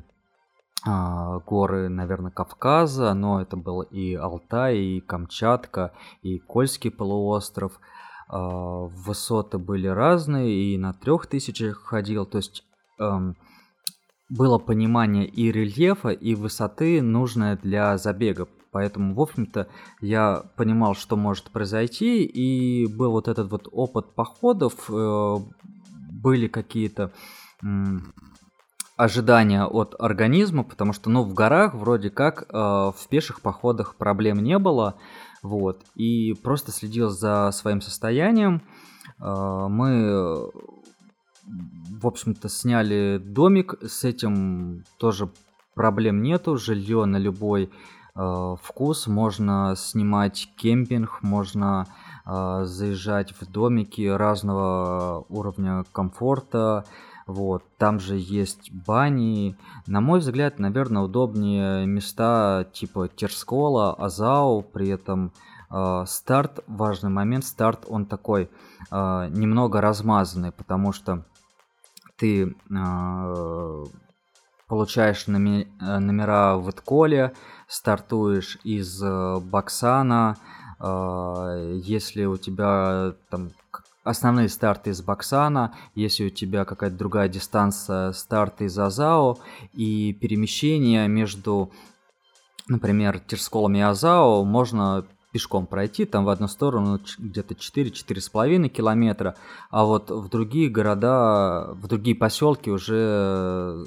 горы, наверное, Кавказа, но это был и Алтай, и Камчатка, и Кольский полуостров. Высоты были разные, и на 3000 ходил, то есть было понимание и рельефа, и высоты, нужное для забега. Поэтому, в общем-то, я понимал, что может произойти, и был вот этот вот опыт походов, были какие-то ожидания от организма, потому что, ну, в горах вроде как в пеших походах проблем не было, вот, и просто следил за своим состоянием. Мы, в общем-то, сняли домик, с этим тоже проблем нету, жилье на любой вкус, можно снимать кемпинг, можно заезжать в домики разного уровня комфорта. Вот, там же есть бани. На мой взгляд, наверное, удобнее места типа Терскола, Азау. При этом старт, важный момент, старт он такой немного размазанный, потому что ты получаешь номера в Этколе, стартуешь из Баксана. Если у тебя там основные старты из Баксана, если у тебя какая-то другая дистанция, старты из Азау, и перемещение между, например, Терсколом и Азау можно пешком пройти, там в одну сторону где-то 4-4,5 километра, а вот в другие города, в другие поселки уже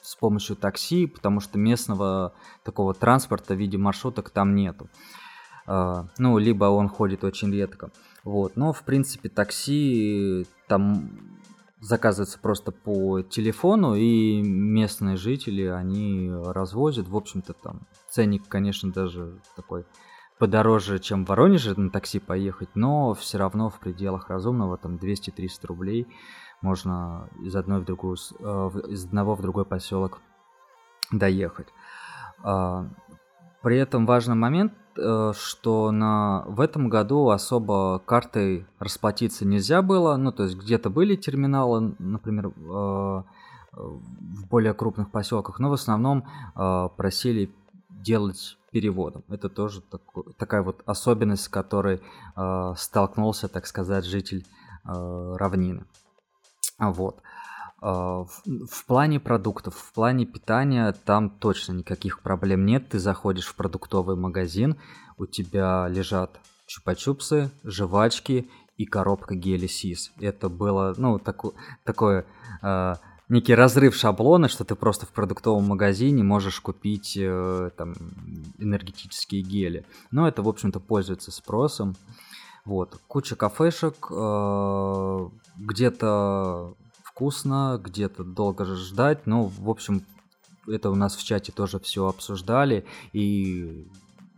с помощью такси, потому что местного такого транспорта в виде маршруток там нету. Ну, либо он ходит очень редко. Вот. Но, в принципе, такси там заказывается просто по телефону, и местные жители, они развозят. В общем-то, там ценник, конечно, даже такой подороже, чем в Воронеже на такси поехать, но все равно в пределах разумного, там 200-300 рублей можно из одного в другой поселок доехать. При этом важный момент, что в этом году особо картой расплатиться нельзя было. Ну, то есть где-то были терминалы, например, в более крупных поселках, но в основном просили делать переводом. Это тоже такая вот особенность, с которой столкнулся, так сказать, житель равнины. Вот. В плане продуктов, в плане питания там точно никаких проблем нет. Ты заходишь в продуктовый магазин, у тебя лежат чупа-чупсы, жвачки и коробка геля SIS. Это было, ну, такое некий разрыв шаблона, что ты просто в продуктовом магазине можешь купить там энергетические гели. Но это, в общем-то, пользуется спросом. Вот. Куча кафешек, где-то вкусно, где-то долго ждать. Ну, в общем, это у нас в чате тоже все обсуждали, и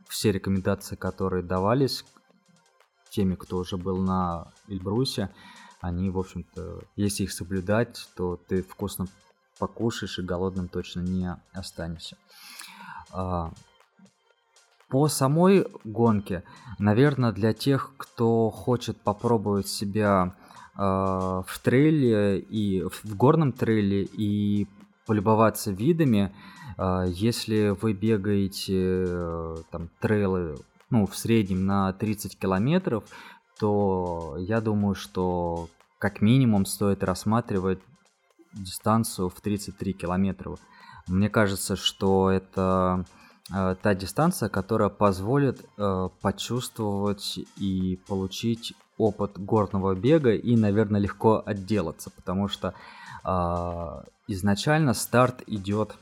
все рекомендации, которые давались теми, кто уже был на Эльбрусе, они, в общем-то, если их соблюдать, то ты вкусно покушаешь и голодным точно не останешься. По самой гонке, наверное, для тех, кто хочет попробовать себя в трейле и в горном трейле и полюбоваться видами, если вы бегаете там трейлы, ну, в среднем на 30 километров, то я думаю, что как минимум стоит рассматривать дистанцию в 33 километра. Мне кажется, что это та дистанция, которая позволит почувствовать и получить опыт горного бега и, наверное, легко отделаться, потому что изначально старт идет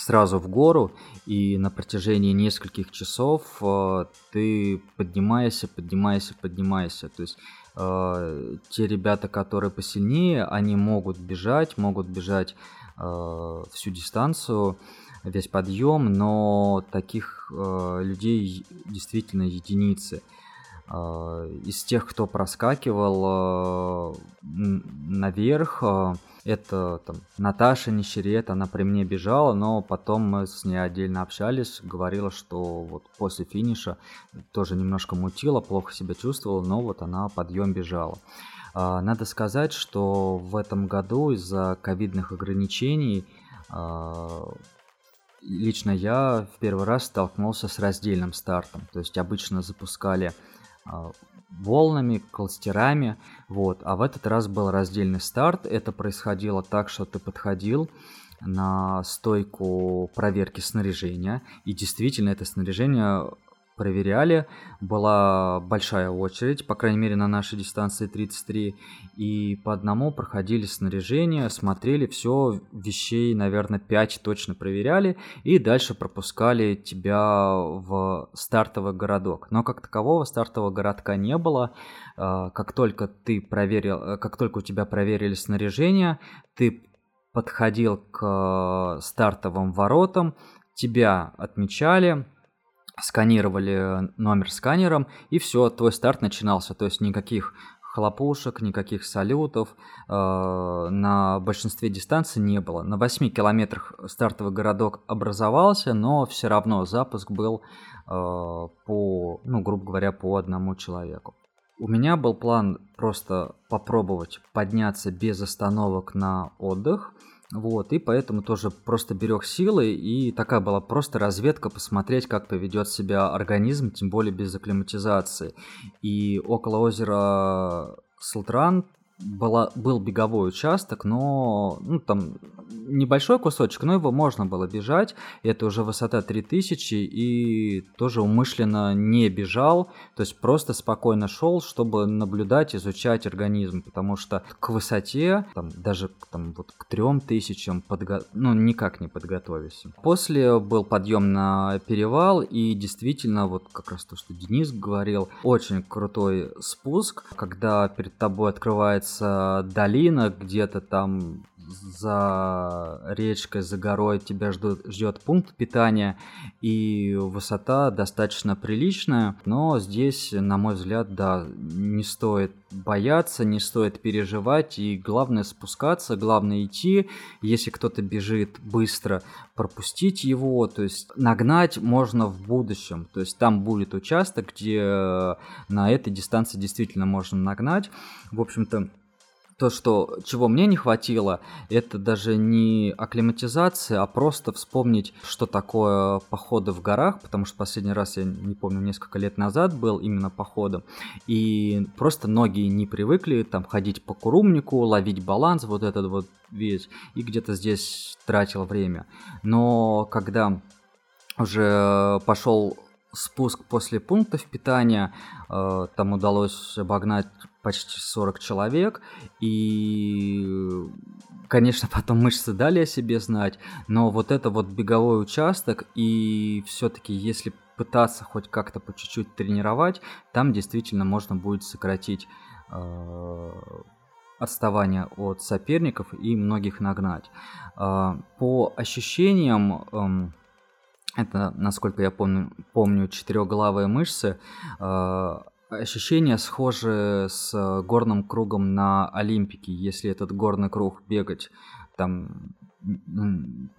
сразу в гору, и на протяжении нескольких часов ты поднимаешься. То есть те ребята, которые посильнее, они могут бежать всю дистанцию, весь подъем, но таких людей действительно единицы. Из тех, кто проскакивал наверх, это там Наташа Нищерет, она при мне бежала, но потом мы с ней отдельно общались, говорила, что вот после финиша тоже немножко мутила, плохо себя чувствовала, но вот она подъем бежала. Надо сказать, что в этом году из-за ковидных ограничений лично я в первый раз столкнулся с раздельным стартом, то есть обычно запускали волнами, кластерами, вот. А в этот раз был раздельный старт. Это происходило так, что ты подходил на стойку проверки снаряжения, и действительно это снаряжение проверяли. Была большая очередь, по крайней мере на нашей дистанции 33, и по одному проходили снаряжение, смотрели все, вещей, наверное, 5 точно проверяли, и дальше пропускали тебя в стартовый городок. Но как такового стартового городка не было. Как только у тебя проверили снаряжение, ты подходил к стартовым воротам, тебя отмечали, сканировали номер сканером, и все, твой старт начинался. То есть никаких хлопушек, никаких салютов на большинстве дистанций не было. На 8 километрах стартовый городок образовался, но все равно запуск был грубо говоря, по одному человеку. У меня был план просто попробовать подняться без остановок на отдых. Вот, и поэтому тоже просто берег силы, и такая была просто разведка, посмотреть, как поведет себя организм, тем более без акклиматизации. И около озера Сылтран был беговой участок, но там небольшой кусочек, но его можно было бежать. Это уже высота 3000, и тоже умышленно не бежал, то есть просто спокойно шел, чтобы наблюдать, изучать организм, потому что к высоте, даже к 3000 никак не подготовился. После был подъем на перевал, и действительно, вот как раз то, что Денис говорил, очень крутой спуск, когда перед тобой открывается долина, где-то там за речкой, за горой тебя ждет пункт питания, и высота достаточно приличная, но здесь, на мой взгляд, да, не стоит бояться, не стоит переживать, и главное спускаться, главное идти. Если кто-то бежит быстро, пропустить его, то есть нагнать можно в будущем, то есть там будет участок, где на этой дистанции действительно можно нагнать. В общем-то, то, чего мне не хватило, это даже не акклиматизация, а просто вспомнить, что такое походы в горах, потому что последний раз, я не помню, несколько лет назад был именно походом, и просто ноги не привыкли там ходить по курумнику, ловить баланс, вот этот вот весь, и где-то здесь тратил время. Но когда уже пошел спуск после пунктов питания, там удалось обогнать почти 40 человек, и, конечно, потом мышцы дали о себе знать, но вот это вот беговой участок, и все-таки если пытаться хоть как-то по чуть-чуть тренировать, там действительно можно будет сократить отставание от соперников и многих нагнать. По ощущениям, это, насколько я помню, четырехглавые мышцы. Ощущения схожи с горным кругом на Олимпике. Если этот горный круг бегать там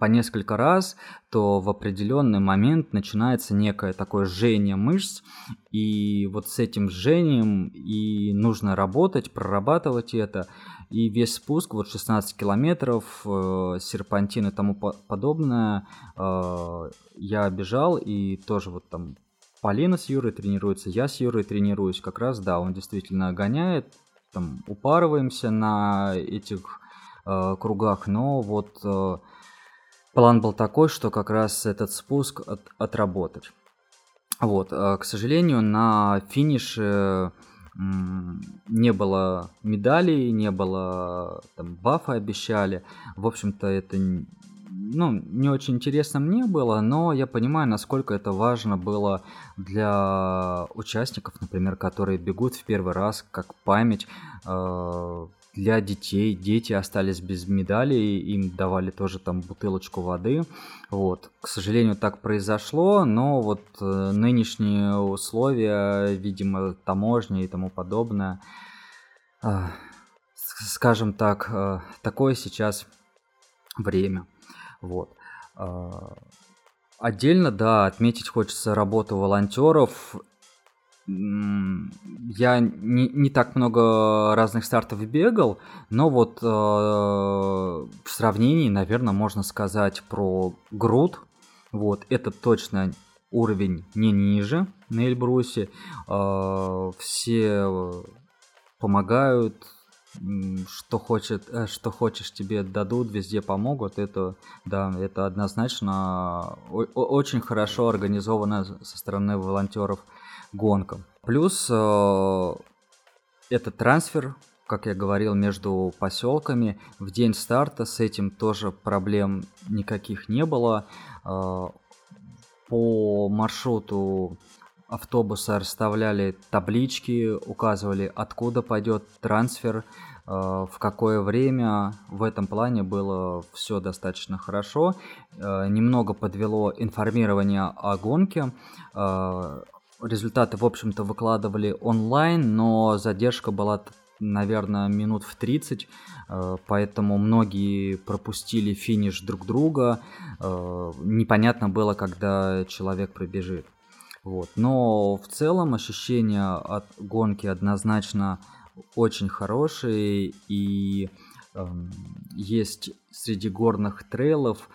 по несколько раз, то в определенный момент начинается некое такое жжение мышц, и вот с этим жжением и нужно работать, прорабатывать это, и весь спуск, вот 16 километров, серпантин и тому подобное, я бежал, и тоже вот там Полина с Юрой тренируется, я с Юрой тренируюсь, как раз, да, он действительно гоняет, там упарываемся на этих кругах, но вот план был такой, что как раз этот спуск отработать. Вот, к сожалению, на финише не было медалей, не было там бафа, обещали. В общем-то, это не очень интересно мне было, но я понимаю, насколько это важно было для участников, например, которые бегут в первый раз, как память. Для детей. Дети остались без медалей, им давали тоже там бутылочку воды. Вот. К сожалению, так произошло, но вот нынешние условия, видимо, таможни и тому подобное, скажем так, такое сейчас время. Вот. Отдельно, да, отметить хочется работу волонтеров. Я не так много разных стартов бегал, но вот в сравнении, наверное, можно сказать про груд. Вот, это точно уровень не ниже на Эльбрусе. Все помогают, что хочешь, тебе дадут, везде помогут. Это, да, это однозначно очень хорошо организовано со стороны волонтеров гонка. Плюс это трансфер, как я говорил, между поселками. В день старта с этим тоже проблем никаких не было. По маршруту автобуса расставляли таблички, указывали, откуда пойдет трансфер, в какое время. В этом плане было все достаточно хорошо. Немного подвело информирование о гонке. Результаты, в общем-то, выкладывали онлайн, но задержка была, наверное, минут в 30, поэтому многие пропустили финиш друг друга. Непонятно было, когда человек пробежит. Вот. Но в целом ощущения от гонки однозначно очень хорошие, и есть среди горных трейлов,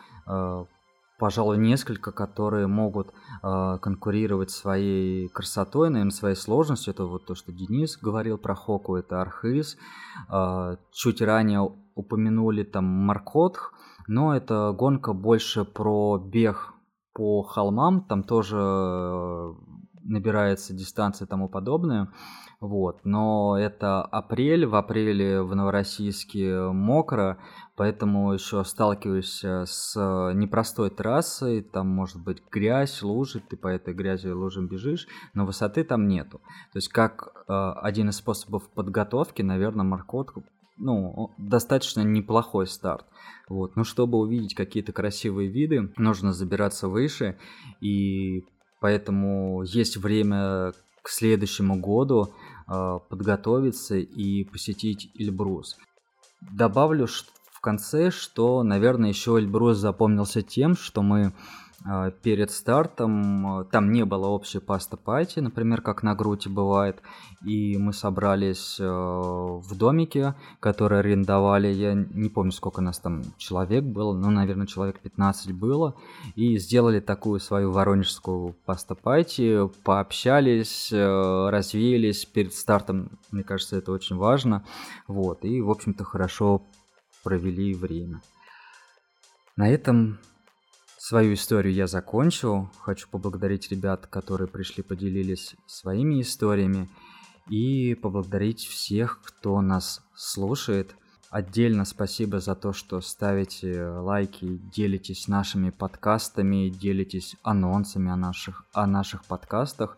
пожалуй, несколько, которые могут конкурировать своей красотой, наверное, своей сложностью. Это вот то, что Денис говорил про Хоку, это Архыз. Чуть ранее упомянули там Маркотх, но это гонка больше про бег по холмам, там тоже набирается дистанция и тому подобное. Вот. Но это апрель, в апреле в Новороссийске мокро, поэтому еще сталкиваюсь с непростой трассой, там может быть грязь, лужи, ты по этой грязи и лужам бежишь, но высоты там нету. То есть как один из способов подготовки, наверное, маркотку, ну, достаточно неплохой старт. Вот. Но чтобы увидеть какие-то красивые виды, нужно забираться выше, и поэтому есть время к следующему году подготовиться и посетить Эльбрус. Добавлю в конце, что, наверное, еще Эльбрус запомнился тем, что мы перед стартом, там не было общей паста-пати, например, как на Груте бывает, и мы собрались в домике, который арендовали, я не помню, сколько нас там человек было, но, наверное, человек 15 было, и сделали такую свою воронежскую паста-пати, пообщались, развеялись перед стартом, мне кажется, это очень важно, вот, и, в общем-то, хорошо провели время. На этом свою историю я закончил. Хочу поблагодарить ребят, которые пришли, поделились своими историями. И поблагодарить всех, кто нас слушает. Отдельно спасибо за то, что ставите лайки, делитесь нашими подкастами, делитесь анонсами о наших подкастах.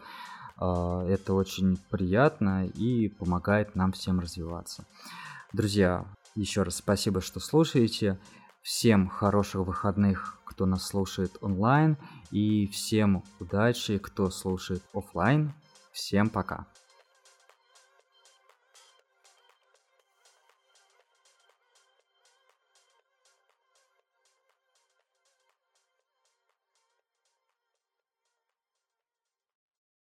Это очень приятно и помогает нам всем развиваться. Друзья, еще раз спасибо, что слушаете. Всем хороших выходных, кто нас слушает онлайн, и всем удачи, кто слушает офлайн. Всем пока!